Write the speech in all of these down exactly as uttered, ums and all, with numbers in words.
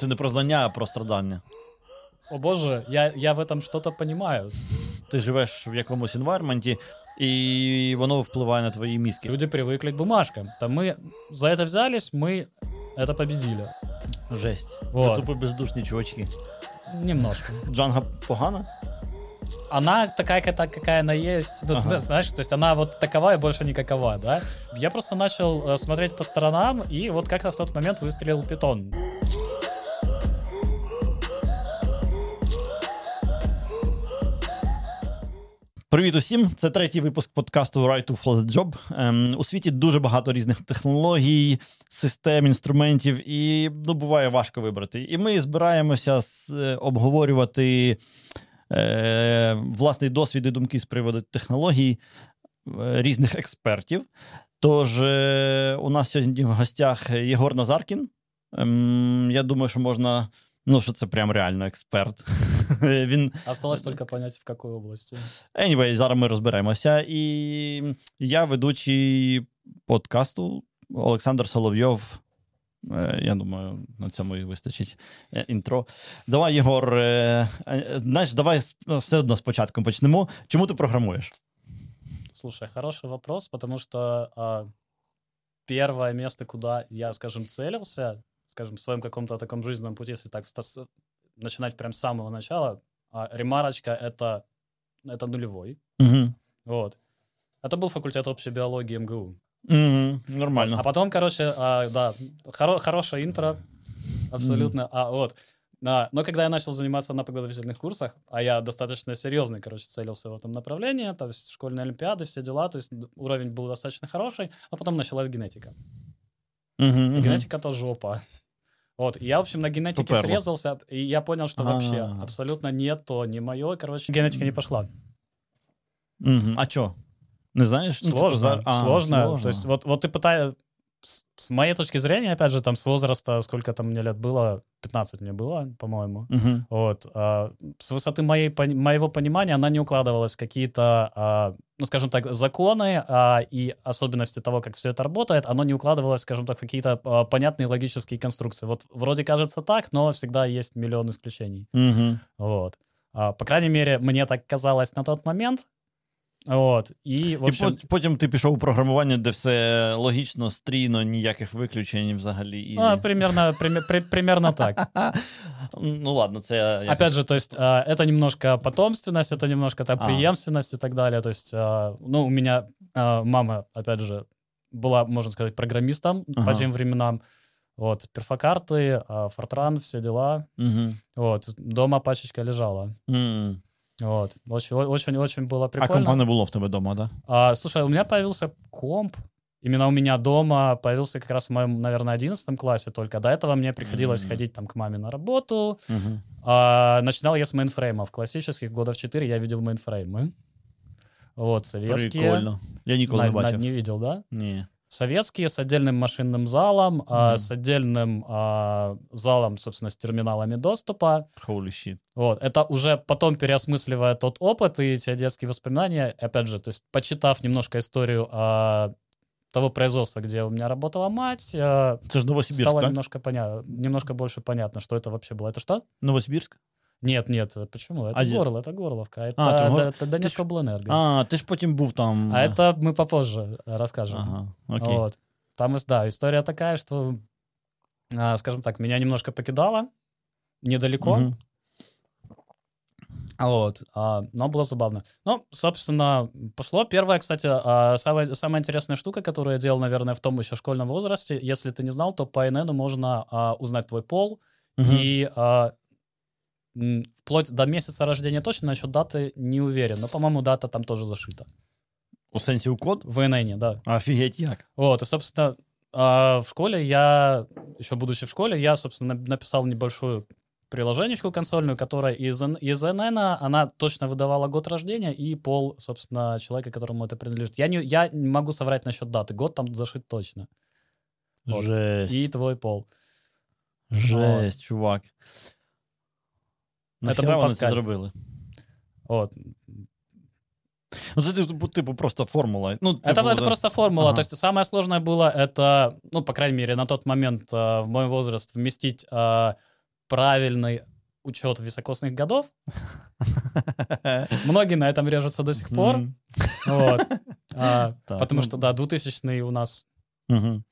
Це не про знання, а про страдання. О боже, я, я в этом что-то понимаю. Ти живеш в якомусь environment, і воно впливає на твої мізки. Люди привыкли к бумажкам. Там ми за это взялись, мы это победили. Жесть. Вот. Тупо бездушні чувачки. Немножко. Джанга погана? Она такая, какая она есть. Ну, ага. Знаешь, то есть она вот такова и больше никакова, да? Я просто начал смотреть по сторонам, и вот как-то в тот момент выстрелил Python. Привіт усім! Це третій випуск подкасту Right to Flat Job. Ем, у світі дуже багато різних технологій, систем, інструментів, і ну, буває важко вибрати. І ми збираємося з, е, обговорювати е, власний досвід і думки з приводу технологій е, різних експертів. Тож е, у нас сьогодні в гостях Єгор Назаркін. Ем, я думаю, що можна... Ну, що це прям реально експерт. Він... Осталось тільки понять, в якій області. Anyway, зараз ми розберемося. І я ведучий подкасту Олександр Соловйов. Я думаю, на цьому і вистачить інтро. Давай, Єгор, знаєш, давай все одно спочатку почнемо. Чому ти програмуєш? Слушай, хороший вопрос, потому что а, первое место, куда я, скажем, целился... скажем, в своем каком-то таком жизненном пути, если так ста- начинать прям с самого начала, а ремарочка — это, это нулевой. Угу. Вот. Это был факультет общей биологии МГУ. Угу. Нормально. А потом, короче, а, да, хоро- хорошее интро, абсолютно. Угу. А, вот. А, но когда я начал заниматься на подготовительных курсах, а я достаточно серьезный, короче, целился в этом направлении, то есть школьные олимпиады, все дела, то есть уровень был достаточно хороший, а потом началась генетика. Угу, генетика угу. — то жопа. Вот, я, в общем, на генетике Поперло. срезался, и я понял, что А-а-а. вообще абсолютно не то, не мое, короче, генетика не пошла. Угу. А что? Не знаешь? Сложно, а, сложно. сложно. То есть вот, вот ты пытаешься, с, с моей точки зрения, опять же, там с возраста, сколько там мне лет было, пятнадцать мне было, по-моему, угу. вот, а, с высоты моей, по, моего понимания она не укладывалась в какие-то, а, ну, скажем так, законы а, и особенности того, как все это работает, оно не укладывалось, скажем так, в какие-то а, понятные логические конструкции. Вот вроде кажется так, но всегда есть миллион исключений. Угу. Вот. А, по крайней мере, мне так казалось на тот момент. От, і, в общем... і потім ти пішов у програмування, де все логічно, стрійно, ніяких виключень взагалі. І... Ну, примерно, при, при, примерно так. Ну, ладно, це... Якось... Опять же, то есть, это немножко потомственность, это немножко там, преемственность и так далее. То есть, ну, у меня мама, опять же, была, можно сказать, программистом ага. по тем временам. Вот, перфокарты, Фортран, все дела. Угу. Вот, дома пачечка лежала. Угу. Вот, очень-очень было прикольно. А компа не было в тебе дома, да? А, слушай, у меня появился комп, именно у меня дома появился как раз в моем, наверное, одиннадцатом классе только. До этого мне приходилось mm-hmm. ходить там к маме на работу. Mm-hmm. А, начинал я с мейнфреймов классических, годов четыре я видел мейнфреймы. Вот, советские. Прикольно. Я никогда не бачил. Не видел, да? Не. Советские, с отдельным машинным залом, mm-hmm. а, с отдельным а, залом, собственно, с терминалами доступа. Holy shit. Вот. Это уже потом, переосмысливая тот опыт и те детские воспоминания, опять же, то есть, почитав немножко историю а, того производства, где у меня работала мать, а, это же Новосибирск, стало немножко, поня- немножко больше понятно, что это вообще было. Это что? Новосибирск? Нет, нет, почему? Это а Горло, это Горловка, это, а, это, это Донецк ж... Облэнерго. А, ты ж потом был там. А это мы попозже расскажем. Ага, окей. Вот. Там, да, история такая, что, скажем так, меня немножко покидало, недалеко. Угу. Вот, но было забавно. Ну, собственно, пошло. Первая, кстати, самая, самая интересная штука, которую я делал, наверное, в том еще школьном возрасте. Если ты не знал, то по ИННу можно узнать твой пол угу. и... Вплоть до месяца рождения точно, насчет даты не уверен. Но, по-моему, дата там тоже зашита. У сенсі у код? В ИНН, да. Офигеть, як. Вот, и, собственно, в школе я, еще будучи в школе, я, собственно, написал небольшую приложенечку консольную, которая из, из ИНН, она точно выдавала год рождения и пол, собственно, человека, которому это принадлежит. Я не, я не могу соврать насчет даты. Год там зашит точно. Вот. Жесть. И твой пол. Жесть, вот. Чувак. Нахіра вони це зробили? От. Ну, це, типу, просто формула. Ну, типу, это, да. это просто формула. Ага. То есть самое сложное было это, ну, по крайней мере, на тот момент э, в мой возраст вместить э, правильный учет високосных годов. Многие на этом режутся до сих пор. Потому что, да, двухтысячный у нас... Угу.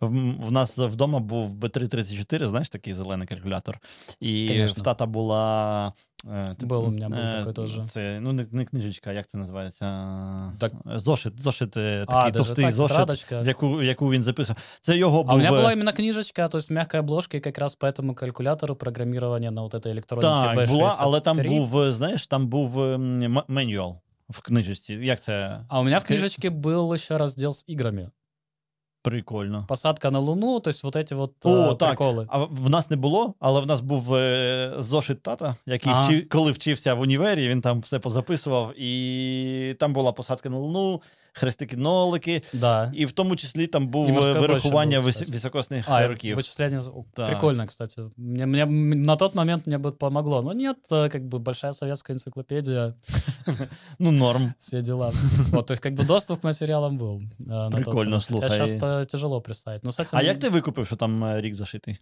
В нас вдома був би три тридцять чотири, знаєш, такий зелений калькулятор. І Конечно. В тата була... Е, Был, у мене був е, такий теж. Це, ну, не, не книжечка, як це називається? Так. Зошит, зошит такий а, товстий так, зошит, в яку, яку він записував. Це його був... А у мене була іменно книжечка, тобто м'яка обложка, і якраз по цьому калькулятору програмування на от этой електроніки бе шістдесят три. Так, була, але там був, знаєш, там був менюал в книжечці. Як це? А у мене в книжечці був ще розділ з іграми. Прикольно. Посадка на Луну, то есть вот эти вот О, э, так. приколи. А в нас не було, але в нас був е, зошит тата, який ага. вчив, коли вчився в універі, він там все позаписував, і там була посадка на Луну, хрестики-нолики, да. І в тому числі там був вирахування було, високосних а, років. Вычисление... Да. Прикольно, кстати. Мне, мне, на тот момент мне бы помогло, но нет, как бы большая советская энциклопедия. Ну, норм. Все дела. Вот, то есть как бы доступ к материалам был. Прикольно, слушай. Хотя сейчас тяжело представить. Но, кстати, а мне... як ти викупив, що там рік зашитий?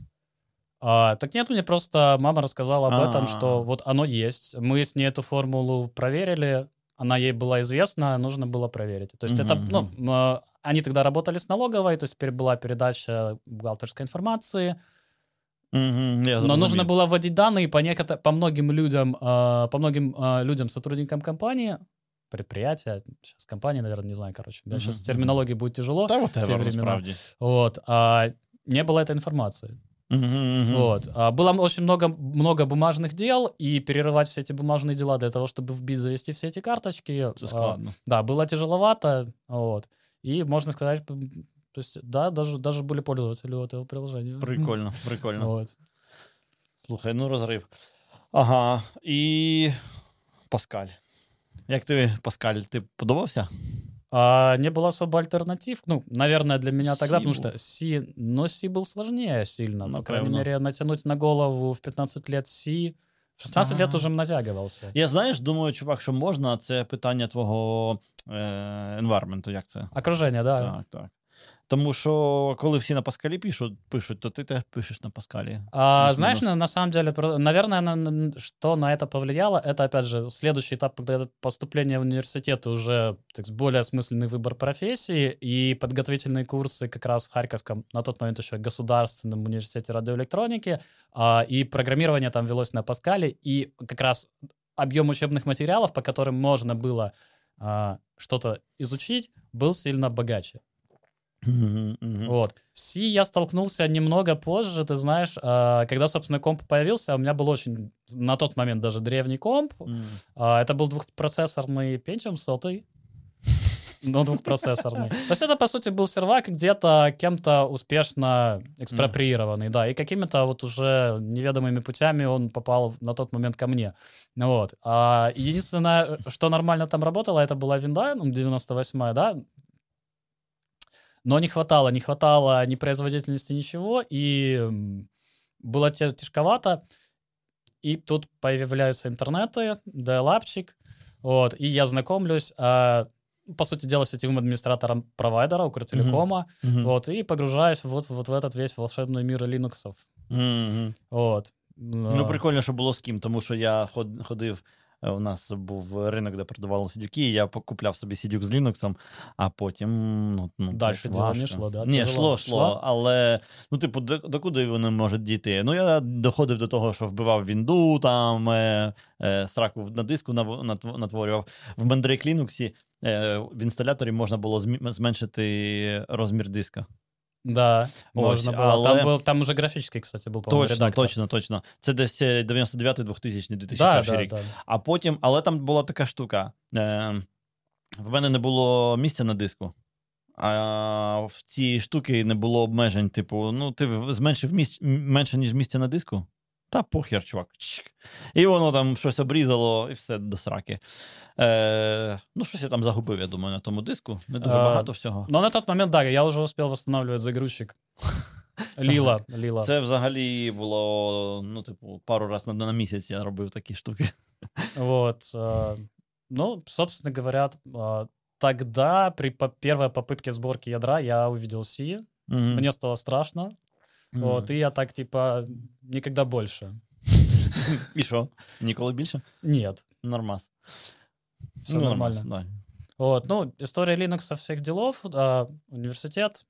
А, так нет, мне просто мама рассказала об А-а-а. этом, что вот оно есть. Мы с ней эту формулу проверили, она ей была известна, нужно было проверить. То есть uh-huh, это, ну, uh-huh. они тогда работали с налоговой, то есть теперь была передача бухгалтерской информации, uh-huh, но нужно было вводить данные по, некотор- по многим людям, по многим людям, сотрудникам компании, предприятия, сейчас компании, наверное, не знаю, короче, uh-huh. сейчас терминологии будет тяжело да, вот в те времена. Вот, а не было этой информации. Uh-huh, uh-huh. Вот. А было очень много, много бумажных дел, и перерывать все эти бумажные дела для того, чтобы в бит завести все эти карточки, а, да, было тяжеловато, вот. И можно сказать, то есть, да, даже, даже были пользователи у этого приложения. Прикольно, прикольно. Вот. Слушай, ну разрыв. Ага, и Паскаль. Як ти, Паскаль, ти подобався? А, не было особо альтернатив. Ну, наверное, для меня C тогда, был. Потому что C... Но C был сложнее сильно. Ну, по крайней мере, натянуть на голову в пятнадцать лет C... В шістнадцять А-а-а. лет уже натягувався. Я, знаєш, думаю, чувак, що можна, це питання твого е- environment, як це? Окруження, да. Так, так. Тому що, коли всі на Паскалі пишуть, пишуть, то ти теж пишеш на Паскалі. А, знаешь, на, на самом деле, наверное, на, что на это повлияло, это, опять же, следующий этап, когда поступление в университет, уже так, более осмысленный выбор профессии, и подготовительные курсы как раз в Харьковском, на тот момент еще государственном университете радиоэлектроники, а, и программирование там велось на Паскале, и как раз объем учебных материалов, по которым можно было а, что-то изучить, был сильно богаче. Mm-hmm, mm-hmm. Вот. Си я столкнулся немного позже, ты знаешь, когда, собственно, комп появился, у меня был очень, на тот момент даже древний комп, mm-hmm. это был двухпроцессорный Pentium сотый, но двухпроцессорный. То есть это, по сути, был сервак где-то кем-то успешно экспроприированный, да, и какими-то вот уже неведомыми путями он попал на тот момент ко мне. Вот. Единственное, что нормально там работало, это была винда, девяносто восьмая, да, но не хватало, не хватало ни производительности, ничего, и было тяжковато. И тут появляются интернеты, dial-up-чик, вот, и я знакомлюсь, э, по сути дела, сетевым администратором провайдера Укртелекома, mm-hmm. вот, и погружаюсь вот, вот в этот весь волшебный мир Linux-ов. Mm-hmm. Вот. Ну, прикольно, що було з ким, тому що я ходив... У нас був ринок, де продавали сідюки, я купляв собі сідюк з Linux, а потім... Ну, ну, далі діло не йшло, да? Ні, йшло, йшло, але, ну, типу, докуди вони можуть дійти? Ну, я доходив до того, що вбивав вінду, там, е, е, сраку на диску натворював. В Mandrake Linux е, в інсталяторі можна було зменшити розмір диска. Да, можна було. Але... Там, був, там уже графічний, кстати, був, по-моєму, редактор. Точно, точно, точно. Це десь дев'яносто дев'ятий двохтисячний, дві тисячі перший да, да, рік. Да. А потім, але там була така штука. Е, в мене не було місця на диску, а в цій штуці не було обмежень. Типу, ну, ти зменшив місць, менше, ніж місця на диску? Та похер, чувак. Чик. І воно там щось обрізало, і все до сраки. Е, ну, щось я там загубив, я думаю, на тому диску. Не дуже багато всього. Ну, на той момент, да, я вже успів встановлювати загрузчик. Ліла, ліла. Це взагалі було, ну, типу, пару раз на, на місяць я робив такі штуки. Вот. Ну, собственно говоря, тогда при первой попытке сборки ядра я увидел C. Mm-hmm. Мне стало страшно. Mm-hmm. Вот, и я так, типа, никогда больше. И шо? Ніколи більше? Ні. Нормас. Все ну, нормально. Нормас, да. Вот, ну, история Linux, всех делов, а, университет.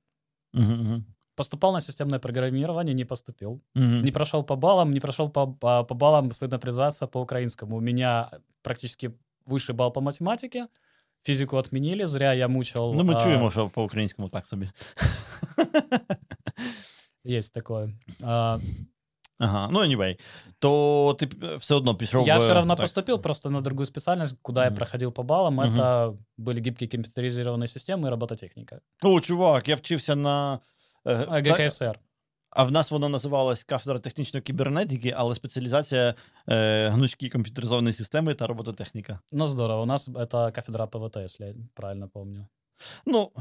Mm-hmm. Поступал на системное программирование, не поступил. Mm-hmm. Не прошел по баллам, не прошел по, по, по баллам, стыдно признаться, по украинскому. У меня практически высший балл по математике. Физику отменили, зря я мучил. Ну, мы а... чуем, что по-украинскому так себе. Есть такое. А... Ага, ну, anyway. То ты все одно пішов... Я в... все равно так. Поступил просто на другую специальность, куда mm-hmm. я проходил по баллам. Mm-hmm. Это были гибкие компьютеризированные системы и робототехника. О, чувак, я вчився на... ГКСР. А в нас воно називалось кафедра технічної кібернетики, але спеціалізація е, гнучкі комп'ютеризованої системи та робототехніка. Ну, здорово. У нас це кафедра ПВТ, якщо я правильно пам'ятаю. Ну,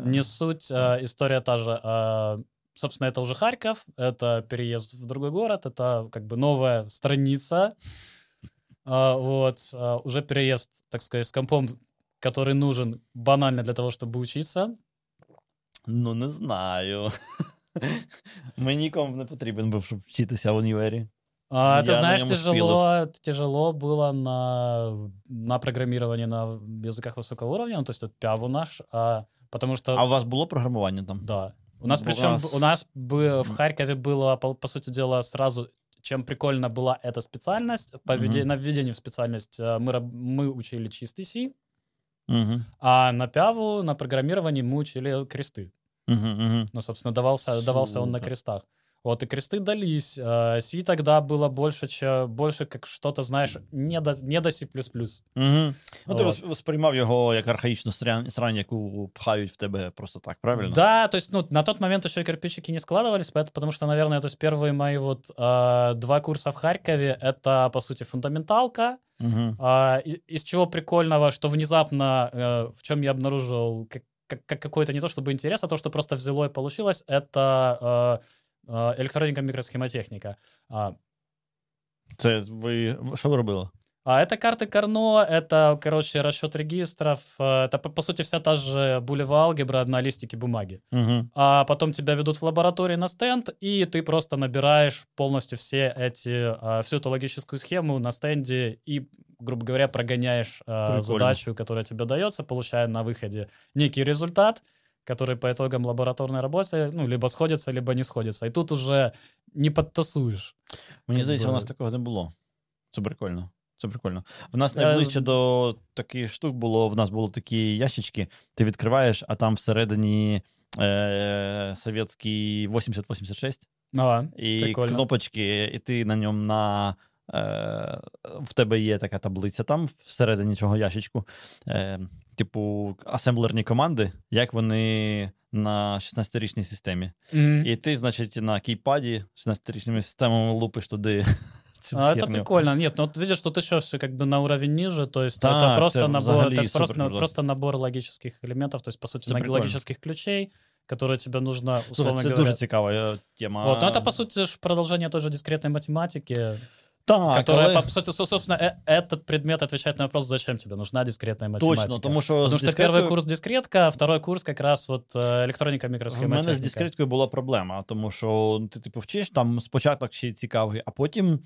не суть. Э, история та же. Э, собственно, это уже Харьков, это переезд в другой город, это как бы новая страница. Э, вот. Э, уже переезд, так сказать, с компом, который нужен банально для того, чтобы учиться. Ну, не знаю. Мені комп не потрібен був, щоб вчитися в універі. А, ти знаєш, тяжело, тяжело було на, на програміруванні на язиках високого уровня, ну, то есть пяву наш, а, потому что... А у вас було програмування там? Да. У нас, причем, у нас бы, в Харькове было, по, по сути дела, сразу, чем прикольно была эта специальность, поведе... mm-hmm. на введении в специальность мы, мы учили чистый C, mm-hmm. а на пяву, на программировании мы учили кресты. Угу, угу. Ну, собственно, давался, давался он на крестах. Вот, и кресты дались. Си тогда было больше, чем, больше как что-то, знаешь, не до, не до Си плюс плюс. Угу. Ну, ти вот. Восприймав його як архаїчну срань, яку пхають в тебе просто так, правильно? Да, то есть, ну, на тот момент еще кирпичики не складывались, потому что, наверное, то есть первые мои вот э, два курса в Харькове, это, по сути, фундаменталка. Угу. Э, из чего прикольного, что внезапно, э, в чем я обнаружил... Как, Как какой-то не то чтобы интерес, а то, что просто взяло и получилось, это э, э, электроника, микросхемотехника. А. Це ви... Що ви робили? А это карты Карно, это, короче, расчет регистров, это, по, по сути, вся та же булева алгебра на листике бумаги. Угу. А потом тебя ведут в лаборатории на стенд, и ты просто набираешь полностью все эти, всю эту логическую схему на стенде и, грубо говоря, прогоняешь Прикольно. задачу, которая тебе дается, получая на выходе некий результат, который по итогам лабораторной работы, ну, либо сходится, либо не сходится. И тут уже не подтасуешь. Мне кажется, у нас такого не было. Это прикольно. Це прикольно. В нас найближче до таких штук було, в нас були такі ящички, ти відкриваєш, а там всередині е, совєтський вісімдесят вісімдесят шість, а, і прикольно. Кнопочки, і ти на ньому на... Е, в тебе є така таблиця там, всередині цього ящичку, е, типу асемблерні команди, як вони на шістнадцятирічній системі. Mm-hmm. І ти, значить, на кейпаді шістнадцятирічними системами лупиш туди... А это прикольно. Нет, ну вот видишь, тут еще все как бы на уровень ниже, то есть да, это, просто, это, набор, это просто, просто набор логических элементов, то есть, по сути, логических ключей, которые тебе нужно, условно это говоря... Это очень цікава тема. Вот, но это, по сути, продолжение той же дискретной математики, так, которая, але... по сути, собственно, этот предмет отвечает на вопрос, зачем тебе нужна дискретная математика. Точно, тому що потому дискреткою... что первый курс дискретка, второй курс как раз вот электроника, микросхемотехніка. У мене з дискреткою була проблема, тому що ти, типу, вчиш, там спочатку ще цікавий, а потім...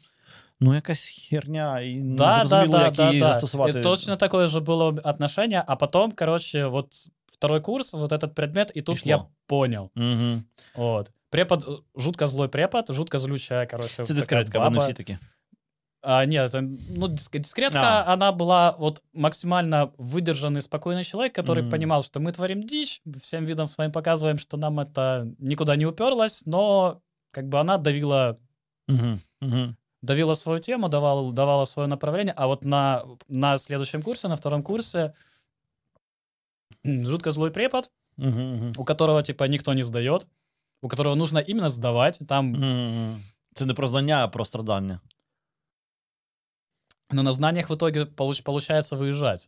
Ну, якась херня, і не да, зрозуміло, да, як да, її да. застосувати. І точно таке же було отношення, а потім, коротше, от второй курс, вот этот предмет, і тут Пішло. Я понял. Угу. От. Препод, жутко злой препод, жутко злючая, коротше. Це дискретка, вони всі такі. А, нет, ну, дискретка, а. Она была вот максимально выдержанный, спокойный человек, который mm-hmm. понимал, что мы творим дичь, всем видом своим показываем, что нам это никуда не уперлось, но как бы она давила... Mm-hmm. Mm-hmm. Давила свою тему, давала, давала свое направление, а вот на, на следующем курсе, на втором курсе жутко злой препод, uh-huh, uh-huh. у которого, типа, никто не сдает, у которого нужно именно сдавать, там... Uh-huh. Это не про знания, а про страдания. Но на знаниях в итоге получ, получается выезжать.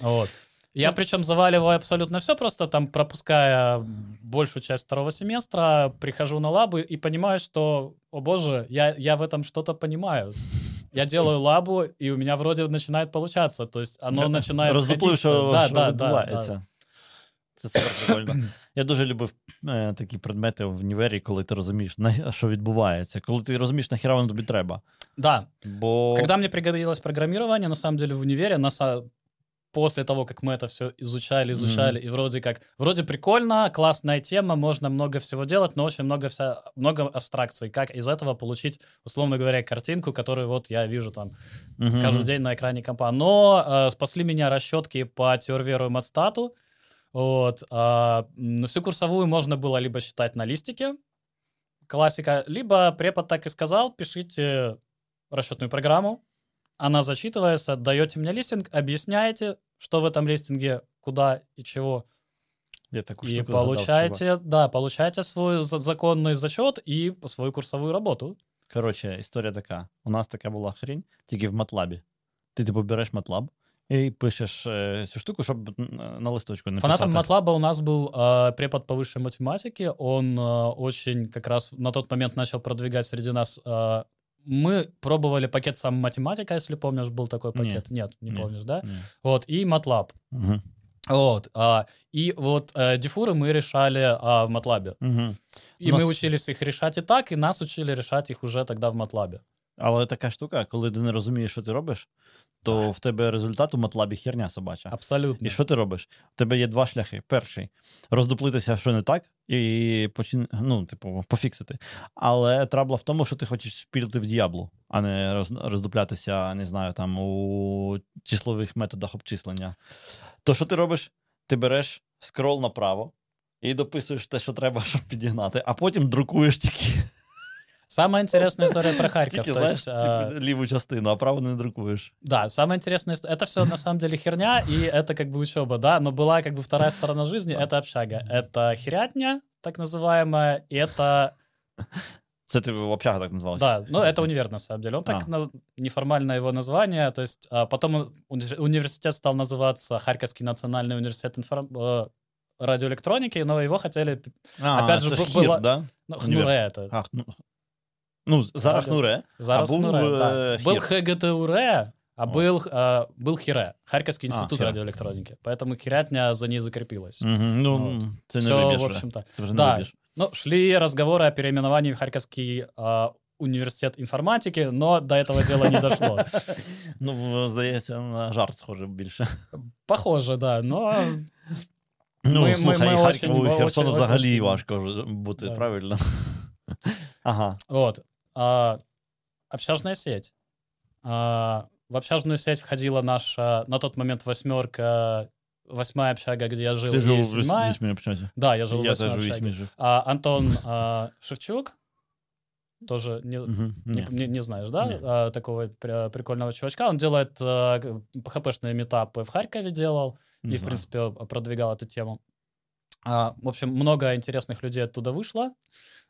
Вот. Я, uh-huh. причем, заваливаю абсолютно все, просто там пропуская большую часть второго семестра, прихожу на лабы и понимаю, что... О боже, я, я в этом что-то понимаю. Я делаю лабу, и у меня вроде начинает получаться. То есть оно начинает сходиться. Роздуплив, що відбувається. Це супер прикольно. Я дуже любив е, такі предмети в універі, коли ти розумієш, на, що відбувається, коли ти розумієш, нахіра воно тобі треба. Да. Бо... Когда мне пригодилось программирование, на самом деле в универе нас после того, как мы это все изучали, изучали, mm-hmm. и вроде как, вроде прикольно, классная тема, можно много всего делать, но очень много, вся, много абстракций. Как из этого получить, условно говоря, картинку, которую вот я вижу там mm-hmm. каждый день на экране компа. Но э, спасли меня расчетки по теорверу и матстату. Вот, э, всю курсовую можно было либо считать на листике, классика, либо препод так и сказал, пишите расчетную программу. Она зачитывается, даете мне листинг, объясняете, что в этом листинге, куда и чего. Я такую и штуку получаете, задал, да, получаете свой законный зачет и свою курсовую работу. Короче, история такая. У нас такая была хрень, тільки в MATLAB. Ти типу береш MATLAB і пишеш э, цю штуку, щоб на листочку написати. Фанатом MATLAB у нас был э, препод по высшей математике. Он э, очень как раз на тот момент начал продвигать среди нас... Э, Мы пробовали пакет сам математика, если помнишь, был такой пакет. Нет, нет не нет, помнишь, да? Нет. Вот, и MATLAB. Угу. Вот, а, и вот а, дифуры мы решали а, в MATLAB. Угу. И нас... мы учились их решать и так, и нас учили решать їх уже тогда в MATLAB. Але така штука, коли ти не розумієш, що ти робиш, то в тебе результат у MATLAB херня собача. Абсолютно. І що ти робиш? У тебе є два шляхи. Перший – роздуплитися, що не так, і почин... ну, типу, пофіксити. Але трабла в тому, що ти хочеш спірити в діаблу, а не роз... роздуплятися, не знаю, там, у числових методах обчислення. То що ти робиш? Ти береш скрол направо і дописуєш те, що треба, щоб підігнати, а потім друкуєш тільки... Самая интересная история про Харьков. Тики, то знаешь, есть, типа, левую частину, а правую не друкуешь. Да, самое интересное, это все на самом деле херня, и это как бы учеба, да, но была как бы вторая сторона жизни, это общага. Это херятня, так называемая, и это... Это ты общага так называлась? Да, ну это универ на самом деле, он так, а. неформально его название, то есть потом университет стал называться Харьковский национальный университет информ... радиоэлектроники, но его хотели... А, опять же, хир, было... да? Ну, хнуре это. А, хну... Ну, зараз хнуре, а був да. Хір. Был ХГТУРе, а был, а, был хіре, Харьковский институт а, радиоэлектроники. Поэтому херятня за ней закрепилась. Угу. Ну, вот. Ты не Все, выбежишь. В общем-то. Ты уже не да. выбежишь. Ну, шли разговоры о переименовании в Харьковский а, университет информатики, но до этого дела не дошло. Ну, здається, на жарт схоже більше. Похоже, да, но... Ну, ми, слухай, ми, ми Харькову і Херсону очень... взагалі важко бути, да. правильно? Ага. Вот. А, общажная сеть. А, в общажную сеть входила наша, на тот момент, восьмерка, восьмая общага, где я жил. Ты жил в восьмой общаге? Да, я жил я в восьмой общаге. А, Антон а, Шевчук, тоже не, угу. не, не, не знаешь, да, а, такого прикольного чувачка. Он делает а, пэ хэ пэ-шные метапы в Харькове делал не и, знаю. В принципе, продвигал эту тему. А, в общем, много интересных людей оттуда вышло.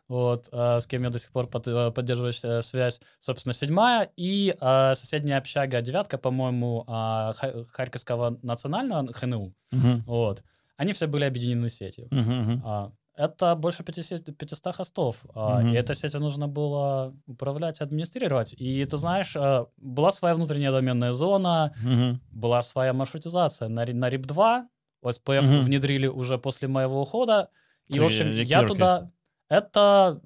Вот, с кем я до сих пор поддерживаю связь, собственно, седьмая. И а, соседняя общага, девятка, по-моему, а, Харьковского национального, ха эн у. Угу. Вот. Они все были объединены сетью. Угу. А, это больше пятисот хостов. Угу. А, и этой сетью нужно было управлять, администрировать. И, ты знаешь, была своя внутренняя доменная зона, угу. была своя маршрутизация. На, на рип два ОСПФ угу. внедрили уже после моего ухода. И, Ты, в общем, я, я туда... Это,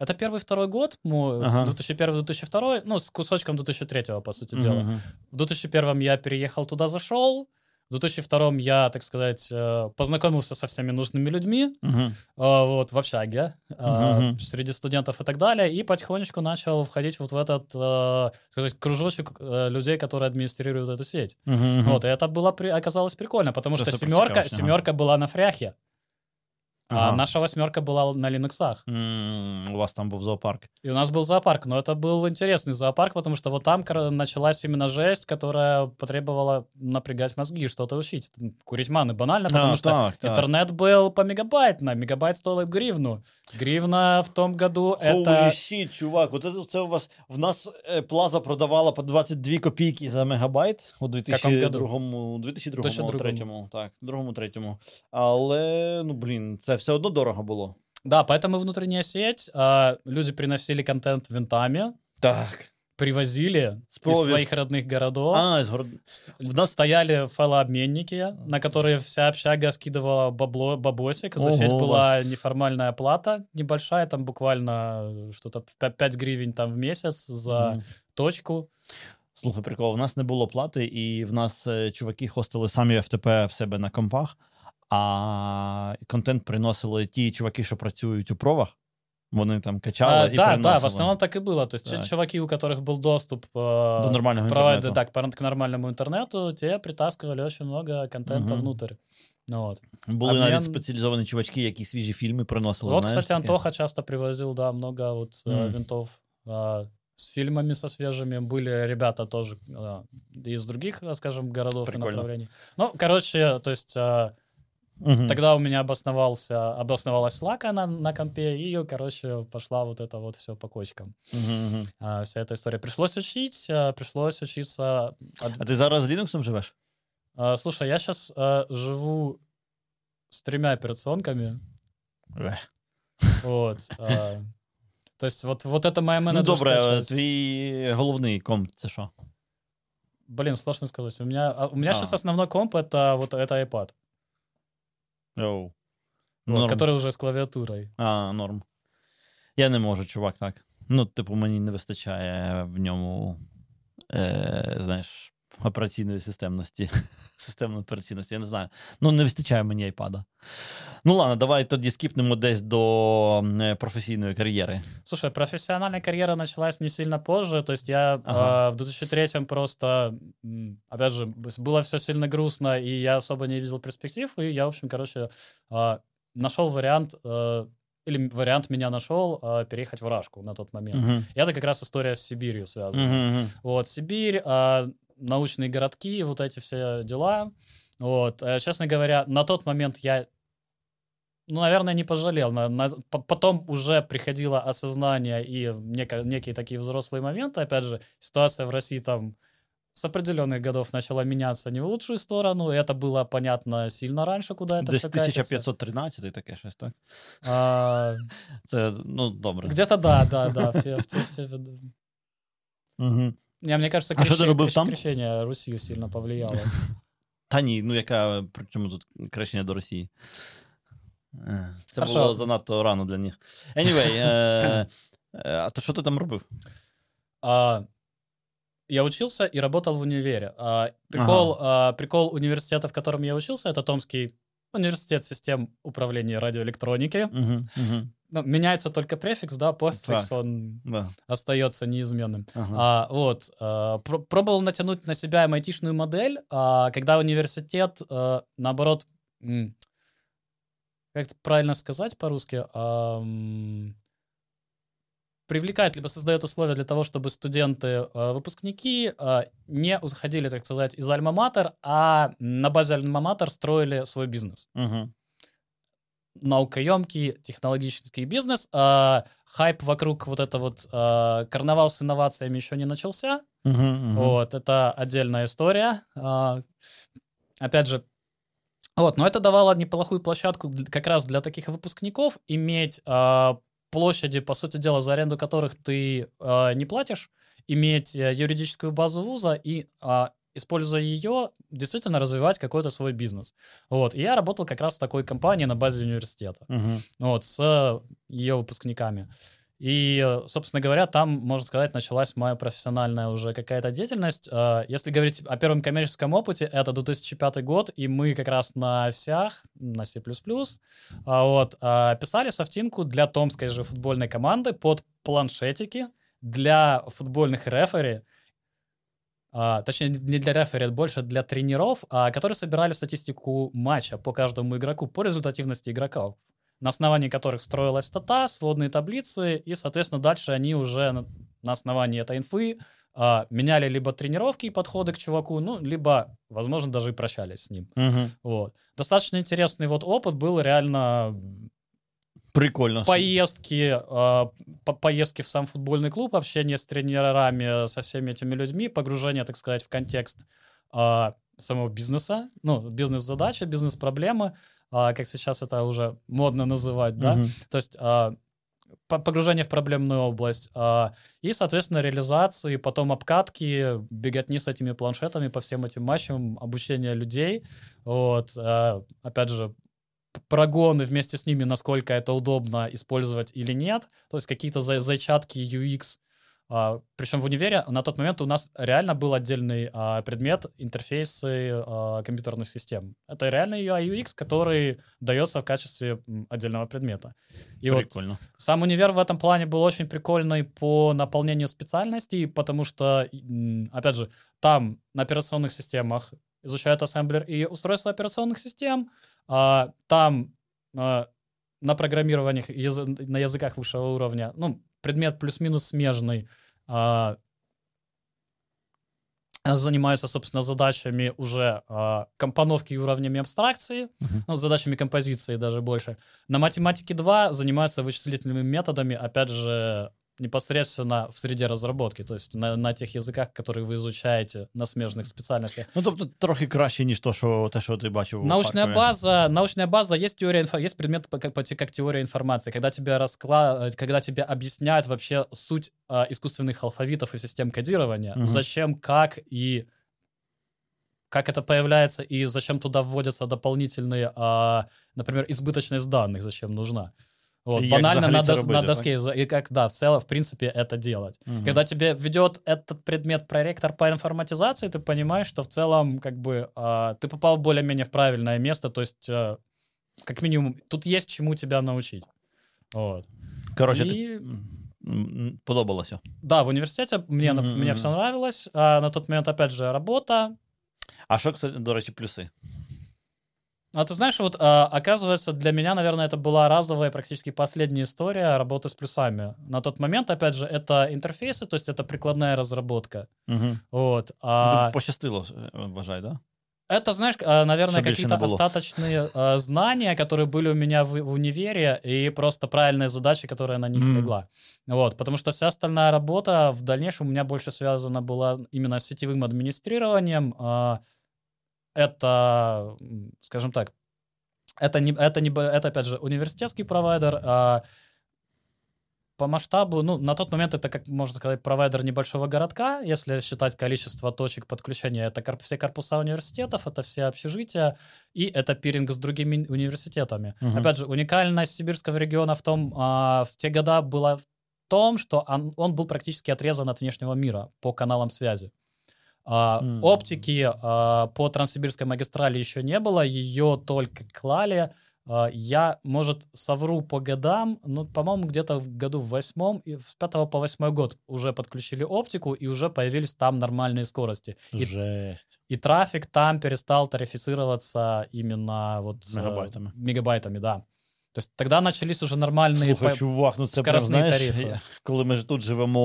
это первый, второй год, ага. две тысячи первый - две тысячи второй, ну, с кусочком две тысячи третьего, по сути дела. Ага. В две тысячи первом я переехал туда, зашел. В две тысячи втором я, так сказать, познакомился со всеми нужными людьми, ага. вот, в общаге, ага. среди студентов и так далее, и потихонечку начал входить вот в этот, так сказать, кружочек людей, которые администрируют эту сеть. Ага. Вот, и это было, оказалось прикольно, потому Сейчас что семерка, ага. семерка была на фряхе. А ага. наша восьмерка была на Линуксах. М-м, у вас там был зоопарк. И у нас был зоопарк, но это был интересный зоопарк, потому что вот там началась именно жесть, которая потребовала напрягать мозги, что-то учить. Курить маны банально, потому а, что так, так. интернет был по мегабайтно, мегабайт стоил гривну. Гривна в том году Holy это... Holy shit, чувак, вот это, это у вас... В нас э, Плаза продавала по двадцать две копейки за мегабайт у две тысячи втором, две тысячи втором, две тысячи втором, так, две тысячи втором. Але, ну, блин, це все одно дорого было. Да, поэтому внутренняя сеть, э, люди приносили контент винтами. Так. привозили Сповед. из своих родных городов. А, из город... нас... Стояли файлообменники, на которые вся общага скидывала бабло, бабосик. За Ого, сеть была вас... неформальная плата небольшая, там буквально что-то пять гривень там в месяц за mm. точку. Слухай, прикол, в нас не було плати, і в нас чуваки хостили самі ФТП в себе на компах, а контент приносили ті чуваки, що працюють у провах. Вони там качали а, і да, приносили. Так, да, в основному так і було. Тобто чуваки, у яких був доступ до нормального к, провайду, так, к нормальному інтернету, ті притаскували дуже багато контенту угу. внутрь. Ну, от. Були Обмен... навіть спеціалізовані чувачки, які свіжі фільми приносили. Вот, знаєш, кстати, Антоха таке? Часто привозив, да, много вот, mm. винтов с фильмами со свежими. Были ребята тоже э, из других, скажем, городов Прикольно. и направлений. Ну, короче, то есть э, угу. тогда у меня обосновался, обосновалась лака на, на компе, и, короче, пошла вот это вот все по кочкам. Угу. Э, вся эта история. Пришлось учить, э, пришлось учиться... От... А ты зараз с Linux живешь? Э, слушай, я сейчас э, живу с тремя операционками. Вот. Э, То есть вот, вот это моя менеджерская ну, добре, часть. Твій головний комп, це що? Блин, сложно сказать. У меня, у меня сейчас основной комп, это вот это iPad. Оу. Вот, который уже с клавиатурой. А, норм. Я не можу, чувак, так. Ну, типу, мені не вистачає в ньому, е, знаєш, операційної системності. Системної операційності, я не знаю. Ну, не вистачає мені iPad. Ну, ладно, давай тоді скіпнемо десь до професійної кар'єри. Слушай, профессиональная карьера началась не сильно позже. То есть я ага. э, в две тысячи третьем просто, опять же, было все сильно грустно, и я особо не видел перспектив. И я, в общем, короче, э, нашел вариант... Э, Или вариант меня нашел э, переехать в Рашку на тот момент. Угу. И это как раз история с Сибирью связана. Угу. Вот, Сибирь... Э, научные городки, вот эти все дела. Вот. Честно говоря, на тот момент я, ну, наверное, не пожалел. На, на, потом уже приходило осознание и неко, некие такие взрослые моменты. Опять же, ситуация в России там с определенных годов начала меняться не в лучшую сторону. Это было понятно сильно раньше, куда это все катится. тысяча пятьсот тринадцатый таке щось, так? А... Це, ну, добре. Где-то да, да, да. Все, все, все, все. Угу. Я, мне кажется, крещ... крещение Руси сильно повлияло. Та ні, ну яка, при чому тут крещення до Росії? Це Хорошо. Було занадто рано для них. Anyway, э, а то що ти там робив? А, я учился и работал в универе. А, прикол, ага. а, прикол университета, в котором я учился, это Томский университет систем управления радиоэлектроники. Угу, угу. Ну, меняется только префикс, да, постфикс, да. он да. остается неизменным. Ага. А, вот, а, пр- пробовал натянуть на себя эм ай ти-шную модель, а, когда университет, а, наоборот, м- как это правильно сказать по-русски, а, м- привлекает, либо создает условия для того, чтобы студенты, а, выпускники а, не уходили, так сказать, из альма-матер, а на базе альма-матер строили свой бизнес. Ага. Наукоемкий, технологический бизнес. А, хайп вокруг вот это вот а, карнавал с инновациями еще не начался. Uh-huh, uh-huh. Вот, это отдельная история. А, опять же, вот, но это давало неплохую площадку как раз для таких выпускников иметь а, площади, по сути дела, за аренду которых ты а, не платишь, иметь юридическую базу вуза и а, используя ее, действительно развивать какой-то свой бизнес. Вот. И я работал как раз в такой компании на базе университета. Uh-huh. Вот, с ее выпускниками. И, собственно говоря, там, можно сказать, началась моя профессиональная уже какая-то деятельность. Если говорить о первом коммерческом опыте, это две тысячи пятый год, и мы как раз на всех, на C++, вот, писали софтинку для томской же футбольной команды под планшетики для футбольных рефери, Uh, точнее, не для рефери, больше для тренеров, uh, которые собирали статистику матча по каждому игроку, по результативности игроков, на основании которых строилась стата, сводные таблицы, и, соответственно, дальше они уже на, на основании этой инфы uh, меняли либо тренировки и подходы к чуваку, ну, либо, возможно, даже и прощались с ним. Угу. Вот. Достаточно интересный вот опыт был, реально... Прикольно. Поездки, э, по- поездки в сам футбольный клуб, общение с тренерами, со всеми этими людьми, погружение, так сказать, в контекст э, самого бизнеса, ну, бизнес-задачи, бизнес-проблемы, э, как сейчас это уже модно называть, да. Угу. То есть э, погружение в проблемную область, а, и, соответственно, реализации, потом обкатки, беготни с этими планшетами по всем этим матчам, обучение людей, вот, а, опять же, прогоны вместе с ними, насколько это удобно использовать или нет, то есть какие-то за- зачатки ю экс, а, причем в универе на тот момент у нас реально был отдельный а, предмет интерфейсы а, компьютерных систем. Это реально ю ай ю экс, который дается в качестве отдельного предмета. И прикольно. Вот сам универ в этом плане был очень прикольный по наполнению специальностей, потому что, опять же, там на операционных системах изучают ассемблер и устройство операционных систем, а, там а, на программированиях, на языках высшего уровня, ну, предмет плюс-минус смежный, а, занимаются, собственно, задачами уже а, компоновки и уровнями абстракции, uh-huh. ну, задачами композиции даже больше. На математике два занимаются вычислительными методами, опять же, непосредственно в среде разработки, то есть на, на тих язиках, которые ви изучаєте на смежних спеціальностях. Ну, тобто трохи краще, ніж то, що те, що ти бачив у Харкові. База, научная база, есть теория информации, есть предмет как, как теория информации, когда тебе раскла... когда тебе объясняют вообще суть а, искусственных алфавитов и систем кодирования, угу. зачем, как и как это появляется и зачем туда вводятся дополнительные, а, например, избыточность данных, зачем нужна. Вот, банально на, дос, на доске. Так? И как, да, в целом, в принципе, это делать. Угу. Когда тебе ведет этот предмет проректор по информатизации, ты понимаешь, что в целом, как бы, э, ты попал более-менее в правильное место, то есть, э, как минимум, тут есть чему тебя научить. Вот. Короче, и... ты... подобалось. Да, в университете мне, угу. мне все нравилось. А на тот момент, опять же, работа. А что, кстати, до речи, плюсы? А ты знаешь, вот, а, оказывается, для меня, наверное, это была разовая, практически последняя история работы с плюсами. На тот момент, опять же, это интерфейсы, то есть это прикладная разработка. Угу. Вот, а... Пощастило, вважай, да? Это, знаешь, наверное, что какие-то остаточные а, знания, которые были у меня в, в универе, и просто правильные задачи, которые на них mm. легла. Вот, потому что вся остальная работа в дальнейшем у меня больше связана была именно с сетевым администрированием, а, это, скажем так, это, не, это, не, это, опять же, университетский провайдер. А по масштабу, ну, на тот момент это, как можно сказать, провайдер небольшого городка. Если считать количество точек подключения, это кор- все корпуса университетов, это все общежития, и это пиринг с другими университетами. Угу. Опять же, уникальность сибирского региона в том, а, в те годы была в том, что он, он был практически отрезан от внешнего мира по каналам связи. Uh, mm-hmm. Оптики uh, по Транссибирской магистрали еще не было, ее только клали. Uh, я, может, совру по годам, но, по-моему, где-то в году в восьмом, с пятого по восьмой год уже подключили оптику, и уже появились там нормальные скорости. Жесть. И, и трафик там перестал тарифицироваться именно вот мегабайтами. Uh, мегабайтами, да. То есть тогда начались уже нормальні скоростні тарифи. Коли ми тут живемо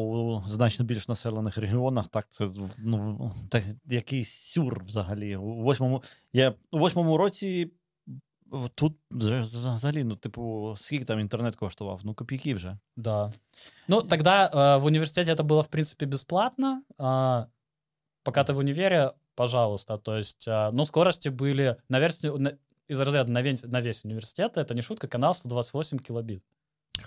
у значно більш населених регіонах, так це ну, так, якийсь сюр взагалі. У восьмому, я, у восьмому році тут взагалі, ну, типу, скільки там інтернет коштував? Ну, копійки вже. Да. Ну, тогда э, в університеті це було, в принципі, безплатно. Э, пока ти в універі, пожалуйста. То есть, э, ну, скорості були, наверное, из разряда на весь, на весь университет, это не шутка, канал сто двадцять вісім кілобіт.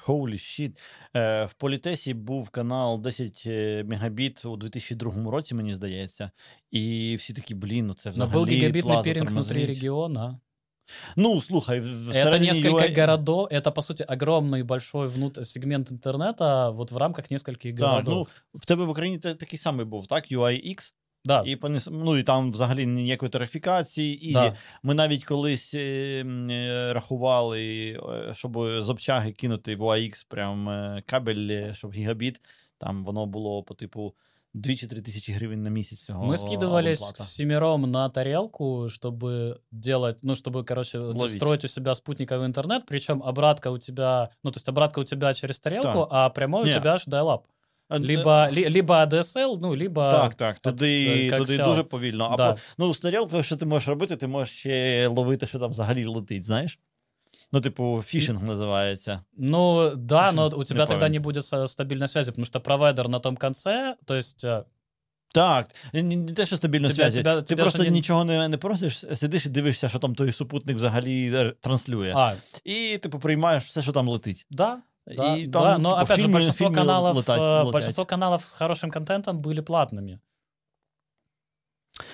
Holy shit. Е, в Політесі був канал десять мегабіт у дві тисячі другому році, мені здається. І всі такі, блін, ну це взагалі плаза. Но був гігабітний пірінг внутрі регіона. Ну, слухай, в это несколько ю ай... городов, это, по сути, огромный большой внут... сегмент интернета вот в рамках нескольких городов. Так, ну, в тебе в Україні такий самий був, так? ю ай ікс? Да. І, ну, і там взагалі ніякої тарифікації. Да. Ми навіть колись е, рахували, щоб з обчаги кинути в ю ай ікс прям е, кабель, щоб гігабіт, там воно було по типу дві-три тисячі гривень на місяць цього. Ми скидувались всіміром на тарелку, щоб делать, ну, щоб, короче, строить у себя спутниковый интернет, причем обратка у тебя, ну, то есть обратка у тебя через тарелку, так. А прямой у Не. тебя аж дайлап. Либо, ли, либо ей ді эс эл, ну, либо... Так, так, туди, туди сел. Дуже повільно. Да. Або, ну, з тарілкою, що ти можеш робити, ти можеш ще ловити, що там взагалі летить, знаєш? Ну, типу, фішинг називається. Ну, да, фішинг, но у тебя не тогда не будет стабильной связи, потому что провайдер на том конце, то есть... Так, не те, що стабільно зв'язі. Ти тебя просто не... нічого не, не просиш, сидиш і дивишся, що там той супутник взагалі транслює. А. І, типу, приймаєш все, що там летить. Да. Да, и там, да, но типа, опять фильмы, же, большинство каналов, латать, латать. большинство каналов с хорошим контентом были платными.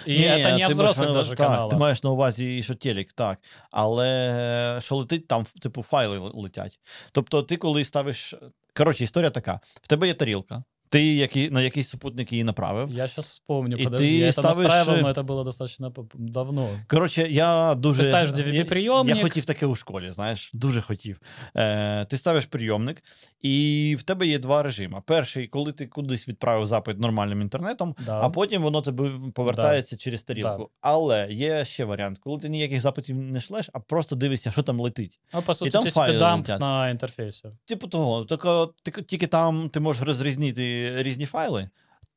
І Ні, це не взрослих даже каналів. Ти маєш на увазі, що телек, так. Але що летить, там типу файли летять. Тобто ти коли ставиш... Коротше, історія така. В тебе є тарілка. Ти які... на якийсь супутник її направив. Я щас вспомню, і подожди. Ти я ставиш... це настраивал, но це було достатньо давно. Коротше, я дуже... Ти ставиш ді ві-прийомник. Я хотів таке у школі, знаєш. Дуже хотів. Е, ти ставиш прийомник, і в тебе є два режими. Перший, коли ти кудись відправив запит нормальним інтернетом, да. а потім воно тебе повертається да. через тарілку. Да. Але є ще варіант. Коли ти ніяких запитів не шлеш, а просто дивишся, що там летить. А, по суті, це спідамп на інтерфейсі. Типу того. Тільки, тільки там ти можеш розрізнити різні файли.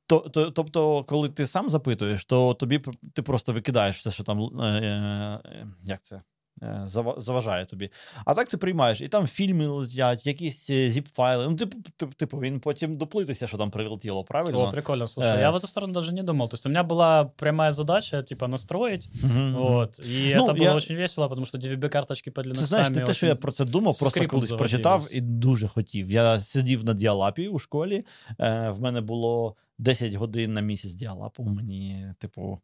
Тобто, коли ти сам запитуєш, то тобі ти просто викидаєш все, що там е, як це, е, заважає тобі. А так ти приймаєш, і там фільми летять, якісь зіп-файли. Ну, типу, типу, він потім доплитися, що там прилетіло, правильно? О, прикольно, слушай. Е, я в эту сторону даже не думал. То есть у меня была прямая задача, типа, настроить. Угу. Вот. И ну, это было я... очень весело, потому что ді ві бі-карточки подлинно сами... Ты знаешь, не те, що я про це думав, просто колись прочитав і дуже хотів. Я сидів на діалапі у школі, е, в мене було десять годин на місяць діалапу, мені, типу,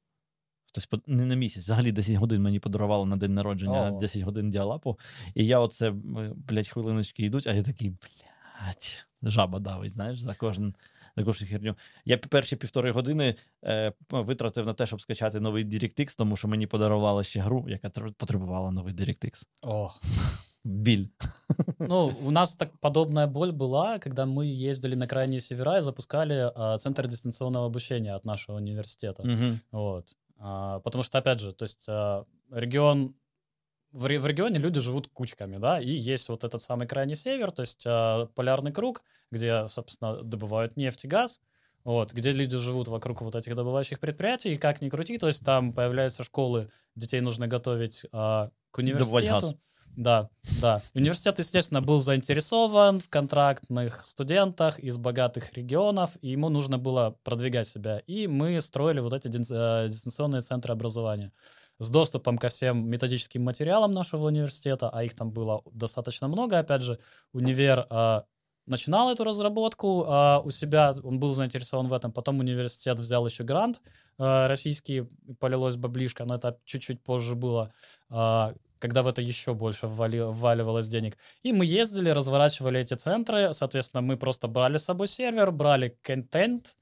хтось под... не на місяць, взагалі десять годин мені подарували на день народження, oh. десять годин діалапу, і я оце, блядь, хвилиночки йдуть, а я такий, блядь, жаба давить, знаєш, за кожен, за кожну херню. Я перші півтори години е, витратив на те, щоб скачати новий DirectX, тому що мені подарували ще гру, яка потребувала новий DirectX. Ох. Oh. Биль. Ну, у нас так подобная боль была, когда мы ездили на крайние севера и запускали а, центр дистанционного обучения от нашего университета. Угу. Вот. А, потому что, опять же, то есть а, регион... В, в регионе люди живут кучками, да, и есть вот этот самый крайний север, то есть а, полярный круг, где, собственно, добывают нефть и газ, вот, где люди живут вокруг вот этих добывающих предприятий, и как ни крути, то есть там появляются школы, детей нужно готовить а, к университету. Да, да. Университет, естественно, был заинтересован в контрактных студентах из богатых регионов, и ему нужно было продвигать себя. И мы строили вот эти дистанционные центры образования с доступом ко всем методическим материалам нашего университета, а их там было достаточно много. Опять же, универ э, начинал эту разработку э, у себя, он был заинтересован в этом. Потом университет взял еще грант э, российский, полилось баблишко, но это чуть-чуть позже было, э, когда в это еще больше ввали, вваливалось денег. И мы ездили, разворачивали эти центры. Соответственно, мы просто брали с собой сервер, брали контент,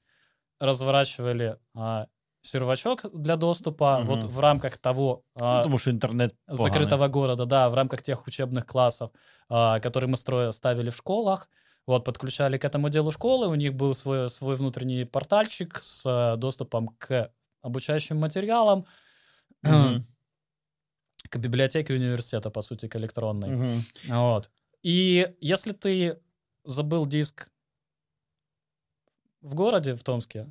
разворачивали а, сервачок для доступа угу. вот в рамках того а, ну, потому что интернет закрытого города, да, в рамках тех учебных классов, а, которые мы строили, ставили в школах. Вот, подключали к этому делу школы, у них был свой, свой внутренний портальчик с а, доступом к обучающим материалам. Угу. К библиотеке университета, по сути, к электронной. Uh-huh. Вот. И если ты забыл диск в городе, в Томске,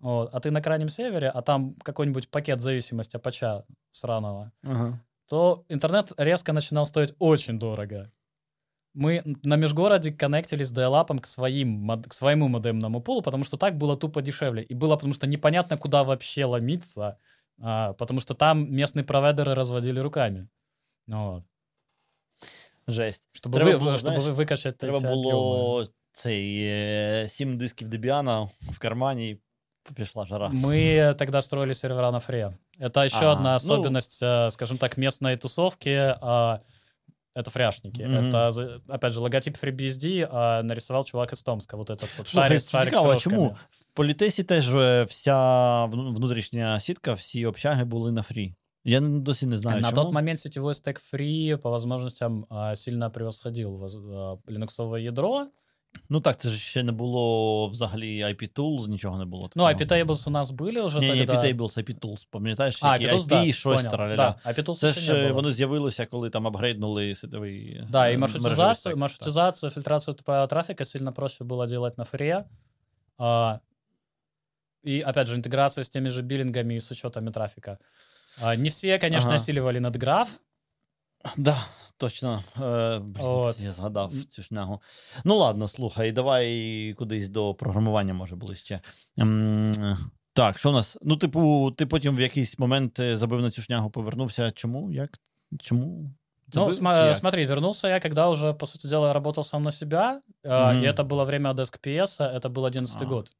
вот, а ты на крайнем севере, а там какой-нибудь пакет зависимости апача сраного, uh-huh. то интернет резко начинал стоить очень дорого. Мы на межгороде коннектились с диалапом к, своим, к своему модемному пулу, потому что так было тупо дешевле. И было потому что непонятно, куда вообще ломиться, А, потому что там местные провайдеры разводили руками. Вот. Жесть. Чтобы, треба ви, було, щоб знаєш, ви викачати треба ці було цей сім дисків Дебіана в кармані, і пішла жара. Ми тоді строили сервера на фре. Это еще ага. одна особенность, ну... скажем так, местной тусовки. Это фряшники. Mm-hmm. Это, опять же, логотип FreeBSD а нарисовал чувак из Томска. Вот этот вот шарик, шарик цікаво, с рожками. Чому? В Політесі теж вся внутрішня сітка, всі общаги були на фрі. Я досі не знаю, на чому. На тот момент сетевой стек фрі по возможностям сильно превосходил лінуксове ядро. Ну так, це ж ще не було взагалі ай пі-Tools, нічого не було. Такого. Ну, ай пі-Tables у нас були вже тоді. Ні, ай пі-Tables, ай пі-Tools, пам'ятаєш? А, які ай пі, да, щось, траля-ля. Да, це ж вони з'явилися, коли там апгрейднули сетовий... Так, да, і маршрутизацію, маршрутизацію фільтрацію трафіка сильно проще було робити на фрі. А, и, опять же, интеграцию с теми же биллингами и с учетами трафика. А, не все, конечно, ага. осиливали над граф. Да. Точно, От. Я згадав цю шнягу. Ну ладно, слухай, давай кудись до програмування може було ще. Так, що в нас? Ну, типу, ти потім в якийсь момент забив на цю шнягу, повернувся. Чому? Як? Чому? Ну, см- yeah. смотри, вернулся я, когда уже, по сути дела, работал сам на себя, mm-hmm. и это было время DeskPS, это был одиннадцатый год.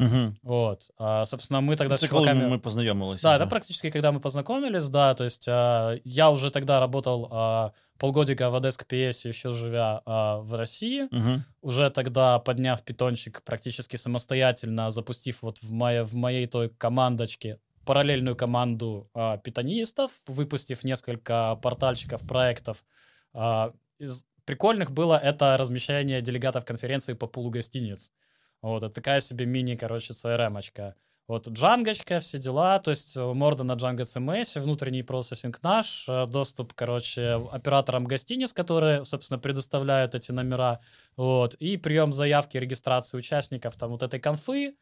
Uh-huh. Вот. А, собственно, мы тогда это с чуваками... мы познакомились. Да, это практически когда мы познакомились, да, то есть а, я уже тогда работал а, полгодика в DeskPS, еще живя а, в России, uh-huh. уже тогда подняв питончик практически самостоятельно, запустив вот в, моей, в моей той командочке параллельную команду а, питонистов, выпустив несколько портальчиков, проектов. А, из прикольных было это размещение делегатов конференции по пулу гостиниц. Вот, это такая себе мини, короче, си эр эм-очка. Вот, джангочка, все дела, то есть морда на Django си эм эс, внутренний процессинг наш, доступ, короче, операторам гостиниц, которые, собственно, предоставляют эти номера, вот, и прием заявки, регистрации участников, там, вот этой конфы,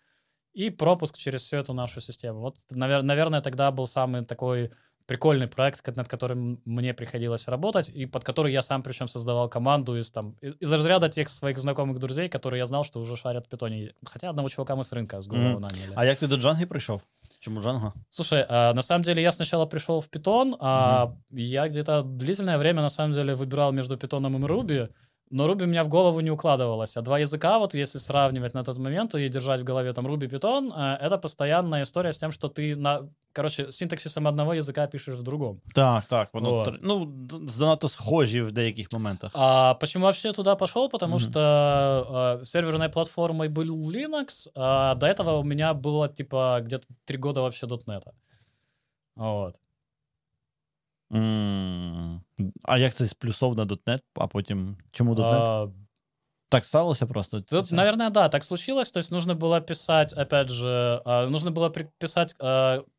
и пропуск через всю эту нашу систему. Вот, навер- наверное, тогда был самый такой прикольный проект, над которым мне приходилось работать, и под который я сам, причем, создавал команду из, там, из разряда тех своих знакомых друзей, которые я знал, что уже шарят в питоне. Хотя одного чувака мы с рынка, с Go mm-hmm. наняли. А как ты до Django пришел? Чему Django? Слушай, а, на самом деле я сначала пришел в питон, а mm-hmm. я где-то длительное время, на самом деле, выбирал между питоном и Ruby, но Ruby у меня в голову не укладывалось. А два языка, вот если сравнивать на тот момент и держать в голове там Ruby, Python, это постоянная история с тем, что ты, на, короче, синтаксисом одного языка пишешь в другом. Так, так. Воно, вот. Ну, занадто схожі в деяких моментах. А почему вообще туда пошел? Потому mm-hmm. что а, серверной платформой был Linux, а до этого у меня было, типа, где-то три года вообще дотнета. Вот. Mm. А як це з плюсов на .дот нет, а потім чому .дот нет? Uh, так сталося просто? Тут, наверное, да, так случилось. То есть нужно было писать, опять же, нужно было писать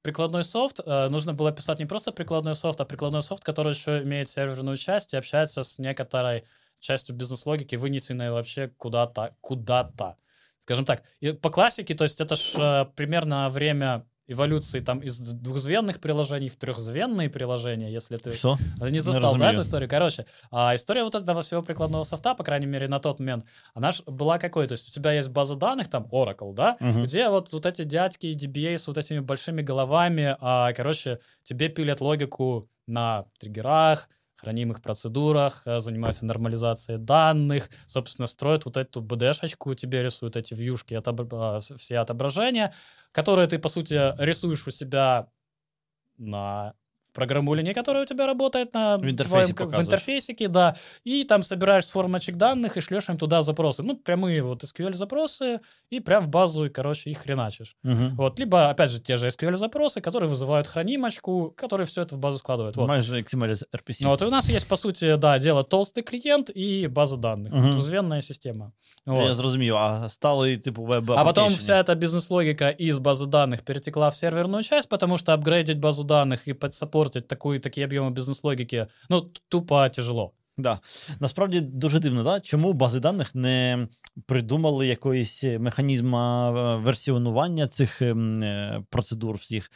прикладной софт, нужно было писать не просто прикладной софт, а прикладной софт, который еще имеет серверную часть и общается с некоторой частью бизнес-логики, вынесенной вообще куда-то. куда-то. Скажем так, и по классике, то есть это ж примерно время... эволюции там из двухзвенных приложений в трехзвенные приложения, если ты Что? не застал, не да, эту историю. Короче, а история вот этого всего прикладного софта, по крайней мере, на тот момент, она ж была какой? То есть у тебя есть база данных, там, Oracle, да, угу. где вот, вот эти дядьки ди би эй с вот этими большими головами, а, короче, тебе пилят логику на триггерах, хранимых процедурах, занимаются нормализацией данных, собственно, строят вот эту би ди эш-очку, тебе рисуют эти вьюшки, отобра... все отображения, которые ты, по сути, рисуешь у себя на программулине, которая у тебя работает на в интерфейсе, твоем... в интерфейсике, да, и там собираешь с формочек данных и шлешь им туда запросы. Ну, прямые вот эс кью эль-запросы, и прям в базу, и, короче, их хреначишь. Угу. Вот, либо, опять же, те же эс кью эль-запросы, которые вызывают хранимочку, которые все это в базу складывают. Вот. икс эм эль эр пи си. Вот, и у нас есть, по сути, да, дело толстый клиент и база данных. Угу. Двузвенная система. Вот. Я зрозумів, а стали, типу, веб-аппликейшн. А потом вся эта бизнес-логика из базы данных перетекла в серверную часть, потому что апгрейдить базу данных и подсаппортить Такої, такі об'єми бізнес-логіки, ну, тупо тяжело. Да. Насправді дуже дивно, да? Чому бази даних не придумали якоїсь механізму версіонування цих процедур всіх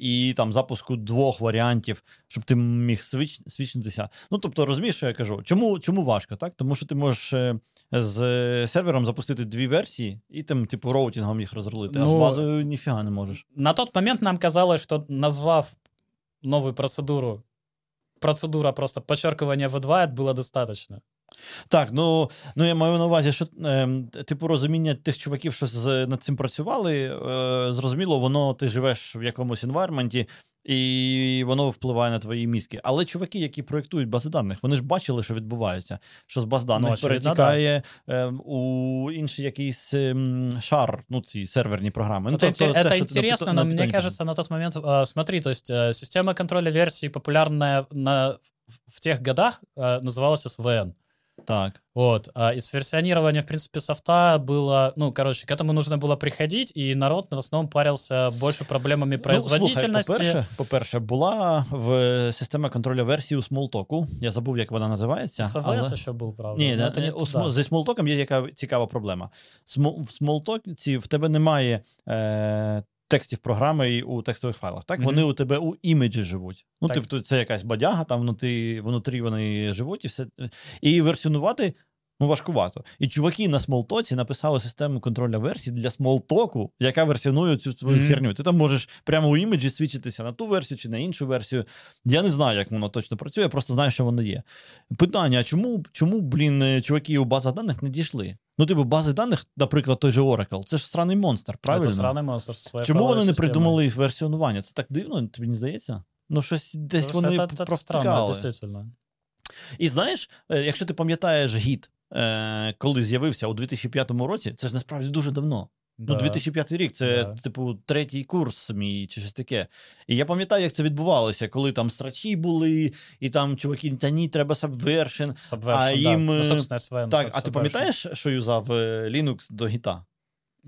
і там запуску двох варіантів, щоб ти міг свіч... свічнитися. Ну, тобто, розумієш, що я кажу? Чому, чому важко, так? Тому що ти можеш з сервером запустити дві версії і там, типу, роутингом їх розрулити, ну, а з базою ніфіга не можеш. На той момент нам казалось, що назвав новую процедуру, процедура просто подчеркивания ви два, это было достаточно. Так, ну, ну я маю на увазі, що е, типу розуміння тих чуваків, що з, над цим працювали, е, зрозуміло, воно, ти живеш в якомусь environment, і воно впливає на твої мізки. Але чуваки, які проєктують бази даних, вони ж бачили, що відбувається, що з баз даних ну, перетікає да. у інший якийсь шар, ну, ці серверні програми. Ну, тобто, це те, інтересно, но мені кажеться, на той момент, э, смотри, то есть, э, система контроля версій, популярна на, в тих годах, э, називалась эс ви эн. Так. Вот. И с версионированием, в принципе, софта было... Ну, короче, к этому нужно было приходить, и народ в основном парился больше проблемами производительности. Ну, слухай, по-перше, по-перше, була в система контролю версії у Smalltalk. Я забув, як вона називається. Це але... ще був, правда. Ні, не, не у, зі Smalltalk є яка цікава проблема. В Smalltalk в тебе немає... Е- текстів програми і у текстових файлах, так? Mm-hmm. Вони у тебе у іміджі живуть. Ну, тобто, це якась бадяга, там внутрі, внутрі вони живуть і все. І версіонувати ну, важкувато. І чуваки на Smalltalk написали систему контроля версій для Smalltalk, яка версіонує цю свою mm-hmm. херню. Ти там можеш прямо у іміджі свідчитися на ту версію чи на іншу версію. Я не знаю, як воно точно працює, я просто знаю, що воно є. Питання, чому, чому, блін, чуваки у базах даних не дійшли? Ну, типу, бази даних, наприклад, той же Oracle, це ж сраний монстр, правильно? Це сраний монстр. Чому вони не придумали версіонування? Це так дивно, тобі не здається? Ну, щось десь це, вони це, простикали. Це странно, і знаєш, якщо ти пам'ятаєш Git, коли з'явився у дві тисячі п'ятому році, це ж насправді дуже давно. Да. Ну, дві тисячі п'ятий рік, це, да. типу, третій курс мій, чи щось таке. І я пам'ятаю, як це відбувалося, коли там страчі були, і там чуваки, та ні, треба сабвершен. А їм... Да. Ну, собственно, ес ве ен. Так, а ти пам'ятаєш, що юзав Linux до гіта?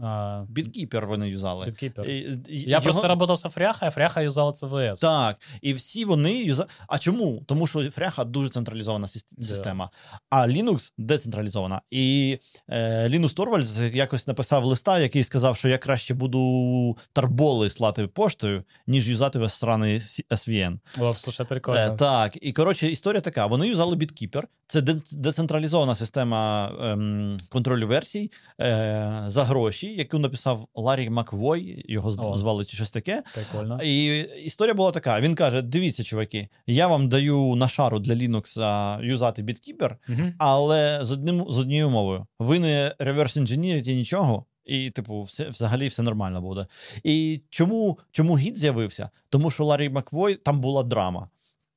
А... BitKeeper вони юзали. BitKeeper. І, я його... просто працював з Фряха, а Фряха юзала це ве ес. Так, і всі вони юзали... А чому? Тому що Фряха дуже централізована система, yeah. а Linux децентралізована. І е, Лінус Торвальдс якось написав листа, який сказав, що я краще буду тарболи слати поштою, ніж юзати весь сраний ес ве ен. О, слушай, прикольно. Е, так, і, коротше, історія така. Вони юзали BitKeeper. Це децентралізована система ем, контролю версій е, за гроші, яку написав Ларрі Маквой, його О, звали чи щось таке. Прикольно. І історія була така. Він каже, дивіться, чуваки, я вам даю на шару для Linux юзати BitKeeper, угу. але з, одним, з однією мовою. Ви не реверс-інженірите нічого, і, типу, все, взагалі все нормально буде. І чому, чому Git з'явився? Тому що Ларрі Маквой, там була драма.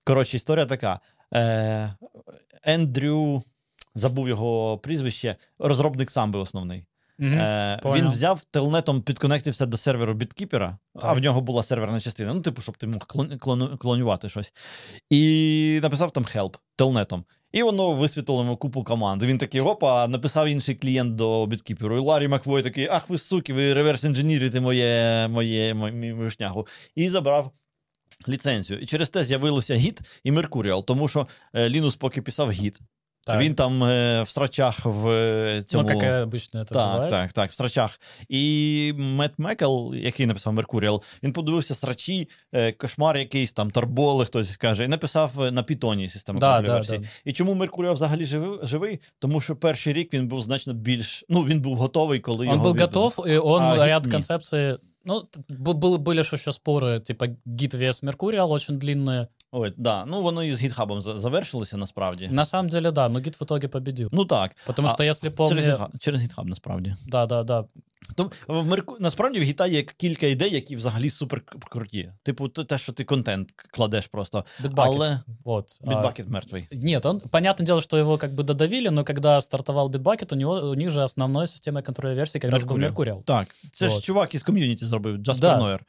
Коротше, історія така. Е, Ендрю, забув його прізвище, розробник сам був основний. Mm-hmm. Е, він взяв, телнетом підконектився до серверу BitKeeper, а в нього була серверна частина, ну, типу, щоб ти мог клон, клон, клонювати щось. І написав там help телнетом. І воно висвітлило йому купу команд. Він такий, опа, написав інший клієнт до BitKeeper. І Ларрі Маквой такий, ах ви суки, ви реверс-інженірите моє, моє, моє, мою шнягу. І забрав ліцензію. І через те з'явилося Git і Mercurial, тому що е, Linus поки писав Git. Так. Він там е, в страчах в цьому... Ну, як обично це буває. Так, так, так, в страчах. І Мет Мекел, який написав Mercurial, він подивився страчі, е, кошмар якийсь, там, торболи, хтось каже, і написав на Python систему да, да, версії. Да. І чому Mercurial взагалі живий? Тому що перший рік він був значно більш... Ну, він був готовий, коли он його... Він був готов, і він ряд ні. концепций... Ну, були, були ж ще спори, типа Git vs Mercurial, очень длинные. Ой, да, ну воно і з гітхабом завершилося насправді. На самом деле, да, но Git в итоге победил. Ну так. Потому а, что если помню... Через гітхаб, насправді. Да, да, да. Тому, в Мерку... Насправді в Гіта є кілька ідей, які взагалі супер круті. Типу те, що ти контент кладеш просто. Bitbucket. Але... Вот. Bitbucket мертвый. Нет, он... Понятное дело, что его как бы додавили, но когда стартовал Bitbucket, у, него... у них же основной системой контроля версии как раз был Mercurial. Так, це вот. Ж чувак із ком'юніті зробив, Джаспер Нойер.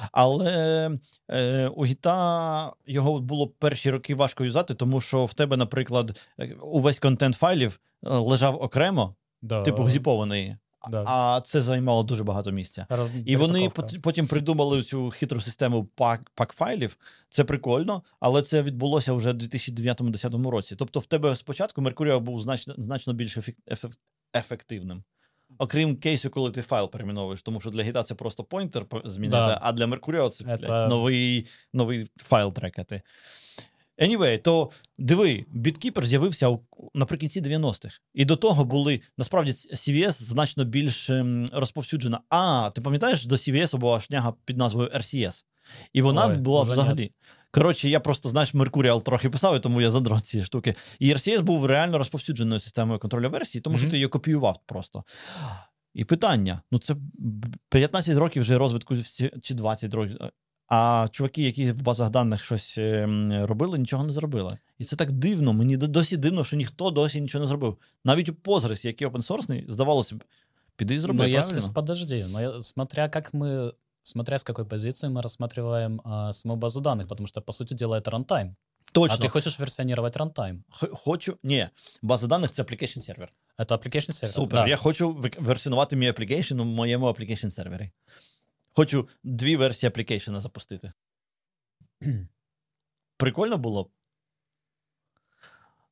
Да. Але е, у Гіта його було перші роки важко юзати, тому що в тебе, наприклад, увесь контент файлів лежав окремо, да. типу зіпований. Да. А це займало дуже багато місця. І вони потім придумали цю хитру систему пак, пак-файлів. Це прикольно, але це відбулося вже в дві тисячі дев'ятому-десятому році. Тобто в тебе спочатку Mercurial був значно, значно більш ефективним. Окрім кейсу, коли ти файл перейменовуєш, тому що для Git це просто поінтер змінити, да. а для Mercurial це Это... новий, новий файл трекати. Anyway, то диви, BitKeeper з'явився у, наприкінці дев'яностих. І до того були, насправді, сі ві ес значно більш ем, розповсюджена. А, ти пам'ятаєш, до сі ві ес була шняга під назвою ар сі ес? І вона Ой, була взагалі... Нет. Коротше, я просто, знаєш, Mercurial трохи писав, і тому я задрав ці штуки. І ар сі ес був реально розповсюдженою системою контролю версій, тому mm-hmm. що ти її копіював просто. І питання, ну це п'ятнадцять років вже розвитку, чи двадцять років... А чуваки, які в базах даних щось робили, нічого не зробили. І це так дивно, мені досі дивно, що ніхто досі нічого не зробив. Навіть у Postgres, який опенсорсний, здавалося б, піди і зроби, ну, правильно? Если, подожди, но смотря как мы, смотря с какой позиции мы рассматриваем а, саму базу данных, потому что, по сути дела, это runtime. Точно. А ты хочешь версионировать runtime? Х- хочу, не, база даних – це application сервер. Это application сервер, супер, да. Я хочу версіонувати мій application у моєму application сервері. Хочу дві версії аплікейшена запустити. Прикольно було б?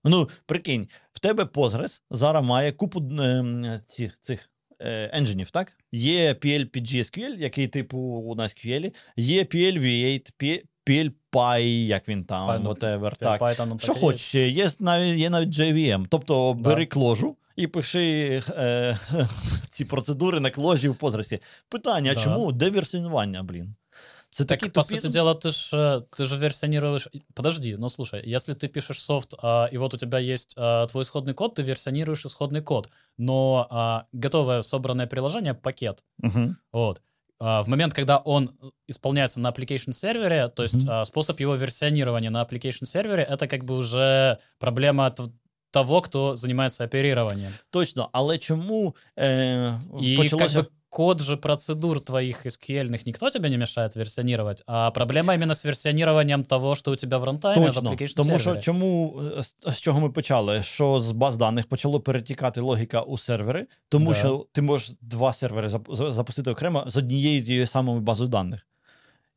Ну, прикинь, в тебе Postgres зараз має купу е, цих, цих е, енджинів, так? Є пі ел під джі ес кю ель, який типу у нас кю ель, є пі ел ві ейт, пі ел Py, як він там, Python, whatever, так. Python, що хочеш, є. Є, навіть, є навіть джей ві ем. Тобто бери да. Clojure і пиши е, ці процедури на Clojure в Postgres. Питання, да. А чому диверсіонування, блін? Це так, такие, по тупизм? Сути дела, ты же, ты же версионируешь... Подожди, ну слушай, если ты пишешь софт, а, и вот у тебя есть а, твой исходный код, ты версионируешь исходный код, но а, готовое собранное приложение — пакет. Uh-huh. Вот. А, в момент, когда он исполняется на application-сервере, то есть uh-huh. а, способ его версионирования на application-сервере — это как бы уже проблема от... того, кто занимается оперированием. Точно, але чому э, и почалося... как бы код же процедур твоих эс кью эль-ных никто тебе не мешает версионировать, а проблема именно с версионированием того, что у тебя в рантаймі, в application-сервері. Тому що чому, з чого ми почали, що з баз даних почало перетікати логіка у сервери, тому да. що ти можеш два сервери запустити окремо з однією тією самою базою даних.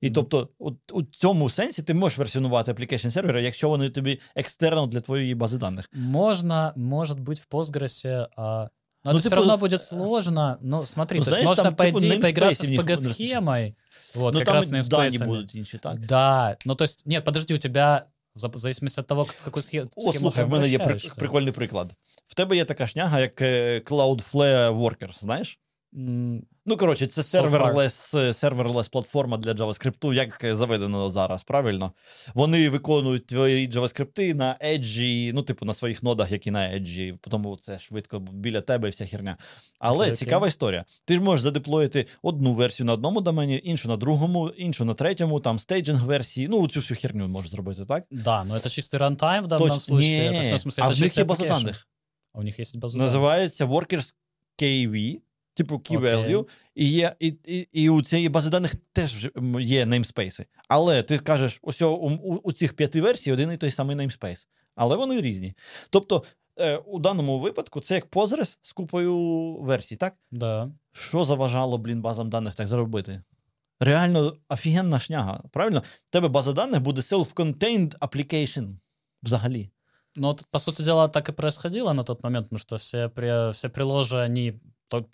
І тобто у, у цьому сенсі ти можеш версіонувати application сервери, якщо вони тобі екстерно для твоєї бази даних. Можна, може бути в Postgres, а... но ну, это типа... все равно будет сложно. Ну, смотри, ну, то знаешь, есть можно, там, по идее, типа, поиграться с пи джи-схемой. Вот, но как там раз namespace-ами. Да, будут інші, так? Да, ну то есть, нет, подожди, у тебя, в зависимости от того, в какую схему О, слухай, в мене є при... прикольний приклад. В тебе є така шняга, як Cloudflare Workers, знаєш? Mm. Ну, коротше, це серверлес, серверлес платформа для JavaScript, як заведено зараз, правильно? Вони виконують твої JavaScript на Edge, ну, типу, на своїх нодах, які на Edge, тому це швидко біля тебе і вся херня. Але okay, цікава okay. історія. Ти ж можеш задеплоїти одну версію на одному домені, іншу на другому, іншу на третьому, там, стейджинг-версії, ну, цю всю херню можеш зробити, так? Да, ну, це чистий рантайм в даному случаї. Ні, а в них є база даних. А в них є база даних. Називається Workers кей ві. Типу key value, okay. і, є, і, і, і у цієї бази даних теж є неймспейси. Але ти кажеш, ось у, у, у цих п'яти версій один і той самий неймспейс. Але вони різні. Тобто, е, у даному випадку це як Postgres з купою версій, так? Да. Що заважало, блін, базам даних так зробити? Реально офігенна шняга, правильно? У тебе база даних буде self-contained application взагалі. Ну, по суті діла, так і происходило на той момент, тому що всі, при, всі приложі, вони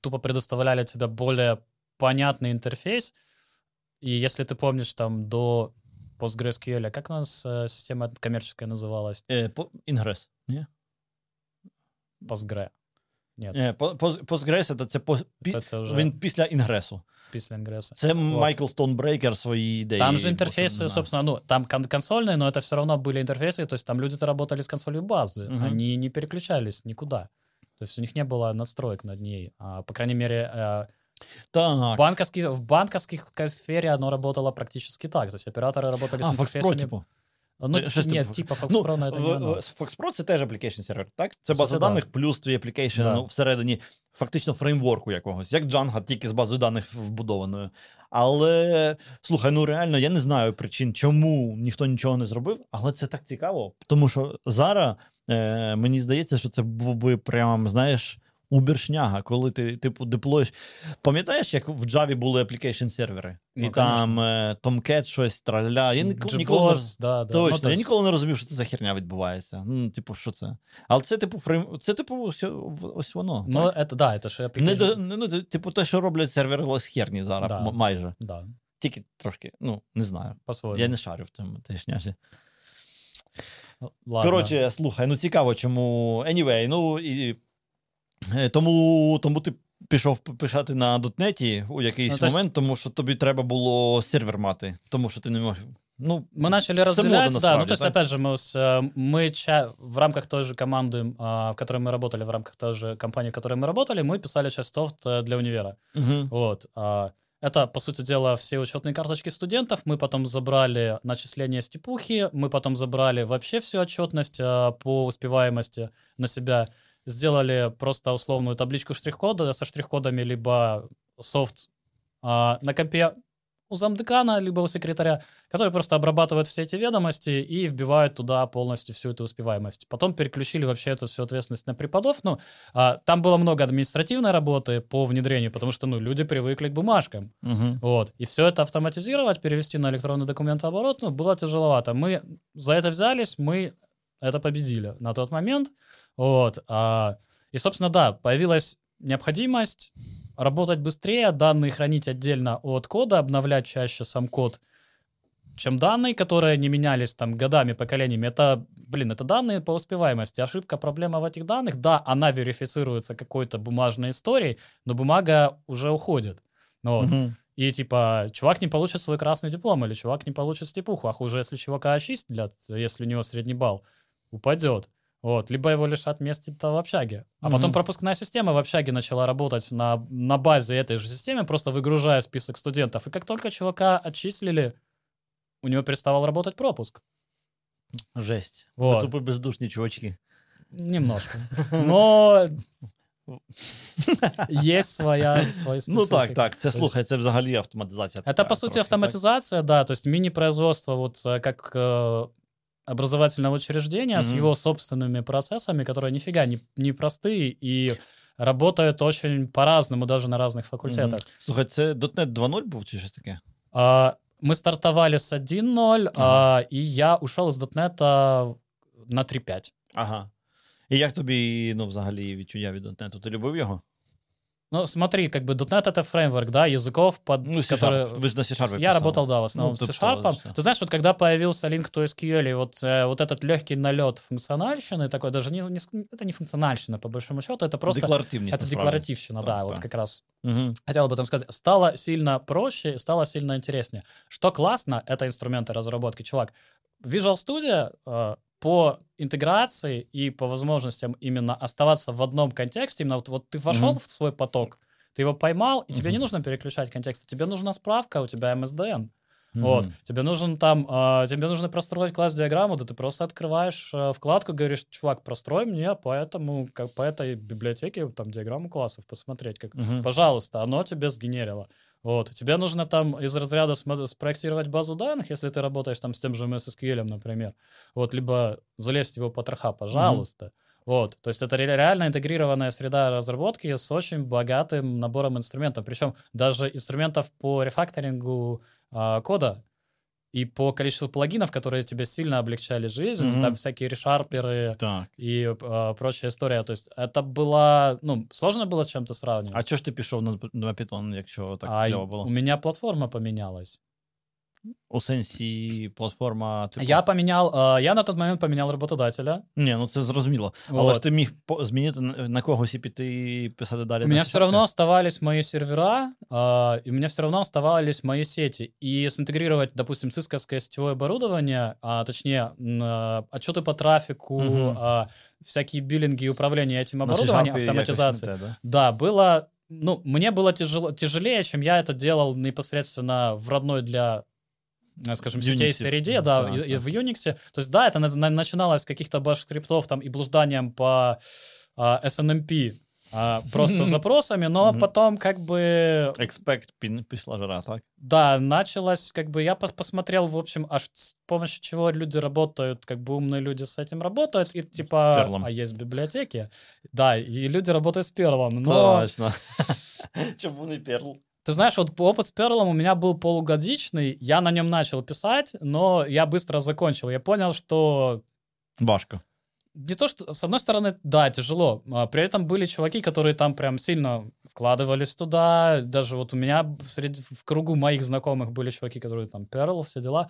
тупо предоставляли тебе более понятный интерфейс. И если ты помнишь, там до PostgreSQL, как у нас э, система коммерческая называлась? Э, по- Ingress, не? Postgre. Нет. Э, по- Postgres это, це по- це, це вже... він після Інгресу. Після Інгресу. Це Майкл Стоунбрейкер свої ідеї. Там же інтерфейси, да. собственно, ну, там кон- консольные, но это все равно были интерфейсы, то есть там люди-то работали с консолью базы, угу. они не переключались никуда. То есть у них не было надстроек над ней. А, по крайней мере, банковских, в банковских сфере оно работало практически так. То есть операторы работали а, с интерфейсами. Ну, нет, типа Foxpro, ну, это не оно. Foxpro — це теж application сервер, так? Це база це даних да. плюс твій application да. ну, всередині фактично фреймворку якогось. Як Django, тільки з базою даних вбудованою. Але, слухай, ну реально, я не знаю причин, чому ніхто нічого не зробив, але це так цікаво. Тому що зараз е, мені здається, що це був би прям, знаєш, убершняга, коли ти, типу, деплоїш. Пам'ятаєш, як в Java були application сервери? Ну, і конечно. Там е, Tomcat щось, траля. Я ніколи, ніколи, да, да. Точно, ну, я ніколи не розумів, що це за херня відбувається. Ну, типу, що це? Але це, типу, фрейм... це, типу, ось, ось воно. Ну, це, да, це ж application. Не, ну, типу, те, що роблять сервери херні зараз, да. майже. Да. Тільки трошки, ну, не знаю. По-своєму. Я не шарю в тому тишняші. Коротше, слухай, ну, цікаво, чому... Anyway, ну, і... Тому, тому ти пішов писати на дотнеті у якийсь ну, момент, тому що тобі треба було сервер мати, тому що ти не мог... Ну, мы начали разделять, мода, да, ну то есть, опять же, мы, мы ча- в рамках той же команды, в которой мы работали, в рамках той же компании, в которой мы работали, мы писали часть софт для универа. Угу. Вот. Это, по сути дела, все учетные карточки студентов, мы потом забрали начисление степухи, мы потом забрали вообще всю отчетность по успеваемости на себя. Сделали просто условную табличку штрих-кода со штрих-кодами, либо софт а, на компе у замдекана, либо у секретаря, который просто обрабатывает все эти ведомости и вбивает туда полностью всю эту успеваемость. Потом переключили вообще эту всю ответственность на преподов. Ну, а, там было много административной работы по внедрению, потому что ну, люди привыкли к бумажкам. Угу. Вот. И все это автоматизировать, перевести на электронный документооборот, ну, было тяжеловато. Мы за это взялись, мы это победили на тот момент. Вот. А, и, собственно, да, появилась необходимость работать быстрее, данные хранить отдельно от кода, обновлять чаще сам код чем данные, которые не менялись там годами, поколениями. Это, блин, это данные по успеваемости. Ошибка, проблема в этих данных, да, она верифицируется какой-то бумажной историей, но бумага уже уходит. Вот. Угу. И типа, чувак не получит свой красный диплом, или чувак не получит степуху. А хуже, если чувака очистят, если у него средний балл, упадет. Вот. Либо его лишат места в общаге. А угу. потом пропускная система в общаге начала работать на, на базе этой же системы, просто выгружая список студентов. И как только чувака отчислили, у него переставал работать пропуск. Жесть. Вот. Мы тупо бездушные чувачки. Немножко. Но есть своя специфіка. Ну так, так. Це, слухай, це взагалі автоматизація. Це, по суті, автоматизація, да. То есть мини-производство, вот как образовательного учреждения с его собственными процессами, которые нифига не простые и работают очень по-разному, даже на разных факультетах. Слухай, це .дот нет два ноль був чи щось таке? Мы стартовали с один ноль, ага. а, и я ушел из дотнета на три п'ять. Ага. И як тобі, ну, взагалі, відчуття від дотнету? Ти любив його? Ну, смотри, как бы дотнет — это фреймворк, да, языков, под... Ну, который... Вы же на C-Sharp писали. Я работал, да, в основном ну, с C-Sharp. Ты знаешь, вот когда появился линк ту эс кью эль, и вот, э, вот этот легкий налет функциональщины, такой, даже не, не, это не функциональщина, по большому счету, это просто... Декларативность. Это декларативщина, да, да, вот как раз. Угу. Хотел об этом сказать. Стало сильно проще, стало сильно интереснее. Что классно, это инструменты разработки. Чувак, Visual Studio... Э, по интеграции и по возможностям именно оставаться в одном контексте, именно вот, вот ты вошел mm-hmm. в свой поток, ты его поймал, и mm-hmm. тебе не нужно переключать контексты, тебе нужна справка, у тебя эм эс ди эн. Mm-hmm. Вот. Тебе нужен там, э, тебе нужно простроить класс-диаграмму, да ты просто открываешь э, вкладку, говоришь, чувак, прострой мне по этому, как по этой библиотеке там диаграмму классов посмотреть, как, mm-hmm. пожалуйста, оно тебе сгенерило. Вот. Тебе нужно там из разряда спроектировать базу данных, если ты работаешь там с тем же эм эс эс кью эль, например. Вот. Либо залезть в его потроха, пожалуйста. Mm-hmm. Вот. То есть это реально интегрированная среда разработки с очень богатым набором инструментов. Причем даже инструментов по рефакторингу э, кода и по количеству плагинов, которые тебе сильно облегчали жизнь. Mm-hmm. Там всякие решарперы так. и э, прочая история. То есть это было... Ну, сложно было с чем-то сравнивать. А что ж ты пішов на, на Python, якщо так а клево было? У меня платформа поменялась. У сенсі платформа... Типу... Я поменял... Э, я на тот момент поменял работодателя. Не, ну це зрозуміло. Вот. Але ж ти міг змінити на когось і піти писати далі. У мене все одно оставались мої сервера, э, і у мене все одно оставались мої сети. І синтегрировать, допустим, цисковское сетевое оборудование, а, точнее, э, отчеты по трафику, угу. э, всякие биллинги и управление этим оборудованием, автоматизацией. Те, да? да, было... Ну, мне было тяжело, тяжелее, чем я это делал непосредственно в родной для... скажем, сетей среде, да, да, да, и, да, в Unix. То есть, да, это на- начиналось с каких-то баш-скриптов там и блужданием по а, эс эн эм пи а, просто запросами, но потом как бы... Expect пришла жара, так? Да, началось, как бы, я посмотрел, в общем, аж с помощью чего люди работают, как бы умные люди с этим работают, и типа, а есть библиотеки, да, и люди работают с Перлом, но... Точно. Чугунный Перл. Ты знаешь, вот опыт с Перлом у меня был полугодичный, я на нем начал писать, но я быстро закончил. Я понял, что... Башка. Не то, что... С одной стороны, да, тяжело. При этом были чуваки, которые там прям сильно вкладывались туда. Даже вот у меня среди... в кругу моих знакомых были чуваки, которые там Перл, все дела.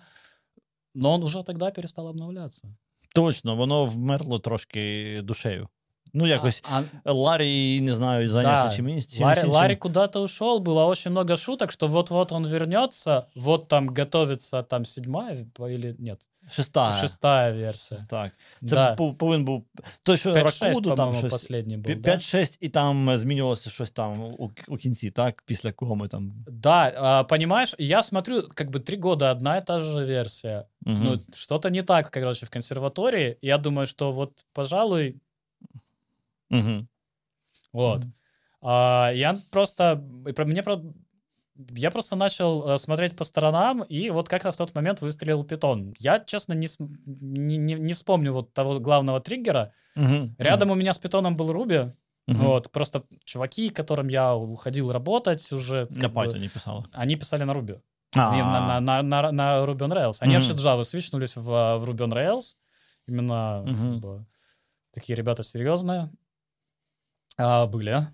Но он уже тогда перестал обновляться. Точно, воно вмерло трошки душею. Ну, якось а, а... Ларри, не знаю, занялся да. семь тысяч. Ларри, Ларри куда-то ушел, было очень много шуток, что вот-вот он вернется, вот там готовится там седьмая или нет? Шестая. Шестая версия. Так. Це да. повинен був... То, що Ракуду там щось... последній був, п'ять шість, да? І там змінювалося щось там у, у кінці, так? Після кого ми там... Да, а, понимаешь, я смотрю, как бы три года одна и та же версия. Угу. Ну, что-то не так, короче, в консерватории. Я думаю, что вот, пожалуй... Угу. Вот. Угу. А, я просто... Мне, я просто начал смотреть по сторонам, и вот как-то в тот момент выстрелил Python. Я, честно, не, не, не вспомню вот того главного триггера. Угу. Рядом угу. у меня с Python был Ruby. Угу. Вот. Просто чуваки, к которым я уходил работать уже... На Python писали. Они писали на Ruby. На, на, на, на Ruby on Rails. Они угу. вообще с Java свичнулись в, в Ruby on Rails. Именно угу. такие ребята серьезные. А, были.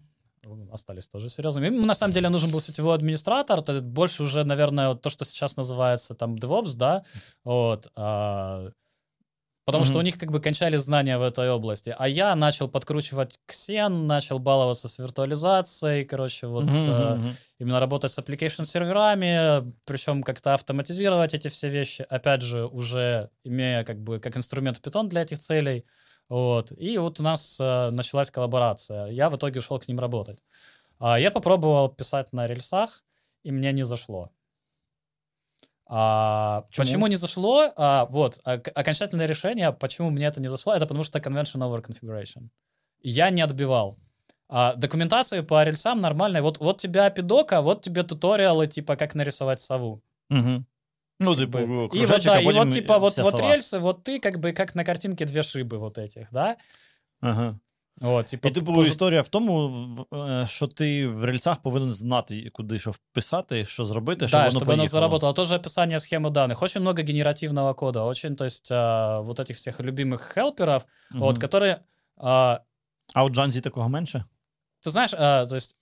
остались тоже серьезными. Им, на самом деле, нужен был сетевой администратор, то есть больше уже, наверное, вот то, что сейчас называется там DevOps, да, вот, а, потому mm-hmm. что у них как бы кончались знания в этой области. А я начал подкручивать Xen, начал баловаться с виртуализацией, короче, вот mm-hmm, с, mm-hmm. именно работать с application-серверами, причем как-то автоматизировать эти все вещи, опять же, уже имея как бы как инструмент Python для этих целей. Вот. И вот у нас э, началась коллаборация. Я в итоге ушел к ним работать. А я попробовал писать на рельсах, и мне не зашло. А, почему? почему не зашло? А, вот, окончательное решение, почему мне это не зашло, это потому что convention over configuration. Я не отбивал. А, документации по рельсам нормальной. Вот, вот тебе апидока, вот тебе туториалы, типа, как нарисовать сову. Угу. Ну, типа, и вот, да, и вот, типа, вот, вот рельсы, вот ты, как бы, как на картинке две шиби вот этих, да? Ага. О, типа, і, типу, пуз... історія в тому, що ти в рельсах повинен знати, куди що вписати, що зробити, щоб да, воно поїхало. Да, щоб воно заработало. Тоже описание схемы данных. Очень много генеративного кода, очень, то есть, а, вот этих всех любимых хелперов, угу. вот, которые... А, а у Джанзі такого менше? Ты знаешь, а, то есть,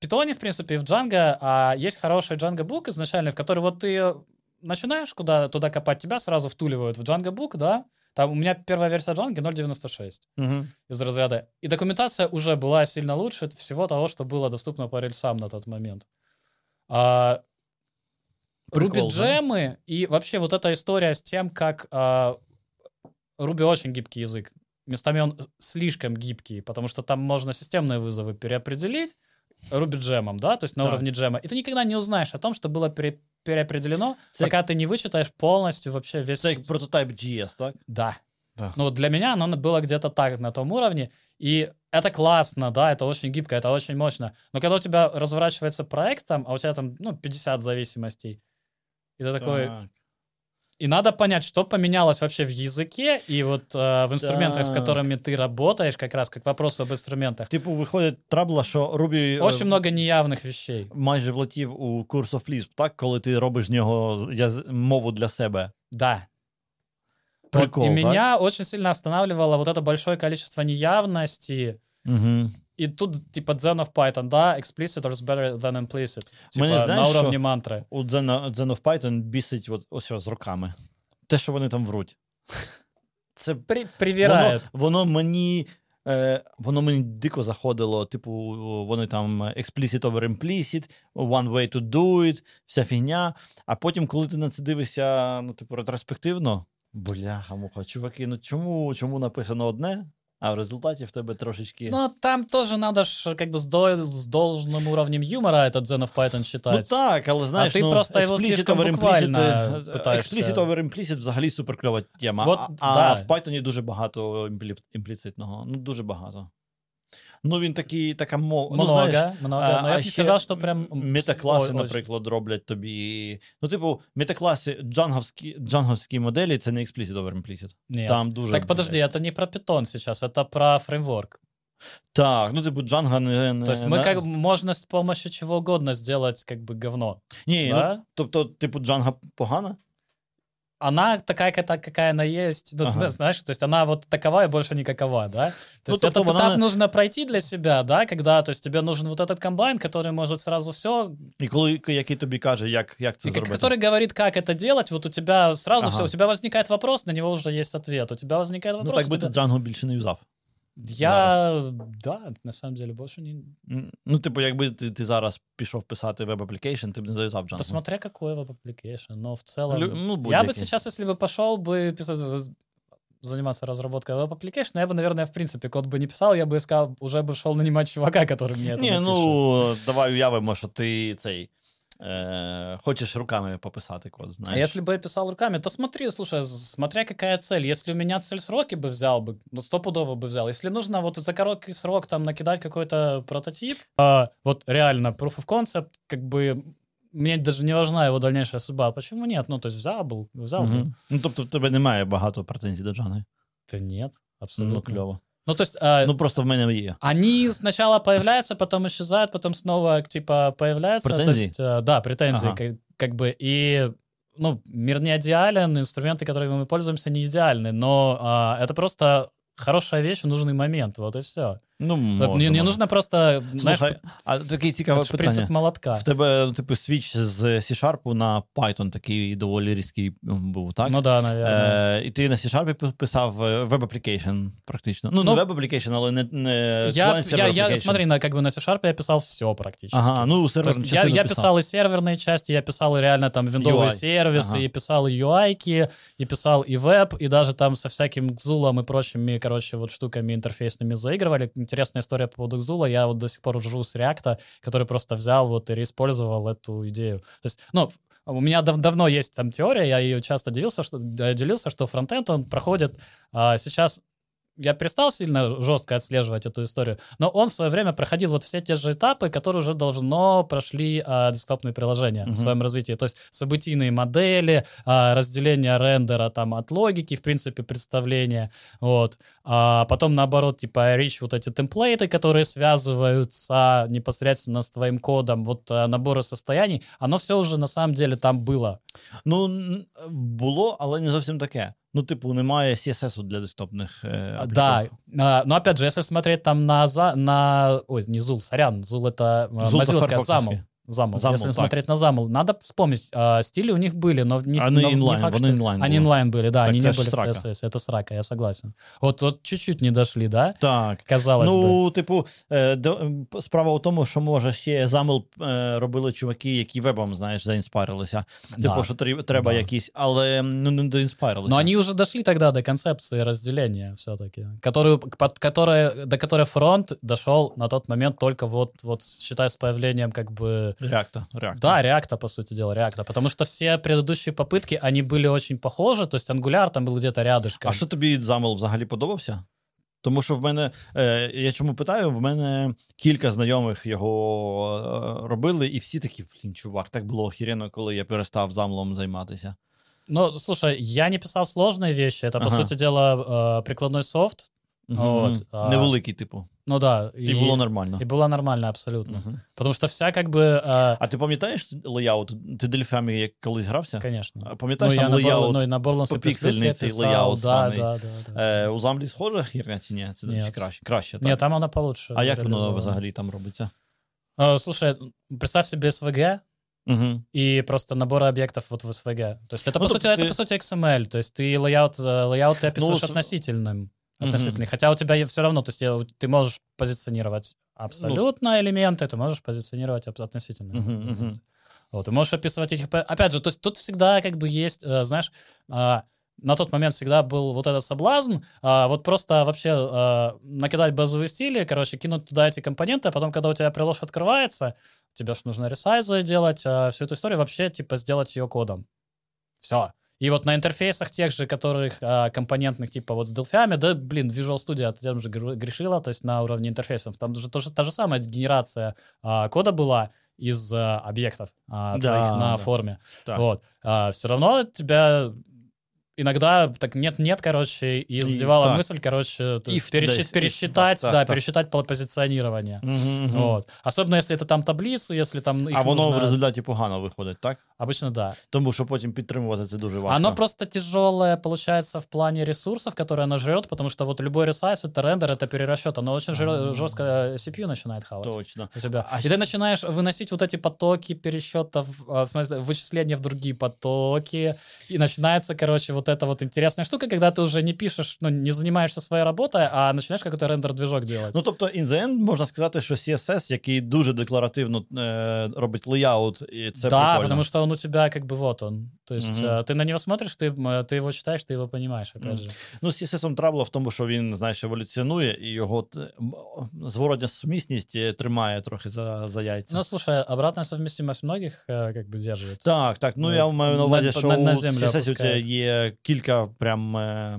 в Python, в принципе, и в Django а есть хороший Django-бук изначально, в который вот ты начинаешь куда, туда копать, тебя сразу втуливают в Django-бук, да? Там у меня первая версия Django ноль девяносто шесть угу. из разряда. И документация уже была сильно лучше всего того, что было доступно по рельсам на тот момент. А, Ruby джемы да? и вообще вот эта история с тем, как а, Ruby очень гибкий язык. Местами он слишком гибкий, потому что там можно системные вызовы переопределить, Ruby джемом, да, то есть на да. уровне джема. И ты никогда не узнаешь о том, что было пере- переопределено, це пока як... ты не вычитаешь полностью вообще весь... Это прототип джи эс, так? Да. да. Ну, для меня оно было где-то так, на том уровне. И это классно, да, это очень гибко, это очень мощно. Но когда у тебя разворачивается проект там, а у тебя там, ну, пятьдесят зависимостей, и ты такой... Так. И надо понять, что поменялось вообще в языке и вот э, в инструментах, так. с которыми ты работаешь, как раз как вопрос об инструментах. Типу, виходить трабла, що Ruby... Очень много неявних вещей. Майже влетів у Curse of Lisp, так? Коли ти робиш з нього мову для себе. Да. Прикол, вот, и да? меня очень сильно останавливало вот это большое количество неявности. Угу. І тут, типа, Zen of Python, да, explicit or better than implicit. Типа, мені, знаєш, на уровні мантри. У Zen, Zen of Python бісить от, ось з руками. Те, що вони там вруть. Це При, воно, воно мені е, воно мені дико заходило. Типу, вони там explicit over implicit, one way to do it, вся фігня. А потім, коли ти на це дивишся, ну, типу, ретроспективно, бляха-муха, чуваки, ну чому, чому написано одне? А в результате в тебе трошечки... Ну, там тоже надо ж как бы с, до... с должным уровнем юмора этот Zen of Python считать. Ну так, але знаешь, а ну, explicit over implicit, explicit over implicit взагалі суперкльова тема. Вот, а, да. а в Python дуже багато імпліцитного. Ну, дуже багато. Ну, він такий, така мова. Много, ну, знаєш, много. А, ну, я б не сказав, що прям... Метакласи, ой, наприклад, ой. роблять тобі... Ну, типу, метакласи, джанговські, джанговські моделі, це не explicit over implicit. Нет. Там дуже... Так, подожди, это не про Python сейчас, это про фреймворк. Так, ну, типа, Django... Не, то есть не, мы как можно с помощью чего угодно сделать как бы говно. Не, да? ну, тобто, типу, Django погана? Она такая, какая она есть. Ну, ага. Знаешь, то есть она вот такова и больше никакова, да? То ну, есть этот этап она... нужно пройти для себя, да, когда, то есть тебе нужен вот этот комбайн, который может сразу все... И коли, який тобі каже, як, як це зробити. Который говорит, как это делать, вот у тебя сразу ага. все, у тебя возникает вопрос, на него уже есть ответ, у тебя возникает вопрос... Ну, так би ти Django більше не юзав. Я, да, на самом деле, больше не... Ну, типу, якби ти, ти зараз пішов писати веб-аплікейшн, ти б не зав'язав Django. Да смотря какой веб-аплікейшн, но в целом... Лю... Ну, я бы сейчас, если бы пошел бы писать, заниматься разработкой веб-аплікейшн, я бы, наверное, в принципе, код бы не писал, я бы искал, уже бы шел нанимать чувака, который мне это не, напише. Ну, давай уявимо, що ти цей... Э, хочешь руками пописать код, знаешь. А если бы я писал руками, то смотри, слушай, смотря какая цель. Если у меня цель сроки бы взял бы, ну, стопудово бы взял. Если нужно вот за короткий срок там накидать какой-то прототип, а, вот реально proof of concept, как бы мне даже не важна его дальнейшая судьба. Почему нет? Ну, то есть взял был, взял угу. бы. Ну, тобто в тебе немає багато претензій до Джани? Та нет, абсолютно. Ну, клево. Ну, то есть... Э, ну, просто в мене є. Они сначала появляются, потом исчезают, потом снова, типа, появляются. Претензии? То есть, э, да, претензии, ага. как, как бы. И, ну, мир не идеален, инструменты, которыми мы пользуемся, не идеальны, но э, это просто хорошая вещь в нужный момент, вот и все. Ну, мені не нужно просто, знаєш, Слухай, а таке цікаве от, питання. Принцип молотка. В тебе типу свіч з C-Sharp на Python такий доволі різкий був, так? Ну да, навірно. Е, і ти на C-Sharp писав веб-аплікейшн практично. Ну, ну не веб-аплікейшн, але не не я, я, я смотри, на как бы на C-Sharp я писав все практично. Ага, ну, серверну частину писав. Я, я писал и серверные части, я писал и реально там виндовые сервисы, ага. и писал и ю ай-ки, и писал и веб, и даже там со всяким гзулом и прочими, короче, вот штуками интерфейсными заигрывали. Интересная история по поводу Xula. Я вот до сих пор жру с React, который просто взял вот и реиспользовал эту идею. То есть, ну, у меня дав- давно есть там теория, я ее часто делился, что, делился, что фронтенд, он проходит а, сейчас... Я перестал сильно жестко отслеживать эту историю, но он в свое время проходил вот все те же этапы, которые уже должно прошли а, десктопные приложения uh-huh. в своем развитии. То есть событийные модели, а, разделение рендера там, от логики, в принципе, представление. Вот. А потом, наоборот, типа рич вот эти темплейты, которые связываются непосредственно с твоим кодом, вот а, наборы состояний, оно все уже на самом деле там было. Ну, было, але не совсем такое. Ну, типу, немає си эс эс для десктопних э, аплікацій. Да, но опять же, если смотреть там на... на ой, не Зул, сорян, Зул это мазиловская, замл. Замл. Замл, если так. смотреть на замл, надо вспомнить, э, стили у них были, но не, а, но но inline, не факт, что... Inline они inline были, да, так они не были срака. си эс эс, это срака, я согласен. Вот, вот чуть-чуть не дошли, да? Так. Казалось ну, би. Ну, типу, э, справа у тому, що, може, ще замл э, робили чуваки, які вебом, знаєш, заінспарилися. Да. Типу, що треба да. якісь, але ну, не доінспарилися. Ну, вони вже дошли тоді до концепції розділення, все-таки, которую, под, которая, до которой фронт дошел на тот момент только вот, вот считай, с появлением, как бы... Реакта, реакта. Да, реакта, по сути дела, реакта. Потому что все предыдущие попытки, они были очень похожи, то есть Angular там был где-то рядышком. А що тобі замл взагалі подобався? Тому що в мене, е, я чому питаю, в мене кілька знайомих його е, робили, і всі такі, блін, чувак, так було охеренно, коли я перестав замлом займатися. Ну, слушай, я не писав сложні вещи, это, ага. по сути дела, е, прикладний софт. Угу. Вот, а... Невеликий, типу. Ну да. И, и было нормально. И было нормально, абсолютно. Угу. Потому что вся как бы... Э... А ты помнишь лейаут? Ты дельфами як колись грався? Конечно. Помнишь ну, там лейаут? Ну, і на Borland піксельний цей лейаут странний. Да, да, да, е, да. У замлі схожа хірня чи ні? Це Нет. краще. краще так? Ні, там вона получше. А як воно взагалі там робиться? Э, слушай, представь себе эс ви джи, угу. и просто наборы объектов вот в эс ви джи. То есть это, ну, по, сути, ты... это по сути икс эм эль. То есть ты лейаут, лейаут ты описываешь ну, относительным. Относительно. Mm-hmm. Хотя у тебя все равно, то есть ты можешь позиционировать абсолютно ну, элементы, ты можешь позиционировать относительно. Mm-hmm, mm-hmm. Вот, ты можешь описывать их. Опять же, то есть тут всегда как бы есть, знаешь, на тот момент всегда был вот этот соблазн, вот просто вообще накидать базовые стили, короче, кинуть туда эти компоненты, а потом, когда у тебя приложка открывается, тебе же нужно ресайзы делать, всю эту историю вообще типа сделать ее кодом. Все. И вот на интерфейсах тех же, которых а, компонентных, типа вот с дельфами, да, блин, Visual Studio там же грешила, то есть на уровне интерфейсов. Там же тоже та же самая генерация а, кода была из а, объектов а, да, твоих на да. форме. Так. Вот. А, все равно тебя... Иногда так нет-нет, короче, и задевала и, мысль, так. короче, то есть пересчит, да, пересчитать, да, да, да, пересчитать позиционирование. Угу, вот. Угу. Особенно, если это там таблицы, если там... А воно нужно... в результаті погано виходить, так? Обычно, да. Тому що потім підтримувати це дуже важко. Оно просто тяжелое, получается, в плане ресурсов, которые оно жрет, потому что вот любой ресайз, это рендер, это перерасчет, оно очень жр... жестко си пи ю начинает хавать. Точно. У тебя. А и ты начинаешь выносить вот эти потоки пересчетов, в смысле, вычисления в другие потоки, и начинается, короче, вот это вот интересная штука, когда ти вже не пишеш, ну, не займаєшся своєю роботою, а починаєш якийсь рендер-движок робити. Ну, тобто, in the end, можна сказати, що сі эс эс, який дуже декларативно е, робить лейаут, і це да, прикольно. Да, тому що він у тебе, як би, вот он. То есть, угу. ти на нього смотриш, ти, ти його читаєш, ти його розумієш, опять же. Ну, з сі эс эс-ом трабло в тому, що він, знаєш, еволюціонує, і його зворотня сумісність тримає трохи за, за яйця. Ну, слушай, обратна совмістимость многих, як би, держить. Так, так, ну, я маю на увазі, що у сі эс эс у тебе є кілька прям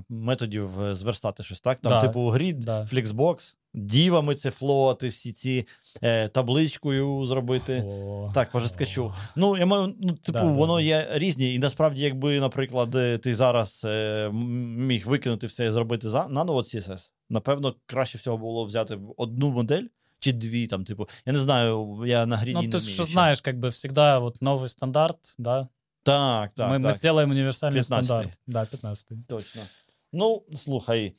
методів зверстати щось, так? Там да, типу grid, да. Flexbox, дівами це флоти, всі ці е, табличкою зробити. О, так, може скачу. Ну, я маю, ну, типу, да, воно да. є різні. І насправді, якби, наприклад, ти зараз е, міг викинути все і зробити за, наново сі эс эс, напевно, краще всього було взяти одну модель, чи дві там, типу. Я не знаю, я на гріді не вмію. Ну, ти ж знаєш, як би, завжди вот, новий стандарт, да? Так, так, ми, так. Ми зробимо універсальний п'ятнадцятий. Стандарт. Да, п'ятнадцятий. Точно. Ну, слухай,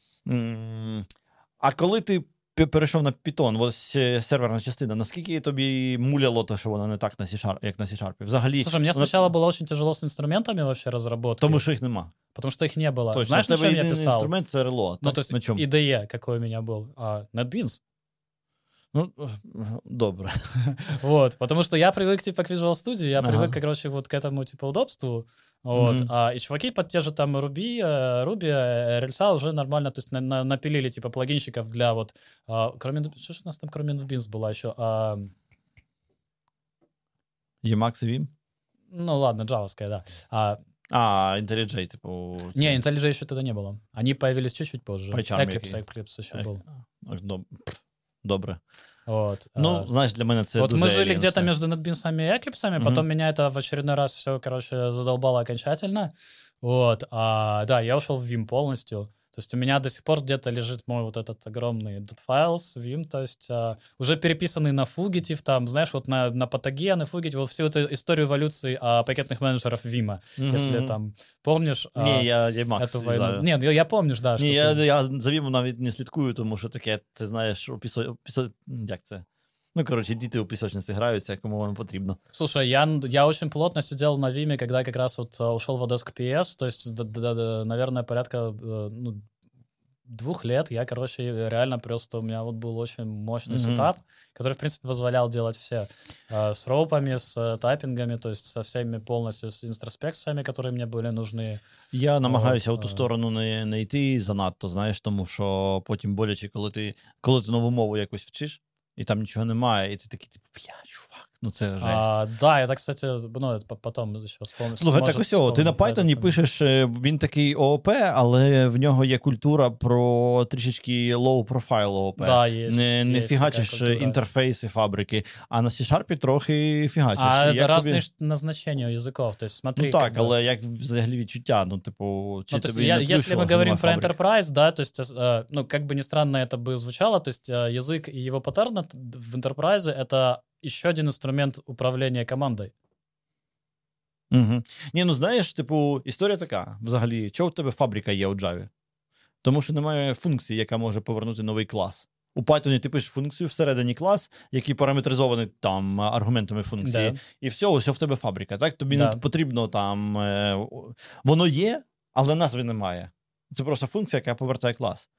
а коли ти перейшов на Python, ось серверна частина, наскільки тобі муляло те, що вона не так на C-Sharp, як на C-Sharp? Взагалі... Слушай, мне сначала было очень тяжело с инструментами вообще разработки. Потому что их нема. Потому что их не было. Точно. Знаешь, на чем я писал? Инструмент — это эр эл о. Ну, то есть ай ди и, какой у меня был. А, NetBeans. Ну, добро. Вот, потому что я привык, типа, к Visual Studio, я ага. привык, короче, вот к этому, типа, удобству, вот, mm-hmm. а, и чуваки под те же, там, Ruby, Ruby, Rails уже нормально, то есть, на- на- напилили, типа, плагинчиков для, вот, а, кроме, что же у нас там, кроме NetBeans была еще? А... Emacs и Vim? Ну, ладно, джавовская, да. А... А, IntelliJ, типа... Не, IntelliJ еще тогда не было. Они появились чуть-чуть позже. Eclipse, Eclipse еще был. Добре. Вот, ну, а... знаешь, для меня это... Вот мы жили где-то между NetBeans'ами и Eclipse'ами, mm-hmm. потом меня это в очередной раз все, короче, задолбало окончательно. Вот, а, да, я ушел в Vim полностью. То есть у меня до сих пор где-то лежит мой вот этот огромный .files, Vim, то есть а, уже переписанный на Fugitive, там, знаешь, вот на, на Patagia, на Fugitive, вот всю эту историю эволюции а, пакетных менеджеров Vim, mm-hmm. если там помнишь а, не, я, я Макс, эту войну. Не, я, я помню, да. Что не, я, ты... я за Vim навіть не слідкую, тому що таке, ти знаєш, у пісо... пісо... як це? Ну, короче, діти у пісочниці граються, кому воно потрібно. Слушай, я, я очень плотно сидел на Vim, когда как раз вот ушел в Adosk пи эс, то есть, да, да, да, наверное, порядка ну, двух лет я, короче, реально просто у меня вот был очень мощный mm-hmm. сетап, который, в принципе, позволял делать все. С роупами, с тайпингами, то есть со всеми полностью, с интроспекциями, которые мне были нужны. Я намагаюся вот, в ту сторону не, не йти занадто, знаєш, тому що потім боляче, коли ти, коли ти нову мову якось вчиш, и там ничего немає, и ты такий, типа, бля, чувак, ну це жесть. А, да, я так, кстати, ну, это потом ще вспомню. Слухай, так усього, ти на Python пишеш, він такий ООП, але в нього є культура про трішечки low-profile ООП. Да, є, не є, не фігачиш інтерфейси фабрики, а на C-Sharp трохи фігачиш. А це різне тобі... назначення язиків, то есть, смотри. Ну так, але як взагалі відчуття, ну, типу, чи ну, тобі я, не включило. Якщо ми говоримо про Enterprise, да, то есть, ну, как бы ни странно это бы звучало, то есть, язык и его паттерны в Enterprise это еще один инструмент управления командой. Угу. Ні, ну знаєш, типу, історія така, взагалі, чого в тебе фабрика є у Java? Тому що немає функції, яка може повернути новий клас. У Python ти пишеш функцію всередині клас, який параметризований там аргументами функції, да. І все, ось в тебе фабрика, так? Тобі да. не потрібно там... Воно є, але назви немає. Це просто функція, яка повертає клас.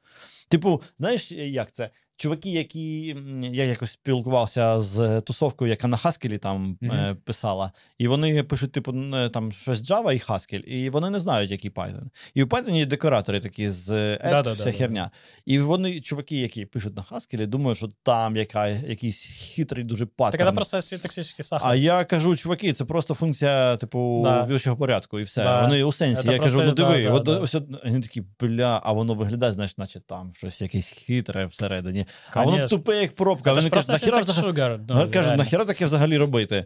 Типу, знаєш, як це? Чуваки, які... Я якось спілкувався з тусовкою, яка на Haskell там mm-hmm. писала. І вони пишуть, типу, там щось Java і Haskell. І вони не знають, який Python. І у Python є декоратори такі з ет, да, вся да, херня. Да. І вони, чуваки, які пишуть на Haskell, думають, що там яка, якийсь хитрий дуже паттерн. Так, це просто синтаксичний сахар. А я кажу, чуваки, це просто функція, типу, да. вищого порядку. І все. Да. Вони у сенсі. Це я просто, кажу, ну диви. Да, от, да, ось, да. Вони такі, бля, а воно виглядає, значить, наче там щось якесь хитре всередині. А воно тупе, як пробка. Вони кажуть, нахіра, sugar, no, кажуть нахіра таке взагалі робити?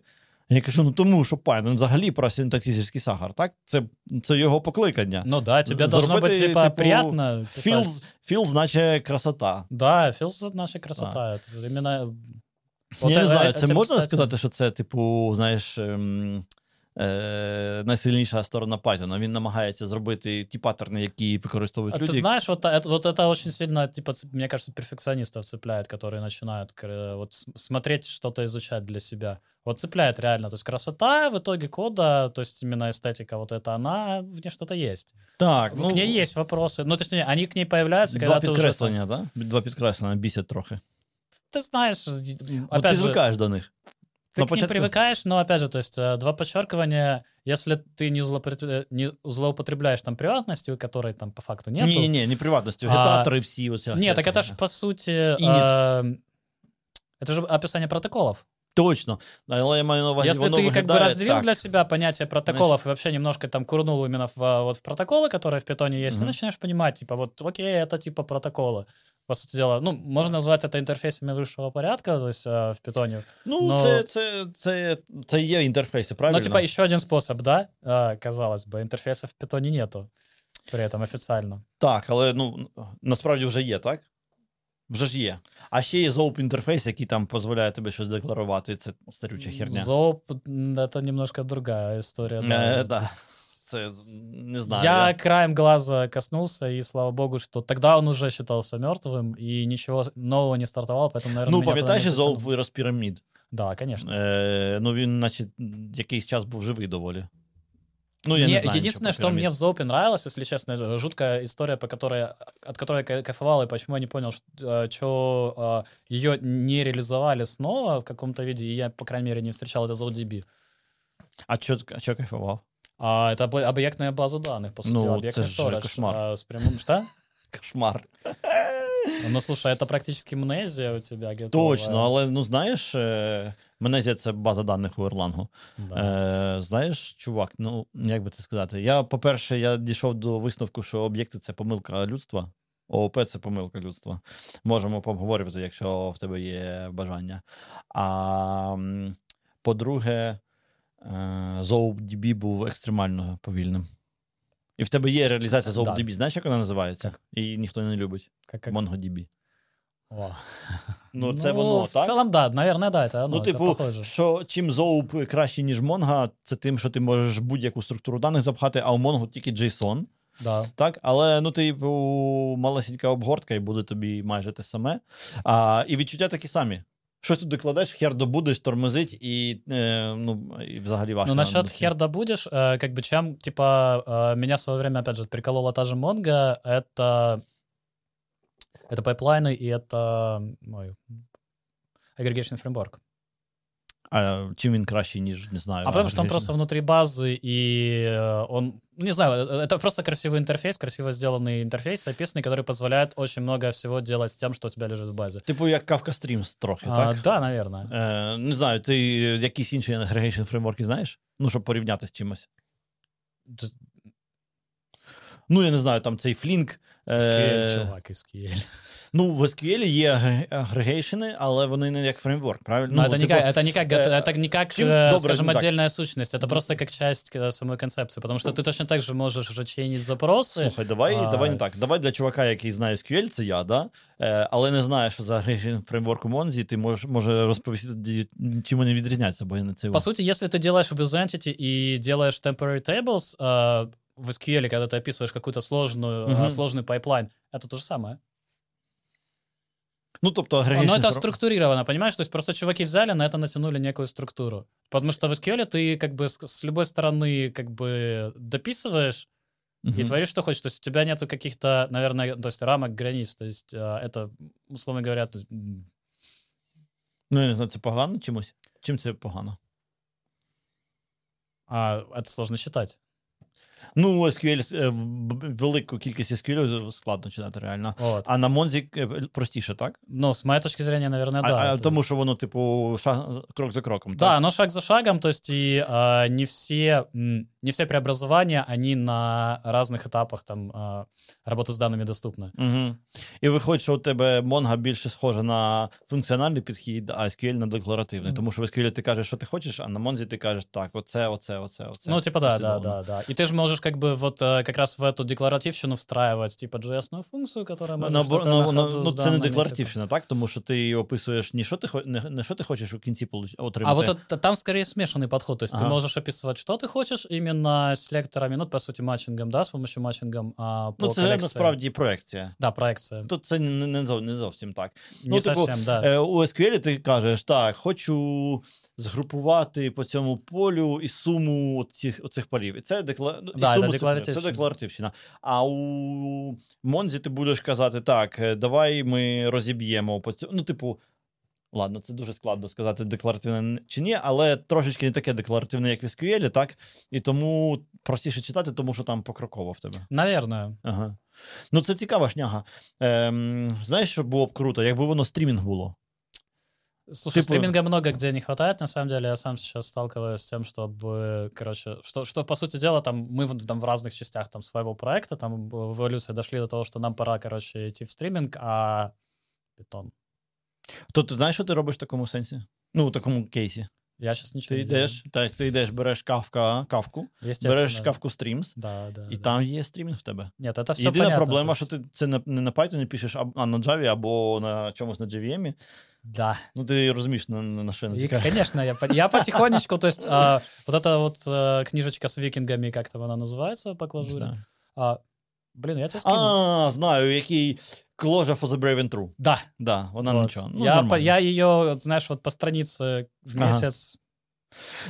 Я кажу, ну тому, що Python взагалі про синтаксичний сахар, так? Це, це його покликання. Ну да, тебе должно бути типа, приємно писати. Філ значить красота. Да, філ значить красота. Я не знаю, це можна сказати, що це, типу, знаєш... найсильніша сторона Python. Він намагається зробити ті паттерни, які використовують а люди. Ти знаєш, вот это вот это очень сильно, типа, мне кажется, перфекционистов цепляет, которые начинают вот смотреть что-то изучать для себя. Вот цепляет реально, то есть красота в итоге кода, то есть именно эстетика вот эта, она в ней что-то есть. Так, ну, к ней есть вопросы. Ну, точнее, они к ней появляются, когда ты уже два підкреслення, да? Два підкреслення бісять трохи. Ти знаєш, вот ти звикаєш до них. Ты но к початку... ним привыкаешь, но, опять же, то есть два подчеркивания, если ты не, злопри... не злоупотребляешь там приватностью, которой там по факту нету. Не-не-не, не приватностью, а... это отрывси. Вот нет, так это же по сути... А... Это же описание протоколов. Точно. Я маю на увазі, если ты как бы раздвинул для себя понятие протоколов, значит... и вообще немножко там курнул именно в, вот, в протоколы, которые в Python есть, угу. ты начинаешь понимать, типа, вот, окей, это типа протоколы. По сути дела, ну, можно назвать это інтерфейсами вищого порядка, то есть в Python. Ну, но... це, це, це, це є інтерфейси, правильно? Ну, типа, еще один способ, да? Казалось бы, інтерфейсів в Python нету при этом офіційно. Так, але, ну, насправді вже є, так? Вже ж є. А ще є Zope інтерфейс, який там дозволяє тобі щось декларувати, це старюча херня. Zope — це немножко другая історія. Е, да. Це не знаю. Я, я краем глаза коснулся, и слава богу, что тогда он уже считался мертвым, и ничего нового не стартовало, поэтому, наверное, ну, пам'ятаєш, Zope вирос пірамід? Да, конечно. Е, ну, він, значить, якийсь час був живий доволі. Ну, я не, не знаю. Единственное, что мне в Zope нравилось, если честно, жуткая история, по которой, от которой я кайфовал, и почему я не понял, что, что ее не реализовали снова в каком-то виде, и я, по крайней мере, не встречал это ZODB. А что кайфовал? А, это объектная база данных, по сути, ну, объектный сторож. Кошмар. А, с прямым... Что? Кошмар. Ну, слушай, это практически Мнезія у тебя. Готова. Точно, але, ну, знаєш, Мнезія — це база даних у Erlang. Да. Е, знаєш, чувак, ну, як би це сказати? Я, по-перше, я дійшов до висновку, що об'єкти — це помилка людства. ООП — це помилка людства. Можемо поговорити, якщо в тебе є бажання. А, по-друге, ZODB був екстремально повільним. І в тебе є реалізація ZODB, да. Знаєш, як вона називається? Как? І ніхто не любить. Как, как? MongoDB. О. Ну, це ну, воно, в так? В цілому, да, наверное, да, це воно, ну, типу, це похоже. Що, чим Zope краще, ніж Mongo, це тим, що ти можеш будь-яку структуру даних запхати, а у Mongo тільки JSON. Да. Так? Але, ну, типу, малесенька обгортка, і буде тобі майже те саме. А, і відчуття такі самі. Щось тут докладаєш, хер добудеш, тормозить, і, э, ну, и взагалі важко. Ну, насчет хер добудешь, э, как бы чем, типа, э, меня в свое время, опять же, приколола та же Mongo, это, это пайплайны и это мой aggregation framework. А чем він краще, ніж, не знаю. А потому что он просто внутри базы, и он, не знаю, это просто красивый интерфейс, красиво сделанный интерфейс, описанный, который позволяет очень много всего делать с тем, что у тебя лежит в базе. Типу як Kafka Streams трохи, а, так? Да, наверное. Е, не знаю, ти якісь інші aggregation фреймворки знаєш? Ну, щоб порівняти з чимось. Д... Ну, я не знаю, там цей Flink. Е... ес кю ель, чувак, ес кю ель. Ну, в ес кю ель є агрегейшени, але вони не як фреймворк, правильно? Ну, ну, это, типу, не как, это не как, это не как э, скажем, отдельная так. сущность, это просто как часть самой концепции, потому что ты точно так же можешь уже чинить запроси. Слухай, давай, а... давай не так. Давай для чувака, який знає ес кю ель, це я, да? Але не знає, що за агрегейшен фреймворк у Mongo, ти можеш, може розповісти, чим вони відрізняються, бо я не цього. По суті, якщо ти делаєш об'єктентіті і делаєш temporary tables, э, в ес кю ель, когда ты описываешь какую-то сложную, угу. сложный пайплайн, это то же самое. Ну, тобто, агрегейшн... Но это структурировано, понимаешь? То есть просто чуваки взяли, на это натянули некую структуру. Потому что в ес кю эль ты как бы с любой стороны как бы дописываешь uh-huh. и творишь, что хочешь. То есть у тебя нету каких-то, наверное, то есть рамок, границ. То есть это, условно говоря... То есть... Ну, я не знаю, это погано чимось? Чим це погано? А, это сложно считать. Ну, ес кю ель, велику кількість ес кю ель складно читати реально. От. А на Mongo простіше, так? Ну, з моєї точки зрення, наверное, да. А, это... Тому що воно, типу, шаг, крок за кроком, да, так? Да, оно шаг за шагом, то есть и а, не все, не все преобразования, они на разных этапах там а, работы с данными доступны. Угу. І виходить, що у тебе Mongo більше схожа на функціональний підхід, а ес кю ель на декларативний. Тому що в ес кю ель ти кажеш, що ти хочеш, а на Mongo ти кажеш, так, оце, оце, оце, оце. Ну, типу, да, да, да, да. І ти ж можеш как бы вот как раз в эту декларативщину встраивать, типа, джей эс-ную функцию, которая може... Ну, це не декларативщина, так? Тому що ти описуєш не що ти, не, не що ти хочеш у кінці отримати. А вот это, там, скорее, смешанный подход. То есть ага. Ти можеш описувати, що ти хочеш, іменно селекторами, ну, по суті, матчингом, да, з помощью матчингом а, по колекції. Ну, це, колекції. Насправді, проекція. Да, проекція. Тут це не, не, зов, не зовсім так. Не ну, зовсім, типу, да. У ес кю ель ти кажеш, так, хочу... згрупувати по цьому полю і суму цих, оцих полів. І це, декла... да, і суму це, декларативщина. Це декларативщина. А у Mongo ти будеш казати, так, давай ми розіб'ємо по цьому. Ну, типу, ладно, це дуже складно сказати, декларативне чи ні, але трошечки не таке декларативне, як в ес кю ель, так? І тому простіше читати, тому що там покроково в тебе. Навірно. Ага. Ну, це цікава шняга. Ем, знаєш, що було б круто? Якби воно стрімінг було. Слушай, типа... стриминга много где не хватает, на самом деле. Я сам сейчас сталкиваюсь с тем, чтобы, короче, что, что по сути дела, там, мы там, в разных частях там, своего проекта, там, в эволюции дошли до того, что нам пора, короче, идти в стриминг, а Python. То ты знаешь, что ты робишь в такому сенсе? Ну, в такому кейсе? Я сейчас ничего ты не делаю. Ты, ты идешь, берешь Kafka, Kafka, берешь Kafka Streams, да, да, и да. Там есть стриминг в тебе. Нет, это все єдина понятно. Єдина проблема, що ти це не на Python пишеш, а на Java, або на чомусь на джей ві ем. Да. Ну, ти розумієш, на, на що я натякаю. Конечно, я, я потихонечку, то есть, а, вот эта вот а, книжечка с викингами, как там она называется, по Clojure. А, блин, я тебе скину. А, знаю, який Clojure for the brave and true. Да. Да, вона вот. Нічого. Ну, я, по, я ее, знаешь, вот по странице в месяц. Ага.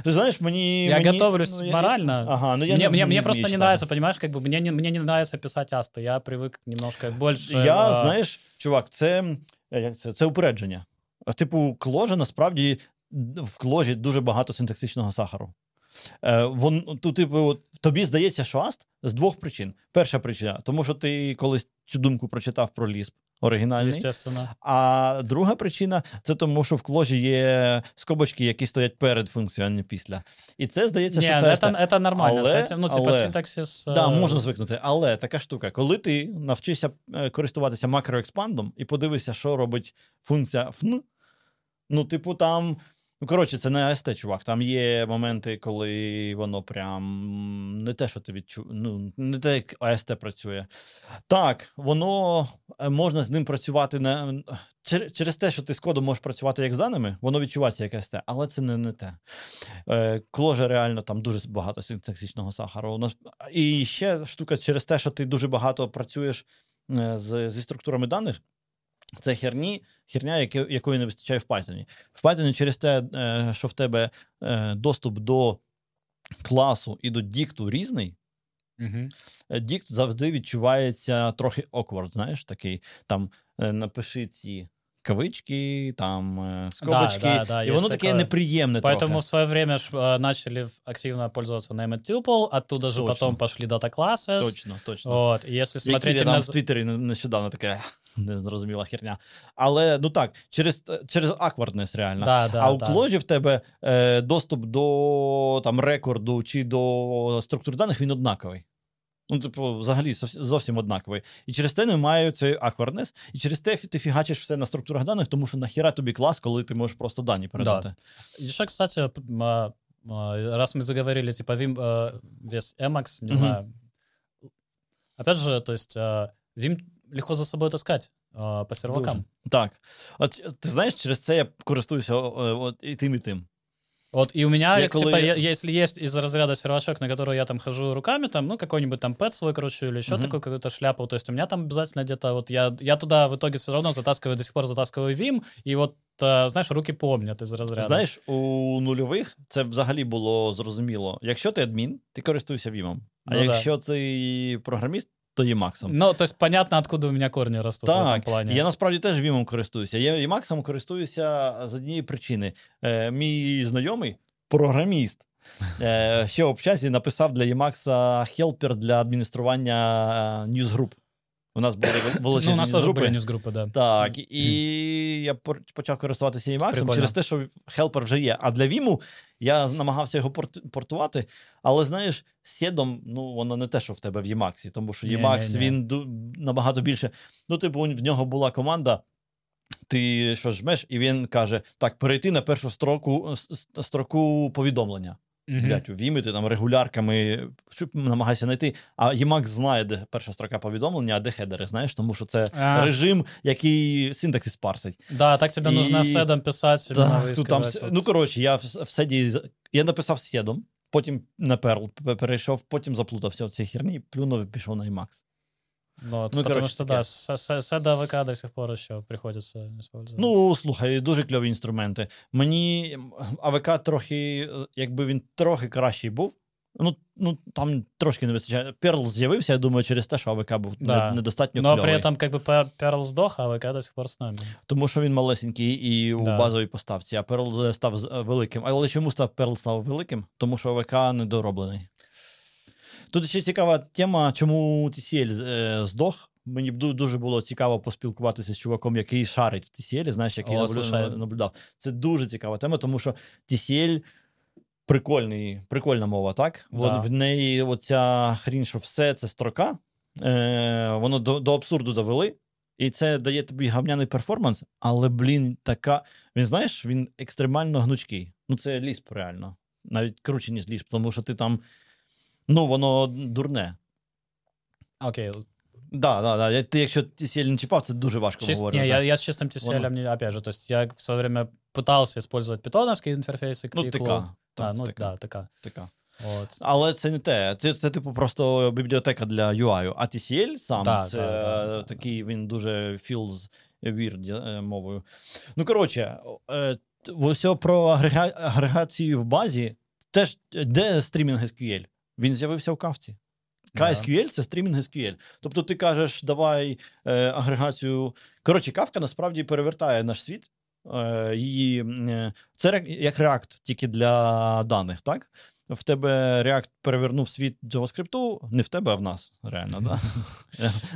Ты знаешь, мне... Я мне... готовлюсь ну, я... морально. Ага, ну, я мне не, мне, мне просто не, не нравится, понимаешь, как бы мне не, мне не нравится писать асты. Я привык немножко больше... Я, а... знаешь, чувак, це, це, це упередження. Типу, Clojure, насправді, в Clojure дуже багато синтаксичного сахару. Е, вон, ту, типу, тобі здається, що аст з двох причин. Перша причина, тому що ти колись цю думку прочитав про Lisp. Оригінальний. А друга причина – це тому, що в Clojure є скобочки, які стоять перед функцією, а не після. І це, здається, не, що це... Це, це нормально. Але, це, ну, типу, синтаксис... Так, да, можна звикнути. Але така штука. Коли ти навчишся користуватися макроекспандом і подивишся, що робить функція fn, ну, типу, там... Ну, коротше, це не АСТ, чувак. Там є моменти, коли воно прям не те, що ти відчув... Ну, не те, як АСТ працює. Так, воно... Можна з ним працювати на... Через те, що ти з кодом можеш працювати як з даними, воно відчувається як АСТ, але це не, не те. Clojure реально там дуже багато синтаксичного сахару. І ще штука через те, що ти дуже багато працюєш з, зі структурами даних, це херні, херня, якої не вистачає в Python. В Python через те, що в тебе доступ до класу і до дікту різний, mm-hmm. дікт завжди відчувається трохи awkward, знаєш, такий, там, напиши ці кавички, там, скобочки, да, да, да, і воно таке неприємне. Поэтому в своє время начали активно пользоваться name and tuple, оттуда же точно. Потом пошли data classes. Точно, точно. Вот, если смотрите... Які там на... в Твіттері нещодавно таке... Незрозуміла херня. Але, ну так, через, через awkwardness реально. Да, да, а у Clojure да. в тебе е, доступ до там, рекорду чи до структур даних, він однаковий. Ну, типу, взагалі зовсім однаковий. І через те немає цей awkwardness, і через те ти фігачиш все на структурах даних, тому що нахіра тобі клас, коли ти можеш просто дані передати. Да. І ще, кстати, раз ми заговорили, типа, Vim, весь Emacs, не знаю. Опять же, то есть, Vim легко за собою таскати по сервакам. Так. От, ти знаєш, через це я користуюся от, і тим, і тим. Вот, и у меня, я, коли... типа, я, если есть из разряда сервачок, на который я там хожу руками, там, ну, какой-нибудь там пэт свой, короче, или еще uh-huh. такую какую-то шляпу, то есть у меня там обязательно где-то, вот, я, я туда в итоге все равно затаскиваю, до сих пор затаскиваю Vim, и вот, а, знаешь, руки помнят из разряда. Знаєш, у нульових це взагалі було зрозуміло. Якщо ти адмін, ти користуєшся Vim'ом, а ну, якщо да. ти програміст, то Emacs. Ну, то есть понятно, откуда у меня корни растут так, в этом плане. Я насправді теж Vim'ом користуюся. Я Emacs'ом користуюся з однієї причини. Е, мій знайомий, програміст, е, ще об часі написав для Emacs'а хелпер для адміністрування ньюзгруп. У нас були величезні ну, у нас теж були ньюзгрупи, да. Так, і mm-hmm. я почав користуватися Emacs'ом через те, що хелпер вже є. А для Vim'у я намагався його портувати, але, знаєш, седом, ну, воно не те, що в тебе в Emacs'і, тому що Emacs, він набагато більше... Ну, типу, в нього була команда, ти що жмеш, і він каже, так, перейти на першу строку, строку повідомлення. Mm-hmm. Блять, у Vim'і ти там регулярками намагайся знайти, а Emacs знає, де перша строка повідомлення, а де хедери, знаєш, тому що це а. Режим, який синтаксис парсить. Да, так тебе і... нужно седом писати. Да, там... Ну, коротше, я в, в седі, я написав седом, потім на Perl перейшов, потім заплутався в цій херні, плюнув і пішов на Emacs. Вот, ну, потому короче, что, да, сед АВК до сих пор еще приходится использовать. Ну, слухай, дуже кльові інструменти. Мені АВК трохи, якби він трохи кращий був, ну, ну там трошки не вистачає. Перл з'явився, я думаю, через те, що АВК був да. недостатньо кльовий. Но при этом, как бы, Перл здох, а АВК до сих пор з нами. Тому що він малесенький і у да. базовій поставці, а Перл став великим. Але чому став Перл став великим? Тому що АВК недороблений. Тут ще цікава тема, чому Ті Сі Ель е, здох. Мені б дуже було цікаво поспілкуватися з чуваком, який шарить в Ті Сі Ель, знаєш, який О, наблюдав. Це дуже цікава тема, тому що Ті Сі Ель – прикольна мова, так? Да. В неї оця хрінь, що все це строка, е, воно до, до абсурду довели, і це дає тобі гавняний перформанс, але, блін, така... Він, знаєш, він екстремально гнучкий. Ну, це Lisp реально. Навіть круче, ніж Lisp, тому що ти там... Ну, воно дурне. Окей. Да, да, да. Ти якщо ті сі ель не чіпав, це дуже важко Чис... говорити. Ні, я, я з чистим ті сі ель не, опять же, то есть я в своє время пытался использовать питоновські інтерфейси, ну, така, а, ну, така. Да, така. Така. От. Але це не те. Це, це типу просто бібліотека для ю ай. А ті сі ель сам, да, це да, да, такий, да. Він дуже feels weird мовою. Ну, коротше, все про агрегацію в базі. Теж, де стрімінг ес кю ель? Він з'явився у кавці. кей ес кю ель – це стрімінг ес кю ель. Тобто ти кажеш, давай е, агрегацію... Коротше, кавка насправді перевертає наш світ. Е, її... Це як React, тільки для даних, так? В тебе React перевернув світ JavaScript, не в тебе, а в нас, реально, да?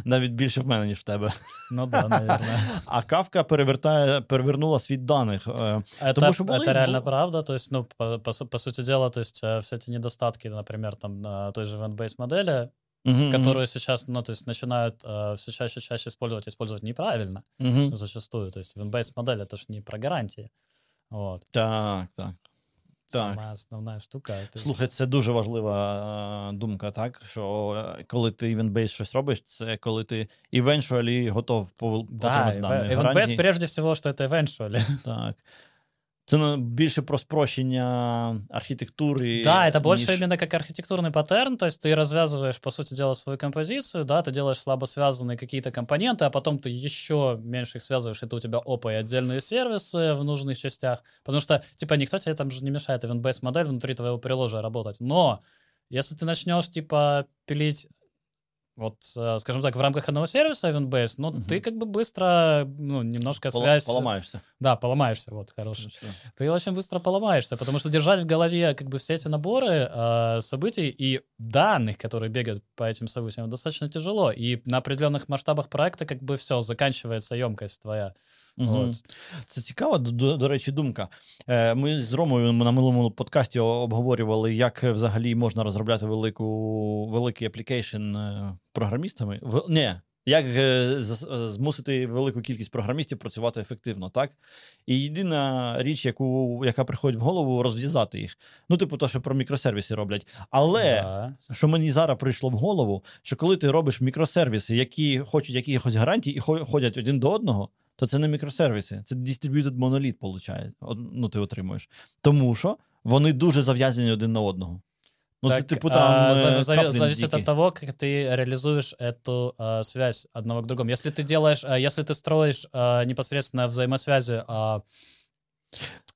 Навіть більше в мене, ніж в тебе. Ну да, наверное. А Kafka перевертає, перевернула світ даних. Это, Тому, що були, это реально бу... правда, то есть, ну, по, по, по сути дела, то есть, все эти недостатки, например, там, на той же event-based модели, Uh-huh, которую uh-huh. сейчас, ну, то есть, начинают э, все чаще чаще использовать, использовать неправильно, uh-huh. зачастую, то есть, event-based модель, это же не про гарантии. Вот. Так, так. Так. Сама основна штука. Слухай, це дуже важлива думка, так? Що коли ти event-based щось робиш, це коли ти eventually готов отримати дані. Event-based, прежде всього, що це eventually. Так. Це більше про спрощення архітектури. Да, это больше ніж... именно как архитектурный паттерн, то есть ты развязываешь, по сути дела, свою композицию, да, ты делаешь слабо связанные какие-то компоненты, а потом ты еще меньше их связываешь, это у тебя опа и отдельные сервисы в нужных частях, потому что, типа, никто тебе там же не мешает event-based модель внутри твоего приложения работать, но если ты начнешь, типа, пилить вот, скажем так, в рамках одного сервиса event-based, но угу. ты как бы быстро, ну, немножко Пол- связь... Поломаешься. Да, поломаешься, вот, хороший. Что? Ты очень быстро поломаешься, потому что держать в голове как бы все эти наборы э, событий и данных, которые бегают по этим событиям, достаточно тяжело. И на определенных масштабах проекта как бы все, заканчивается емкость твоя. Угу. Вот. Це цікава, до, до речі, думка. Ми з Ромою на минулому подкасті обговорювали, як взагалі можна розробляти велику, великий аплікейшн програмістами. В, ні, як змусити велику кількість програмістів працювати ефективно, так? І єдина річ, яку, яка приходить в голову, розв'язати їх. Ну, типу, то, що про мікросервіси роблять. Але, да. що мені зараз прийшло в голову, що коли ти робиш мікросервіси, які хочуть якихось гарантій і ходять один до одного, то це не мікросервіси, це distributed моноліт, получає, ну, ти отримуєш. Тому що вони дуже зав'язані один на одного. Ну, так, це типу там а, зависит от того, как ты реализуешь эту а, связь одного к другому. Если ты делаешь, а, если ты строишь а, непосредственно взаимосвязи а,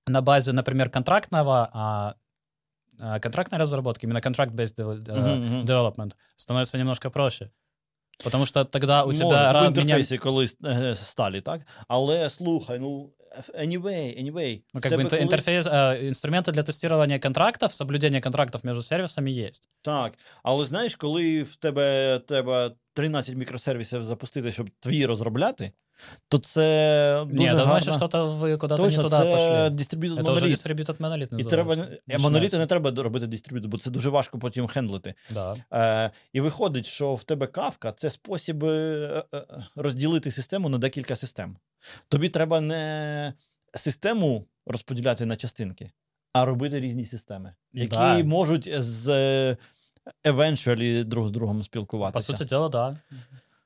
на базе, например, контрактного а, а, контрактной разработки, именно contract-based de- uh-huh, development, uh-huh. становится немножко проще. Потому що тоді у тебе... Може, в інтерфейсі коли стали, так? Але, слухай, ну, anyway, anyway. Ну, как бы інтерфейс, коли... інструменти для тестування контрактів, соблюдення контрактів між сервісами є. Так, але знаєш, коли в тебе, тебе тринадцять мікросервісів запустити, щоб твій розробляти, то це дуже Ні, гарно. Ні, це значить, що ви куди-то не туди пішли. Це distributed monolith. Це вже distributed monolith називається. Моноліти не треба робити distributed, бо це дуже важко потім хендлити. Да. Е, і виходить, що в тебе Kafka – це спосіб розділити систему на декілька систем. Тобі треба не систему розподіляти на частинки, а робити різні системи, які да. можуть з eventually друг з другом спілкуватися. По суті діла, так. Да.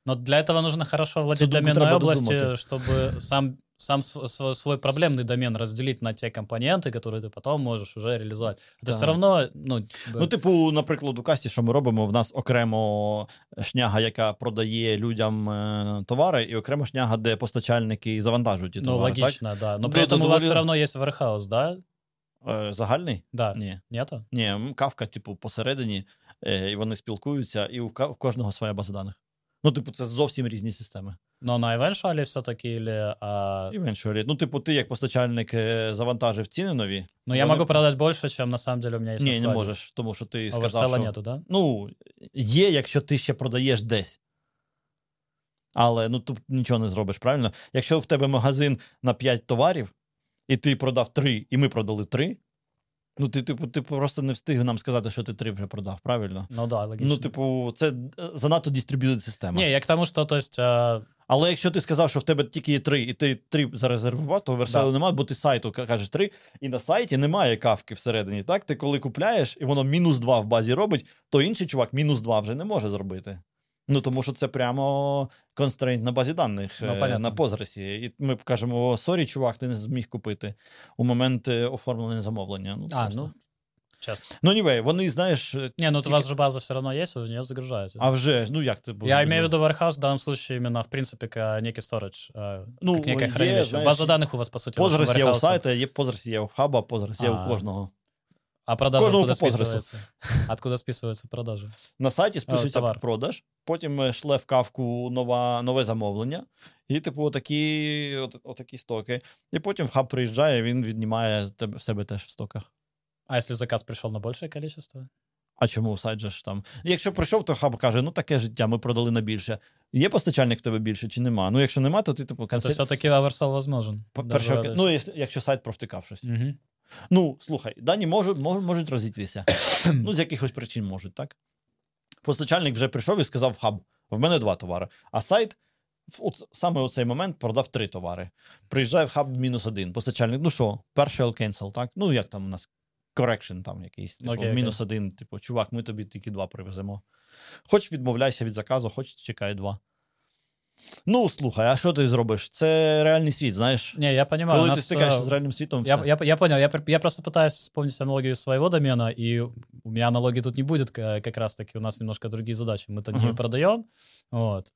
Но для этого нужно хорошо владеть доменной областью, чтобы сам, сам свой, свой проблемный домен разделить на те компоненты, которые ти потім можеш уже реалізувати. Це все одно, ну... Ну, типу, наприклад, у касті, що ми робимо, в нас окремо шняга, яка продає людям е, товари, і окремо шняга, де постачальники завантажують ті товари, так? Ну, логічно, так. Да. Но при этом у вас все одно є warehouse, да? Загальний? Да. Ні. Нєто? Ні, Kafka, типу, посередині, е, і вони спілкуються, і у кожного своя база даних. Ну, типу, це зовсім різні системи. Ну, на eventually все-таки, или... А... Eventually. Ну, типу, ти як постачальник завантажив ціни нові. Ну, я вони... можу продати більше, чим на самом деле у мене є на складі. Ні, не можеш, тому що ти сказав, що... Оверселла нету, да? Ну, є, якщо ти ще продаєш десь. Але, ну, тут нічого не зробиш, правильно? Якщо в тебе магазин на п'ять товарів, і ти продав три, і ми продали три, ну, ти, типу, ти просто не встиг нам сказати, що ти три вже продав, правильно? Ну, да, логічно. Ну, типу, це занадто дистриб'ютна система. Ні, як тому, що, то есть... А... Але якщо ти сказав, що в тебе тільки є три, і ти три зарезервував, то версалу да. немає, бо ти сайту кажеш три, і на сайті немає кавки всередині, так? Ти коли купляєш, і воно мінус два в базі робить, то інший чувак мінус два вже не може зробити. Ну, тому що це прямо констрейнт на базі даних, ну, на Postgres. І ми покажемо, сорі, чувак, ти не зміг купити у момент оформлення замовлення. Ну, а, просто. ну, чесно. Ну, anyway, вони, знаєш... Не, ну, тільки... у вас же база все одно є, у неї загружається. А вже, ну, як ти... Був, Я имею в виду warehouse в даному випадку, іменно, в принципі, як некий storage, ну, як неке хранилище. Знаєш, база даних у вас, по суті, Postgres є у сайта, є Postgres є у хаба, Postgres є у кожного. А продажи откуда списываются? Откуда списываются продажи? На сайті списується продаж, потім шле в кавку нова, нове замовлення, і типу такі, от, отакі стоки. І потім в хаб приїжджає, він віднімає в себе теж в стоках. А якщо заказ прийшов на більше кількість? А чому сайт же ж там? Якщо прийшов, то хаб каже, ну таке життя, ми продали на більше. Є постачальник в тебе більше чи нема? Ну якщо нема, то ти типу... Консиль... Це все-таки оверсел возможен. Першого... Ну якщо сайт провтикав щось. Угу. Ну, слухай, дані можуть, можуть розійтися. Ну, з якихось причин можуть, так? Постачальник вже прийшов і сказав в хаб, в мене два товари. А сайт от, саме у цей момент продав три товари. Приїжджає в хаб мінус один. Постачальник, ну що, partial cancel, так? Ну, як там у нас, correction там якийсь. Типу, okay, мінус okay. один, типу, чувак, ми тобі тільки два привеземо. Хоч відмовляйся від заказу, хоч чекай два. Ну, слухай, а що ти зробиш? Це реальний світ, знаєш? Не, я понимаю. Коли нас... ти стикаєшся з реальним світом, все. Я, я, я понял, я, я просто пытаюсь вспомнить аналогию своего домена, и у меня аналогии тут не будет, как раз-таки у нас немножко другие задачи. Мы-то uh-huh. не продаем, вот.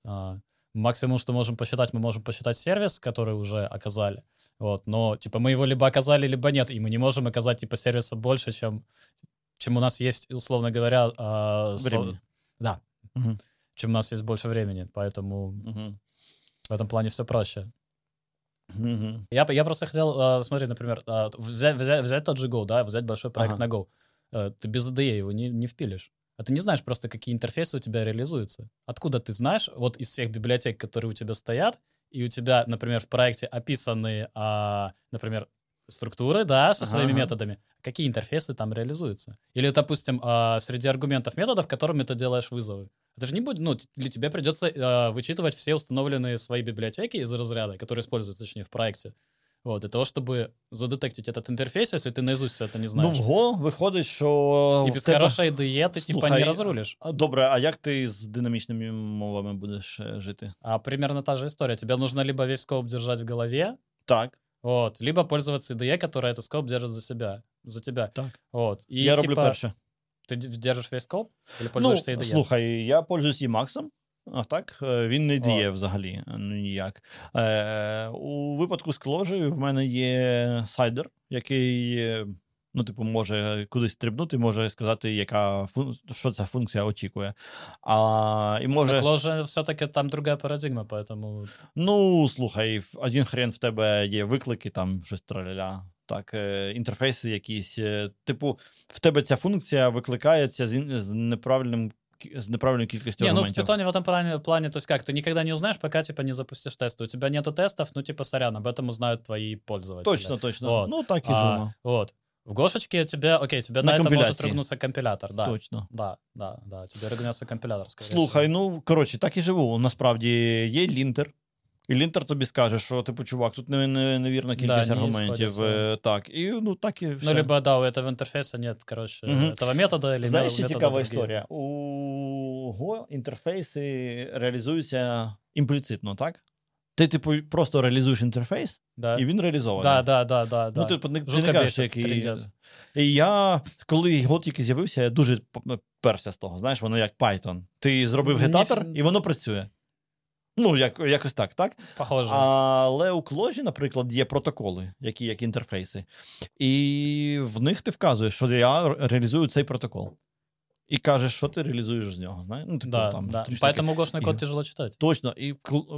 Максимум, что можем посчитать, мы можем посчитать сервис, который уже оказали. Вот, но, типа, мы его либо оказали, либо нет, и мы не можем оказать, типа, сервиса больше, чем, чем у нас есть, условно говоря... Времени. Со... Да. Uh-huh. чем у нас есть больше времени, поэтому угу. в этом плане все проще. Угу. Я, я просто хотел, смотри, например, взять, взять, взять тот же Go, да, взять большой проект ага. на Go. Ты без ай ди и его не, не впилишь. А ты не знаешь просто, какие интерфейсы у тебя реализуются. Откуда ты знаешь, вот из всех библиотек, которые у тебя стоят, и у тебя, например, в проекте описаны, а, например, структуры, да, со своими ага. методами, какие интерфейсы там реализуются. Или, допустим, среди аргументов методов, которыми ты делаешь вызовы. Это же не будет, ну, для тебя придется э, вычитывать все установленные свои библиотеки из разряда, которые используются, точнее, в проекте. Вот, для того, чтобы задетектить этот интерфейс, если ты наизусть все это не знаешь. Ну, в Go виходить, що... І без тебе... хорошої ай ді і ти, типа, не розрулиш. Добре, а як ти з динамічними мовами будеш жити? А примерно та же історія. Тебе нужно либо весь скоп держать в голові, так. Вот, либо пользоваться ай ді и, которая этот скоп держит за себя. За тебя. Так. Вот. И, Я типа... роблю перше. Ти держиш весь скоп? Или пользуєшся ай ді і? Ну, слухай, я пользуюсь Emacs, а так, він не діє О. взагалі, ну ніяк. Е, у випадку з Clojure в мене є сайдер, який, ну, типу, може кудись стрибнути, може сказати, яка фун... що ця функція очікує. А, і може... На Clojure все-таки там друга парадигма, поэтому... Ну, слухай, один хрен в тебе є виклики, там щось траля-ля. Так, інтерфейси якісь. Типу, в тебе ця функція викликається з, з неправильним з неправильной кількістю не, аргументів. Не, ну в Питоне в этом плане, плане, то есть как, ты никогда не узнаешь, пока, типа, не запустишь тесты. У тебя нету тестов, ну, типа, сорян, об этом узнают твои пользователи. Точно, точно. Вот. Ну, так и живо. Вот. В Гошечке тебе, окей, тебе на, на это может рыгнуться компилятор. Да. Точно. Да, да, да, тебе рыгнется компилятор, скорее Слухай, всего. ну, короче, так і живу. Насправді є лінтер. І лінтер тобі скаже, що, типу, чувак, тут невірна кількість да, аргументів. Так, і, ну, так і все. Ну, либо, да, у этого інтерфейса нет, короче, mm-hmm. этого метода. Или Знаєш, ще цікава другие. історія. У Go інтерфейси реалізуються імпліцитно, так? Ти, типу, просто реалізуєш інтерфейс, да. і він реалізований. Да, да, да, да, да. Ну, типу, ти, ти не кажеш, який... І я, коли Go тільки з'явився, я дуже перся з того, знаєш, воно як Python. Ти зробив гетатор, і воно працює. Ну, як, якось так, так? Похоже. Але у Clojure, наприклад, є протоколи, які як інтерфейси. І в них ти вказуєш, що я реалізую цей протокол. І кажеш, що ти реалізуєш з нього. Знає? Ну, типу, да, там, да. Поэтому гошний код тяжело читати. Точно. І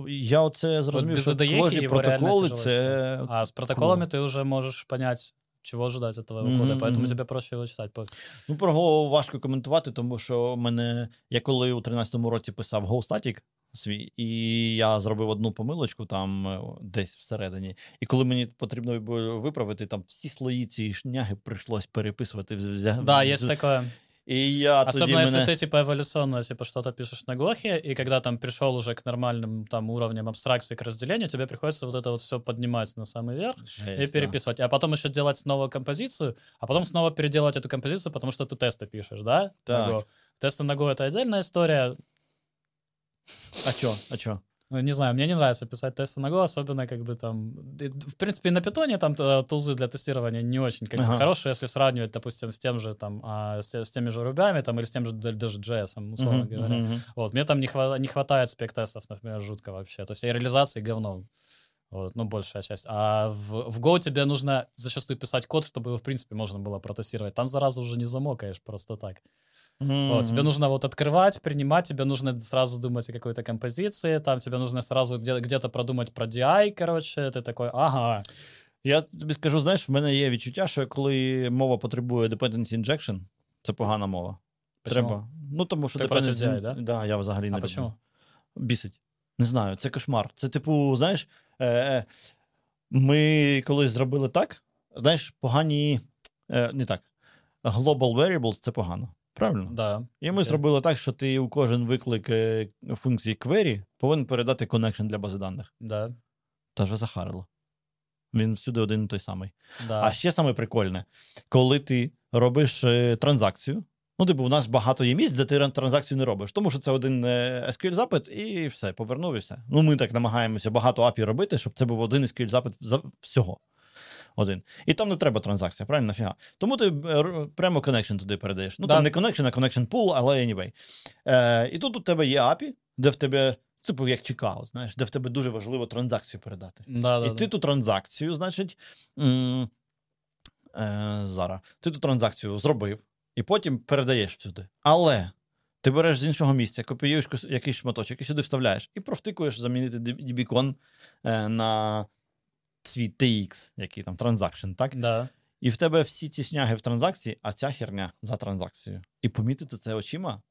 я оце зрозумів, що Clojure протоколи це... А з протоколами ти вже можеш понять, чого ждать від твоєго коду, mm-hmm. поэтому тебе проще його читати. Ну, про Go важко коментувати, тому що мене... Я коли у тринадцятому році писав Go Static, свій. І я зробив одну помилочку там десь всередині. І коли мені потрібно було виправити, там всі слої цієї шняги прийшлось переписувати. Да, є таке. І я Особенно, тоді если мене... ты, типа, эволюционно, типа, что-то пишешь на Гохе, и когда там пришел уже к нормальным, там, уровням абстракции, к разделению, тебе приходится вот это вот все поднимать на самый верх Жесть, и переписывать. Да. А потом еще делать снова композицию, а потом снова переделать эту композицию, потому что ты тесты пишешь, да? Так. На Go. Тесты на Go — это отдельная история. А чё? А чё? Не знаю, мне не нравится писать тесты на Go, особенно как бы там... В принципе, и на Python там тулзы для тестирования не очень как ага. бы, хорошие, если сравнивать, допустим, с тем же там, а, с, с теми же рубями там, или с тем же даже джей эс, условно uh-huh, говоря. Uh-huh. Вот. Мне там не, хва- не хватает спек-тестов, например, жутко вообще. То есть и реализации говно. Вот, ну, большая часть. А в, в Go тебе нужно зачастую писать код, чтобы его, в принципе, можно было протестировать. Там, зараза, уже не замокаешь просто так. Mm-hmm. Вот, тебе нужно вот открывать, принимать, тебе нужно сразу думать о какой-то композиции, там тебе нужно сразу где- где-то продумать про ди ай, коротше, ти такой, ага. Я тобі скажу, знаєш, в мене є відчуття, що коли мова потребує dependency injection, це погана мова. Почему? Треба. Ну, тому що... Ти dependency... ди ай, да? Да, я взагалі не а люблю. А чому? Бісить. Не знаю, це кошмар. Це типу, знаєш, е- ми колись зробили так, знаєш, погані... Е- не так. Global variables – це погано. Правильно? Да. І ми okay. зробили так, що ти у кожен виклик функції query повинен передати connection для бази даних. Да. Та вже захарило. Він всюди один і той самий. Да. А ще саме прикольне, коли ти робиш транзакцію, ну, типу, у нас багато є місць, де ти транзакцію не робиш, тому що це один ес кю ель-запит і все, повернув і все. Ну, ми так намагаємося багато эй пи ай робити, щоб це був один ес кю ель-запит всього. Один. І там не треба транзакція, правильно? Нафіга. Тому ти прямо connection туди передаєш. Ну, да. Там не connection, а connection pool, але anyway. Е, і тут у тебе є эй пи ай, де в тебе, типу, як checkout, знаєш, де в тебе дуже важливо транзакцію передати. Да, і да, ти да. ту транзакцію, значить, м- е, зараз, ти ту транзакцію зробив, і потім передаєш сюди. Але ти береш з іншого місця, копіюєш якийсь шматочок і сюди вставляєш. І провтикуєш замінити db-кон е, на... свій ти ікс, який там транзакшн, так? Да. І в тебе всі ці сняги в транзакції, а ця херня за транзакцію. І помітити це очима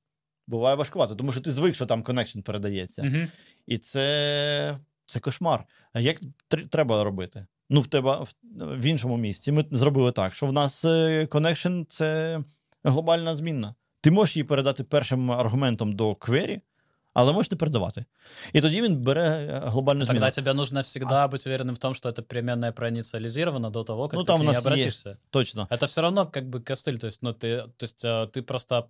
буває важкувато, тому що ти звик, що там коннекшн передається. Угу. І це, це кошмар. А як тр... треба робити? Ну, в тебе в... в іншому місці ми зробили так, що в нас коннекшн – це глобальна змінна. Ти можеш її передати першим аргументом до query, але можеш не передавати. І тоді він бере глобальну зміну. Тогда тебе нужно всегда а... быть уверенным в том, что это переменная проинициализирована до того, как ну, ты к ней обратишься. Есть. Точно. Это все равно как бы костыль. То есть, ну, ты, то есть ты просто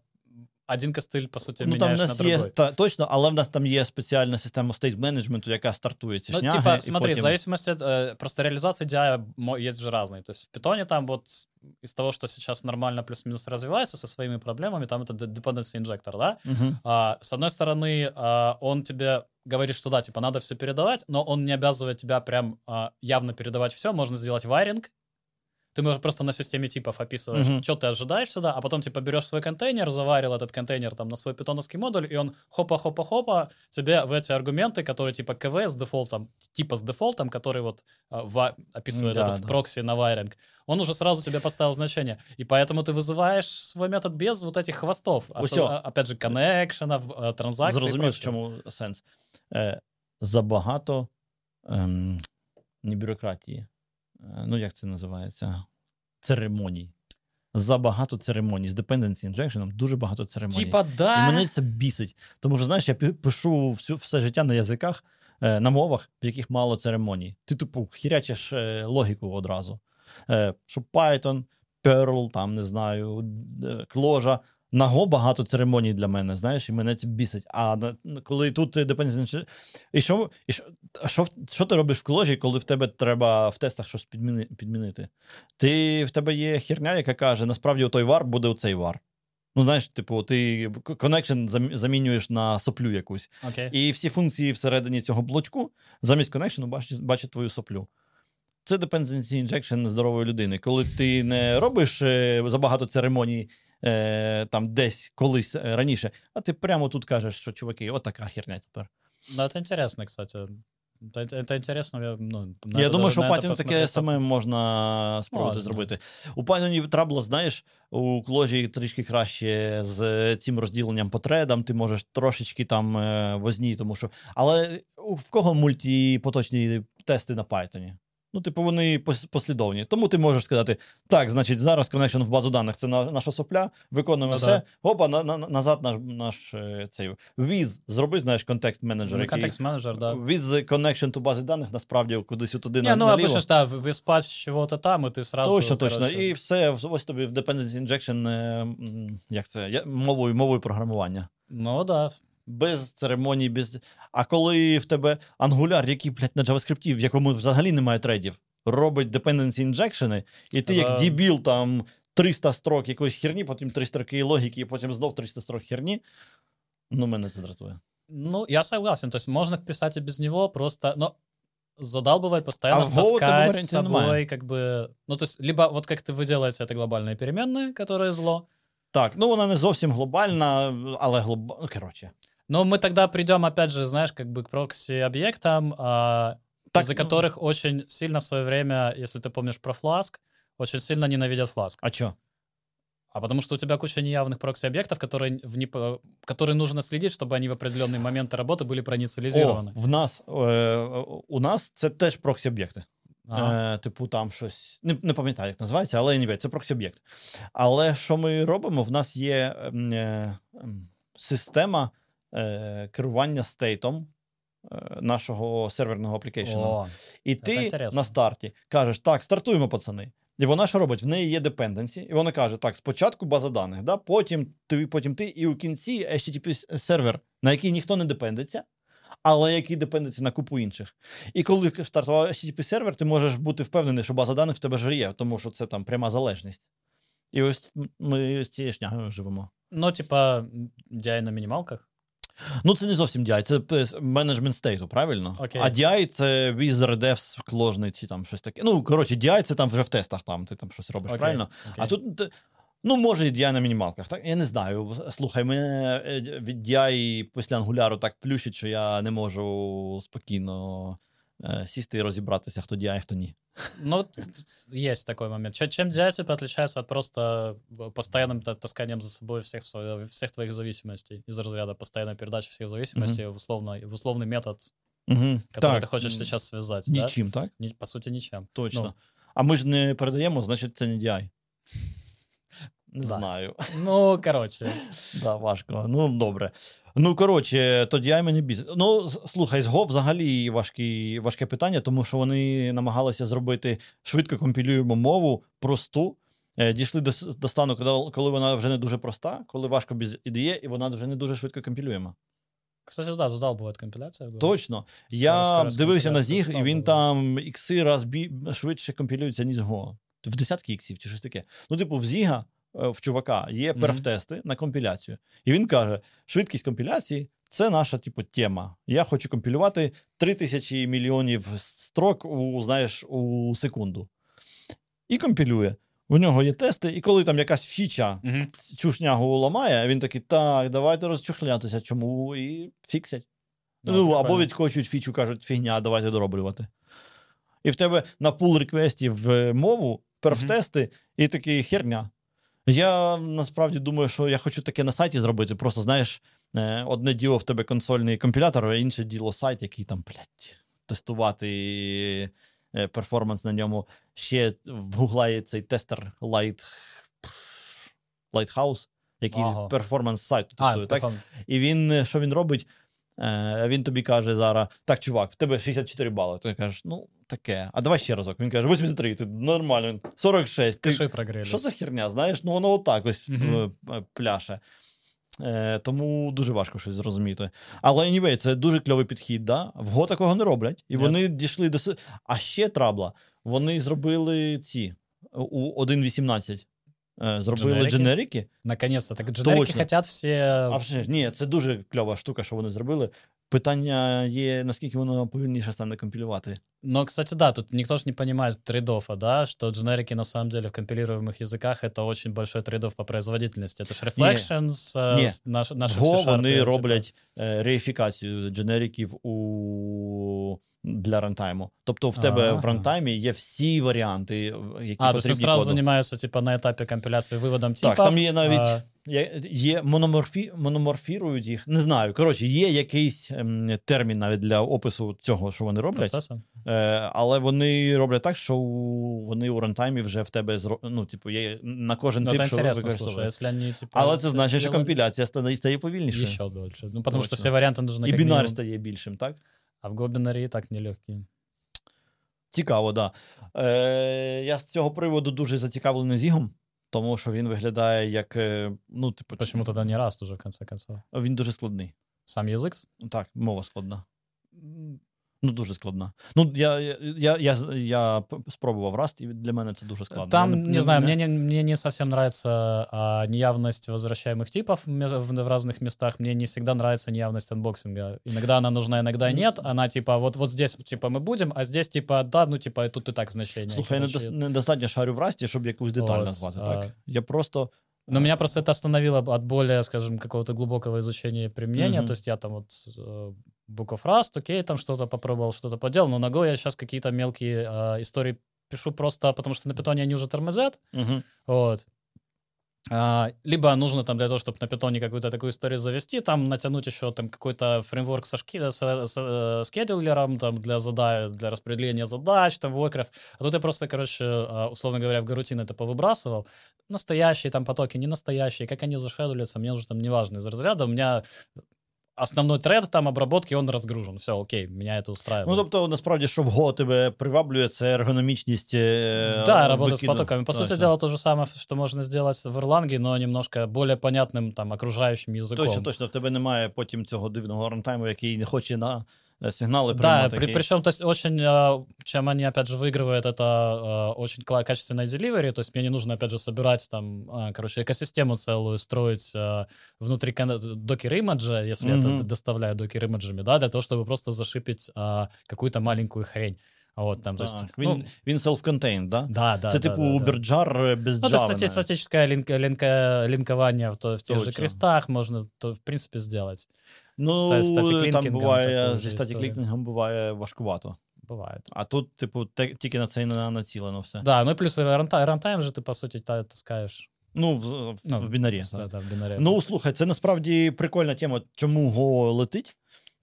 один костыль, по суті, ну, міняєш на другой. Є, та, точно, але в нас там є спеціальна система стейт-менеджменту, яка стартує ці ну, шняги. Ну, типа, смотри, потім... в зависимости от, просто реализации ди ай есть же разные. То есть в Python там вот из того, что сейчас нормально плюс-минус развивается со своими проблемами, там это dependency injector, да? Uh-huh. А, с одной стороны, а, он тебе говорит, что да, типа, надо все передавать, но он не обязывает тебя прям а, явно передавать все. Можно сделать вайринг. Ты просто на системе типов описываешь, uh-huh. что ты ожидаешь сюда, а потом, типа, берешь свой контейнер, заварил этот контейнер там на свой питоновский модуль, и он хопа-хопа-хопа тебе в эти аргументы, которые типа кв с дефолтом, типа с дефолтом, который вот ва- описывает да, этот да. прокси на вайринг, он уже сразу тебе поставил значение. И поэтому ты вызываешь свой метод без вот этих хвостов. Осо- опять же, коннекшенов, транзакций. Зрозумів, в чому сенс. Е, забагато ем, не бюрократії. Ну, як це називається? Церемоній. Забагато церемоній. З dependency injection дуже багато церемоній. Типа, да. І мене це бісить. Тому що, знаєш, я пишу всю, все життя на язиках, на мовах, в яких мало церемоній. Ти, тупо, хірячиш логіку одразу. Що Python, Perl, там, не знаю, Clojure. На Go багато церемоній для мене, знаєш, і мене це бісить. А коли тут dependency... І що, і що, що, що ти робиш в Clojure, коли в тебе треба в тестах щось підміни, підмінити? Ти, в тебе є херня, яка каже, насправді той var буде оцей var. Ну, знаєш, типу, ти connection замінюєш на соплю якусь. Okay. І всі функції всередині цього блочку замість connection бачать, бачать твою соплю. Це dependency injection здорової людини. Коли ти не робиш забагато церемоній, там десь, колись, раніше. А ти прямо тут кажеш, що, чуваки, от така херня тепер. Ну, це інтересно, кстати. Це інтересно. Я, ну, я думаю, що у Python таке саме можна спробувати ну, зробити. Да. У Python трабло, знаєш, у Clojure трішки краще з цим розділенням по тредам, ти можеш трошечки там возні, тому що... Але в кого мультипоточні тести на Python? Ну, типу, вони послідовні. Тому ти можеш сказати, так, значить, зараз connection в базу даних, це наша сопля, виконуємо ну, все, да. Опа, на, на, назад наш, наш цей, with, зроби, знаєш, контекст-менеджер. Ну, контекст-менеджер, да. With connection to бази даних, насправді, кудись туди наліво. Ні, ну, обично, так, без patch чого-то там, і ти сразу... Точно, коротше. Точно. І все, ось тобі в dependency injection, як це, мовою, мовою програмування. Ну, да. без церемоній, без... А коли в тебе ангуляр, який, блядь, на JavaScript, в якому взагалі немає трейдів, робить dependency injection, і ти, а... як дебіл, там триста строк якоїсь херні, потім три строки логіки, і потім знов триста строк херні, ну, мене це дратує. Ну, я согласен, то есть можно писать и без него, просто, но задалбывает постоянно, а таскать с собой, как бы, ну, то есть, либо вот как ты, вы делаете это глобальные переменные, которые зло. Так, ну, она не совсем глобальна, але глобально, короче. Но мы тогда придем, опять же, знаешь, как бы к прокси-объектам, а, из-за которых ну... очень сильно в свое время, если ты помнишь про Flask, очень сильно ненавидят Flask. А чё? А потому что у тебя куча неявных прокси-объектов, которые, в не... которые нужно следить, чтобы они в определенные моменты работы были проинициализированы. О, в нас, е- у нас це теж проксі-об'єкти. Ага. Е- типу там щось, не, не пам'ятаю, як називається, але ні, це проксі-об'єкт. Але що ми робимо? В нас є е- е- система е- керування стейтом е- нашого серверного аплікейшена. І ти інтересно. На старті кажеш, так, стартуємо, пацани. І вона що робить? В неї є dependency, і вона каже, так, спочатку база даних, да? потім, ти, потім ти, і у кінці Ейч Ті Ті Пі-сервер, на який ніхто не депендиться, але який депендиться на купу інших. І коли стартував Ейч Ті Ті Пі-сервер, ти можеш бути впевнений, що база даних в тебе вже є, тому що це там пряма залежність. І ось ми з цією шнягою живемо. Ну, типа, ді ай на мінімалках? Ну, це не зовсім ді ай, це менеджмент стейту, правильно? Okay. А ді ай – це wizard devs, кложний, чи там щось таке. Ну, коротше, ді ай – це там вже в тестах, там, ти там щось робиш, okay. правильно? Okay. А тут, ну, може і ді ай на мінімалках, так? Я не знаю, слухай, мене від ді ай після ангуляру так плющить, що я не можу спокійно сісти і розібратися, хто ді ай, хто ні. Ну, є такий момент. Чим ді ай тебе відрізняється від просто постійним тасканням за собою всіх, всіх твоїх зависимостей із розряду постійної передачі всіх зависимостей mm-hmm. в, условно, в условний метод, mm-hmm. який ти хочеш зараз зв'язати. Нічим, да? так? По суті, нічим. Точно. Ну. А ми ж не передаємо, значить, це не ді ай. Не да. знаю. Ну, коротше. Да, важко. Ну, добре. Ну, коротше, то ді ай мені бізнес. Ну, слухай, з Go взагалі важкі, важке питання, тому що вони намагалися зробити швидко компілюємо мову, просту. Дійшли до, до стану, коли, коли вона вже не дуже проста, коли важко без ай ді і, і вона вже не дуже швидко компілюємо. Кстати, да, задалбуває компіляція. Точно. Я скоро, скоро дивився на зіг, і він там ікси раз бі... швидше компілюється, ніж Go. В десятки іксів чи щось таке. Ну, типу, в зіга в чувака є перфтести mm-hmm. на компіляцію. І він каже, швидкість компіляції – це наша, типу, тема. Я хочу компілювати три тисячі мільйонів строк у, знаєш, у секунду. І компілює. У нього є тести, і коли там якась фіча mm-hmm. цю шнягу ламає, він такий, так, давайте розчухлятися, чому, і фіксять. No, ну, або відкочують фічу, кажуть, фігня, давайте дороблювати. І в тебе на пул реквестів в мову перфтести mm-hmm. і такий херня. Я, насправді, думаю, що я хочу таке на сайті зробити. Просто, знаєш, одне діло в тебе консольний компілятор, а інше діло сайт, який там, блядь, тестувати перформанс на ньому. Ще в Гугла є цей тестер Light... Lighthouse, який ага. перформанс сайту тестує, а, так? Перформ... І він, що він робить? Він тобі каже зараз, так, чувак, в тебе шістдесят чотири бали. Ти кажеш, ну, таке. А давай ще разок. Він каже, вісімдесят три, ти нормально, сорок шість. Ти... Що за херня, знаєш? Ну, воно отак ось mm-hmm. пляше. Е, тому дуже важко щось зрозуміти. Але, anyway, це дуже кльовий підхід, да? В Go такого не роблять. І вони yeah. дійшли до... А ще трабла. Вони зробили ці, у один вісімнадцять. Зробили дженерики. дженерики. Наконец-то. Так дженерики хочуть всі... А вже, ні, це дуже кльова штука, що вони зробили. Питання є, наскільки воно повільніше стане компілювати. Ну, кстати, да, тут ніхто ж не розуміє трейд-оффа, да, що дженерики, на самом деле, в компілюємих язиках це дуже великий трейд-офф по производительності. Це ж reflections наших C-Sharp. Го вони роблять е, реєфікацію дженериків у... для рантайму. Тобто в тебе А-а-а. в рантаймі є всі варіанти, які потрібні коду. А, тобто одразу займаються типу, на етапі компіляції виводом типів. Так, там є навіть... А... Є мономорфі, мономорфірують їх, не знаю. Коротше, є якийсь ем, термін навіть для опису цього, що вони роблять. Е, але вони роблять так, що у, вони у рантаймі вже в тебе зро... ну, типу, є на кожен ну, тип, що використовує. Типу, але це значить, що компіляція стає, стає повільніше. Ще дольше. Ну, тому що всі варіанти нужно... І бінар стає більшим, так? А в Go бінарі і так нелегкі. Цікаво, так. Да. Е, я з цього приводу дуже зацікавлений зігом. Тому що він виглядає як, ну, типу... Почему тоді не Rust уже, в кінці кінців? Він дуже складний. Сам язик? Так, мова складна. Ну, дуже складна. Ну, я, я, я, я спробував Rust, і для мене це дуже складно. Там, я, не, не знаю, мне не, мне не совсем нравится а, неявность возвращаемых типов в, в разных местах. Мне не всегда нравится неявность анбоксинга. Иногда она нужна, иногда нет. Она, типа, вот, вот здесь, типа, мы будем, а здесь, типа, да, ну, типа, тут и так значение. Слухай, я недо, недостатньо шарю в Rust, щоб якусь деталь вот, назвати, а... так? Я просто... Но меня просто это остановило от более, скажем, какого-то глубокого изучения и применения. Mm-hmm. То есть я там вот Book of Rust, окей, там что-то попробовал, что-то поделал, но на Go я сейчас какие-то мелкие э, истории пишу просто, потому что на питоне они уже тормозят. Mm-hmm. Вот. А, либо нужно там для того, чтобы на питоне какую-то такую историю завести, там натянуть еще там какой-то фреймворк со шкедулером там, для, задач, для распределения задач, там вокеров. А тут я просто, короче, условно говоря, в горутин это повыбрасывал. Настоящие там потоки, не настоящие, как они зашедулятся, мне уже там не важно из разряда. У меня основной тред там обработки, он розгружен. Все, окей, меня это устраивает. Ну, тобто, насправді, що в Go тебе приваблює, це ергономічність. Э, да, работа с потоками. По сути дела, то же самое, что можно сделать в Erlang, но немножко более понятным там окружающим языком. Точно, точно. В тебе немає потім цього дивного рантайму, який не хоче на сигналы принимать. Да, при, причем, то есть, очень, чем они, опять же, выигрывают, это очень качественное delivery, то есть мне не нужно, опять же, собирать там, короче, экосистему целую, строить внутри докер-имиджа, если я mm-hmm. это доставляю докер-имиджами, да, для того, чтобы просто зашипить какую-то маленькую хрень. Вот, там, да. То есть, ну, він self-contained, да? Да, да. Це да, типу да, Uberjar да. без Java. Ну, Java, это статическое линк, линк, линкование в, в тех же крестах можно, то, в принципе, сделать. Ну, там буває, зі статік-лінкінгом буває важкувато. Буває. А тут, типу, те, тільки на це націлено все. Да, ну і плюс рантайм же ти, по суті, таскаєш. Ну, в, ну, в бінарі. Да, да, в бінарі. Ну, слухай, це насправді прикольна тема, чому Go летить.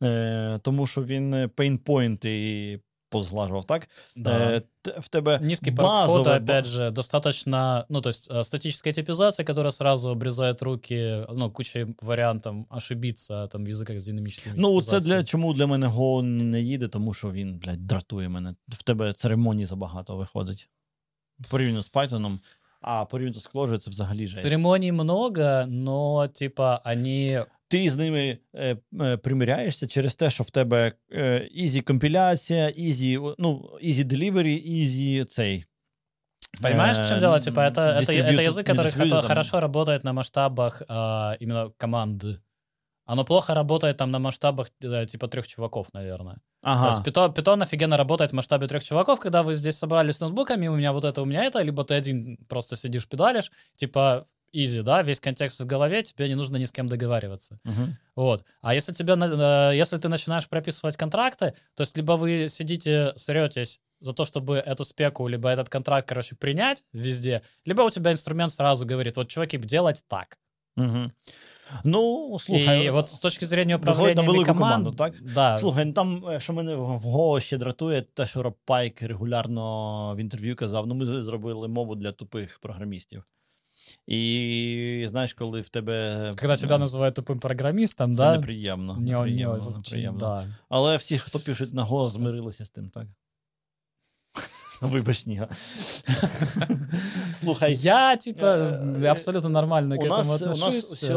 Е, тому що він пейнпойнти позглаживал, так? Да. Э, в тебе низкий подход, опять же, достаточно, ну, то есть статическая типизация, которая сразу обрезает руки, ну, куча вариантов ошибиться там в язиках з динамічною типізацією. Ну, це для чому для мене Go не їде, тому що він, блядь, дратує мене. В тебе церемоній забагато виходить. Порівняно з Python, а порівняно з Clojure це взагалі жесть. Церемоній много, но типа они... Ти з ними е, е, примиряєшся через те, що в тебе ізі компіляція, ізі, ну, ізі делівері, ізі цей. Понимаешь, в чем дело? Типа, это, это, это язык, который там хорошо работает на масштабах э, именно команды. Оно плохо работает там на масштабах типа трех чуваков, наверное. Ага. То есть питон, питон офигенно работает в масштабе трех чуваков, когда вы здесь собрались с ноутбуками, у меня вот это, у меня это, либо ты один просто сидишь, педалишь, типа... Easy, да, весь контекст в голове, тебе не нужно ни с кем договариваться. Uh-huh. Вот. А если, тебе, если ты начинаешь прописывать контракты, то есть либо вы сидите, сретесь за то, чтобы эту спеку, либо этот контракт, короче, принять везде, либо у тебя инструмент сразу говорит, вот, чуваки, делать так. Uh-huh. Ну, слухай. І от з точки зрення управління команд... команду, так? Да. Слухай, там, що мене в Go ще дратує, те, що Роб Пайк регулярно в інтерв'ю казав, ну, ми зробили мову для тупих програмістів. І знаєш, коли в тебе... Коли тебе називають тупим програмістом, це да? неприємно. Не, неприємно, не, неприємно. Да. Але всі, хто пишуть на Go, змирилися з тим, так? Вибач, ні. Слухай. Я, типа, абсолютно нормально к этому отношусь. У нас все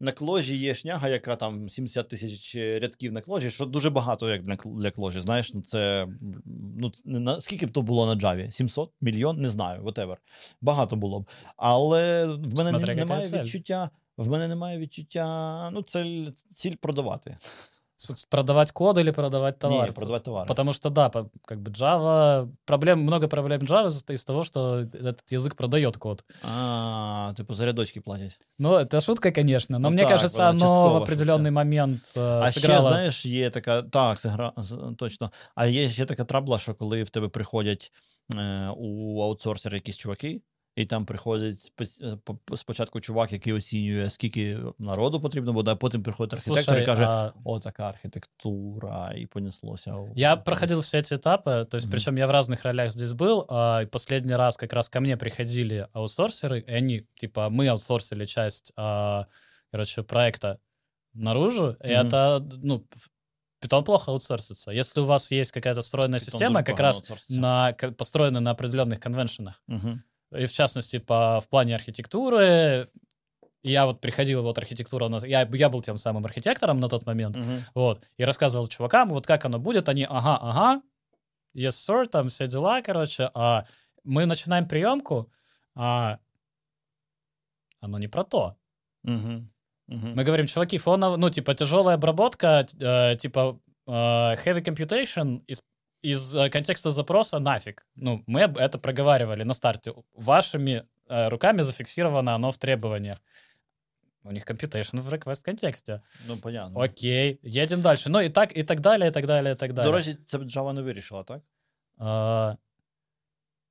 на Clojure є шняга, яка там сімдесят тисяч рядків на Clojure, що дуже багато як для Clojure, знаєш, ну це, ну, на, скільки б то було на Java? сімсот? Мільйон? Не знаю, whatever. Багато було б. Але в мене Смотри, немає відчуття, в мене немає відчуття, ну, це ціль продавати. Продавать код или продавать товар? Не, продавать товар. Потому что, да, как бы Java... Проблем, много проблем Java из того, что этот язык продает код. А, типа за рядочки платить. Ну, это шутка, конечно, но ну, мне так, кажется, оно в определенный шутка. момент э, а сыграло... А ще, знаєш, є така... Так, сыгра... точно. А є ще така трабла, що коли в тебе приходять е, у аутсорсера якісь чуваки, і там приходить спочатку чувак, який оцінює, скільки народу потрібно буде, а потім приходить архітектор і каже, а... о, така архітектура, і понеслося. Я проходил все эти этапы, то есть, mm-hmm. причем я в разных ролях здесь был, и последний раз как раз ко мне приходили аутсорсеры, и они, типа, мы аутсорсили часть, короче, проекта наружу, mm-hmm. и это, ну, Питон плохо аутсорсится. Если у вас есть какая-то встроенная Python система, как раз на, построена на определенных конвеншенах, mm-hmm. и в частности по, в плане архитектуры Я вот приходил, вот архитектура у нас, я, я был тем самым архитектором на тот момент, uh-huh. вот, и рассказывал чувакам, вот как оно будет, они, ага, ага, yes, sir, там все дела, короче, а мы начинаем приемку, а оно не про то. Uh-huh. Uh-huh. Мы говорим, чуваки, фоново, ну, типа, тяжелая обработка, э, типа, э, heavy computation is из контекста запроса нафиг. Ну, мы это проговаривали на старте. Вашими э, руками зафиксировано оно в требованиях. У них computation в request-контексте. Ну, понятно. Окей, едем дальше. Ну, и так, и так далее, и так далее, і так далі. До речі, це б Java не вирішила, так? А...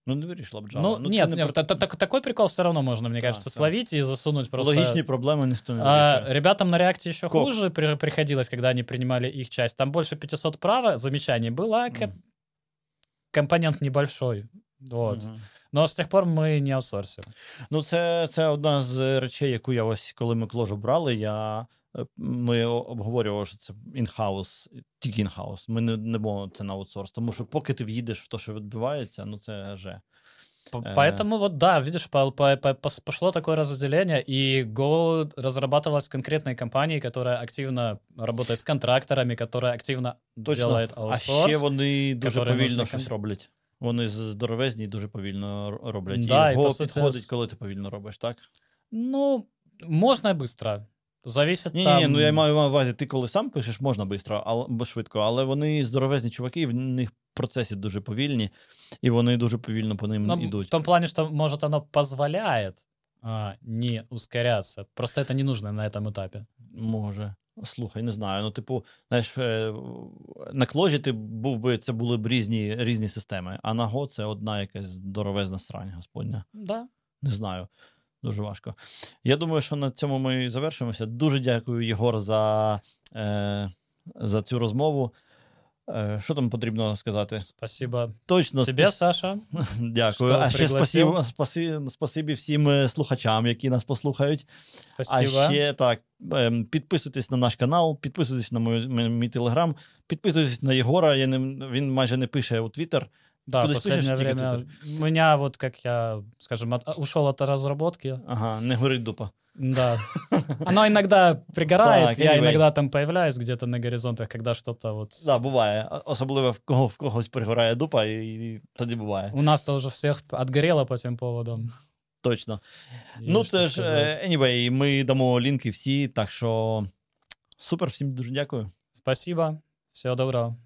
Ну, не вирішила б Java. Ну, ну ні, не... та, та, та, такой прикол все равно можно, мне кажется, а, словить и засунуть просто... Логічні проблеми ніхто не вирішує. А, ребятам на React еще Коп. хуже при, приходилось, когда они принимали их часть. Там больше пятьсот права, замечаний было, mm. компонент небольшой. Вот. Mm-hmm. Но з тих пор ми не аутсорсимо. Ну, це, це одна з речей, яку я ось, коли ми Clojure брали, я... Ми обговорювали, що це in-house, тільки in-house. Ми не, не будемо це на аутсорс, тому що поки ти в'їдеш в те, що відбувається, ну це же. Поэтому вот, да, видишь, по, по, по, пошло такое разделение, и Go разрабатывалась в конкретной компании, которая активно работает с контракторами, которая активно Точно. делает аутсорс. А ще вони дуже повільно щось роблять. Вони здоровезні і дуже повільно роблять. Да, і Go по підходить, с... коли ти повільно робиш, так? Ну, можна швидко. Зависить ні, там... Ні, ну я маю на увазі, ти коли сам пишеш, можна бистро, але, швидко, але вони здоровезні чуваки, в них процеси дуже повільні, і вони дуже повільно по ним ну, йдуть. В тому плані, що, може, воно дозволяє а, не ускорятися, просто це не нужно на цьому етапі. Може. Слухай, не знаю, ну, типу, знаєш, на Clojure ти був би, це були б різні, різні системи, а на Go це одна якась здоровезна срань, господня. Да. Не знаю. Дуже важко. Я думаю, що на цьому ми завершимося. Дуже дякую, Єгор, за, е, за цю розмову. Е, що там потрібно сказати? Спасибо. Точно. Тебе, спас... Саша. Дякую. А ще спасибо, спасибо, спасибо всім слухачам, які нас послухають. Спасибо. А ще так, підписуйтесь на наш канал, підписуйтесь на мій, мій телеграм, підписуйтесь на Єгора. Я не, він майже не пише у Твіттер. Да, в последнее время у меня, вот как я, скажем, от, ушел от разработки. Ага, не горит дупа. Да. Оно иногда пригорает, я иногда там появляюсь где-то на горизонтах, когда что-то вот... Да, бывает. Особливо в кого в когось пригорает дупа, и тогда бывает. У нас-то уже всех отгорело по тем поводам. Точно. Ну, це ж, anyway, ми дамо лінки всі, так що супер, всім дуже дякую. Спасибо, всього доброго.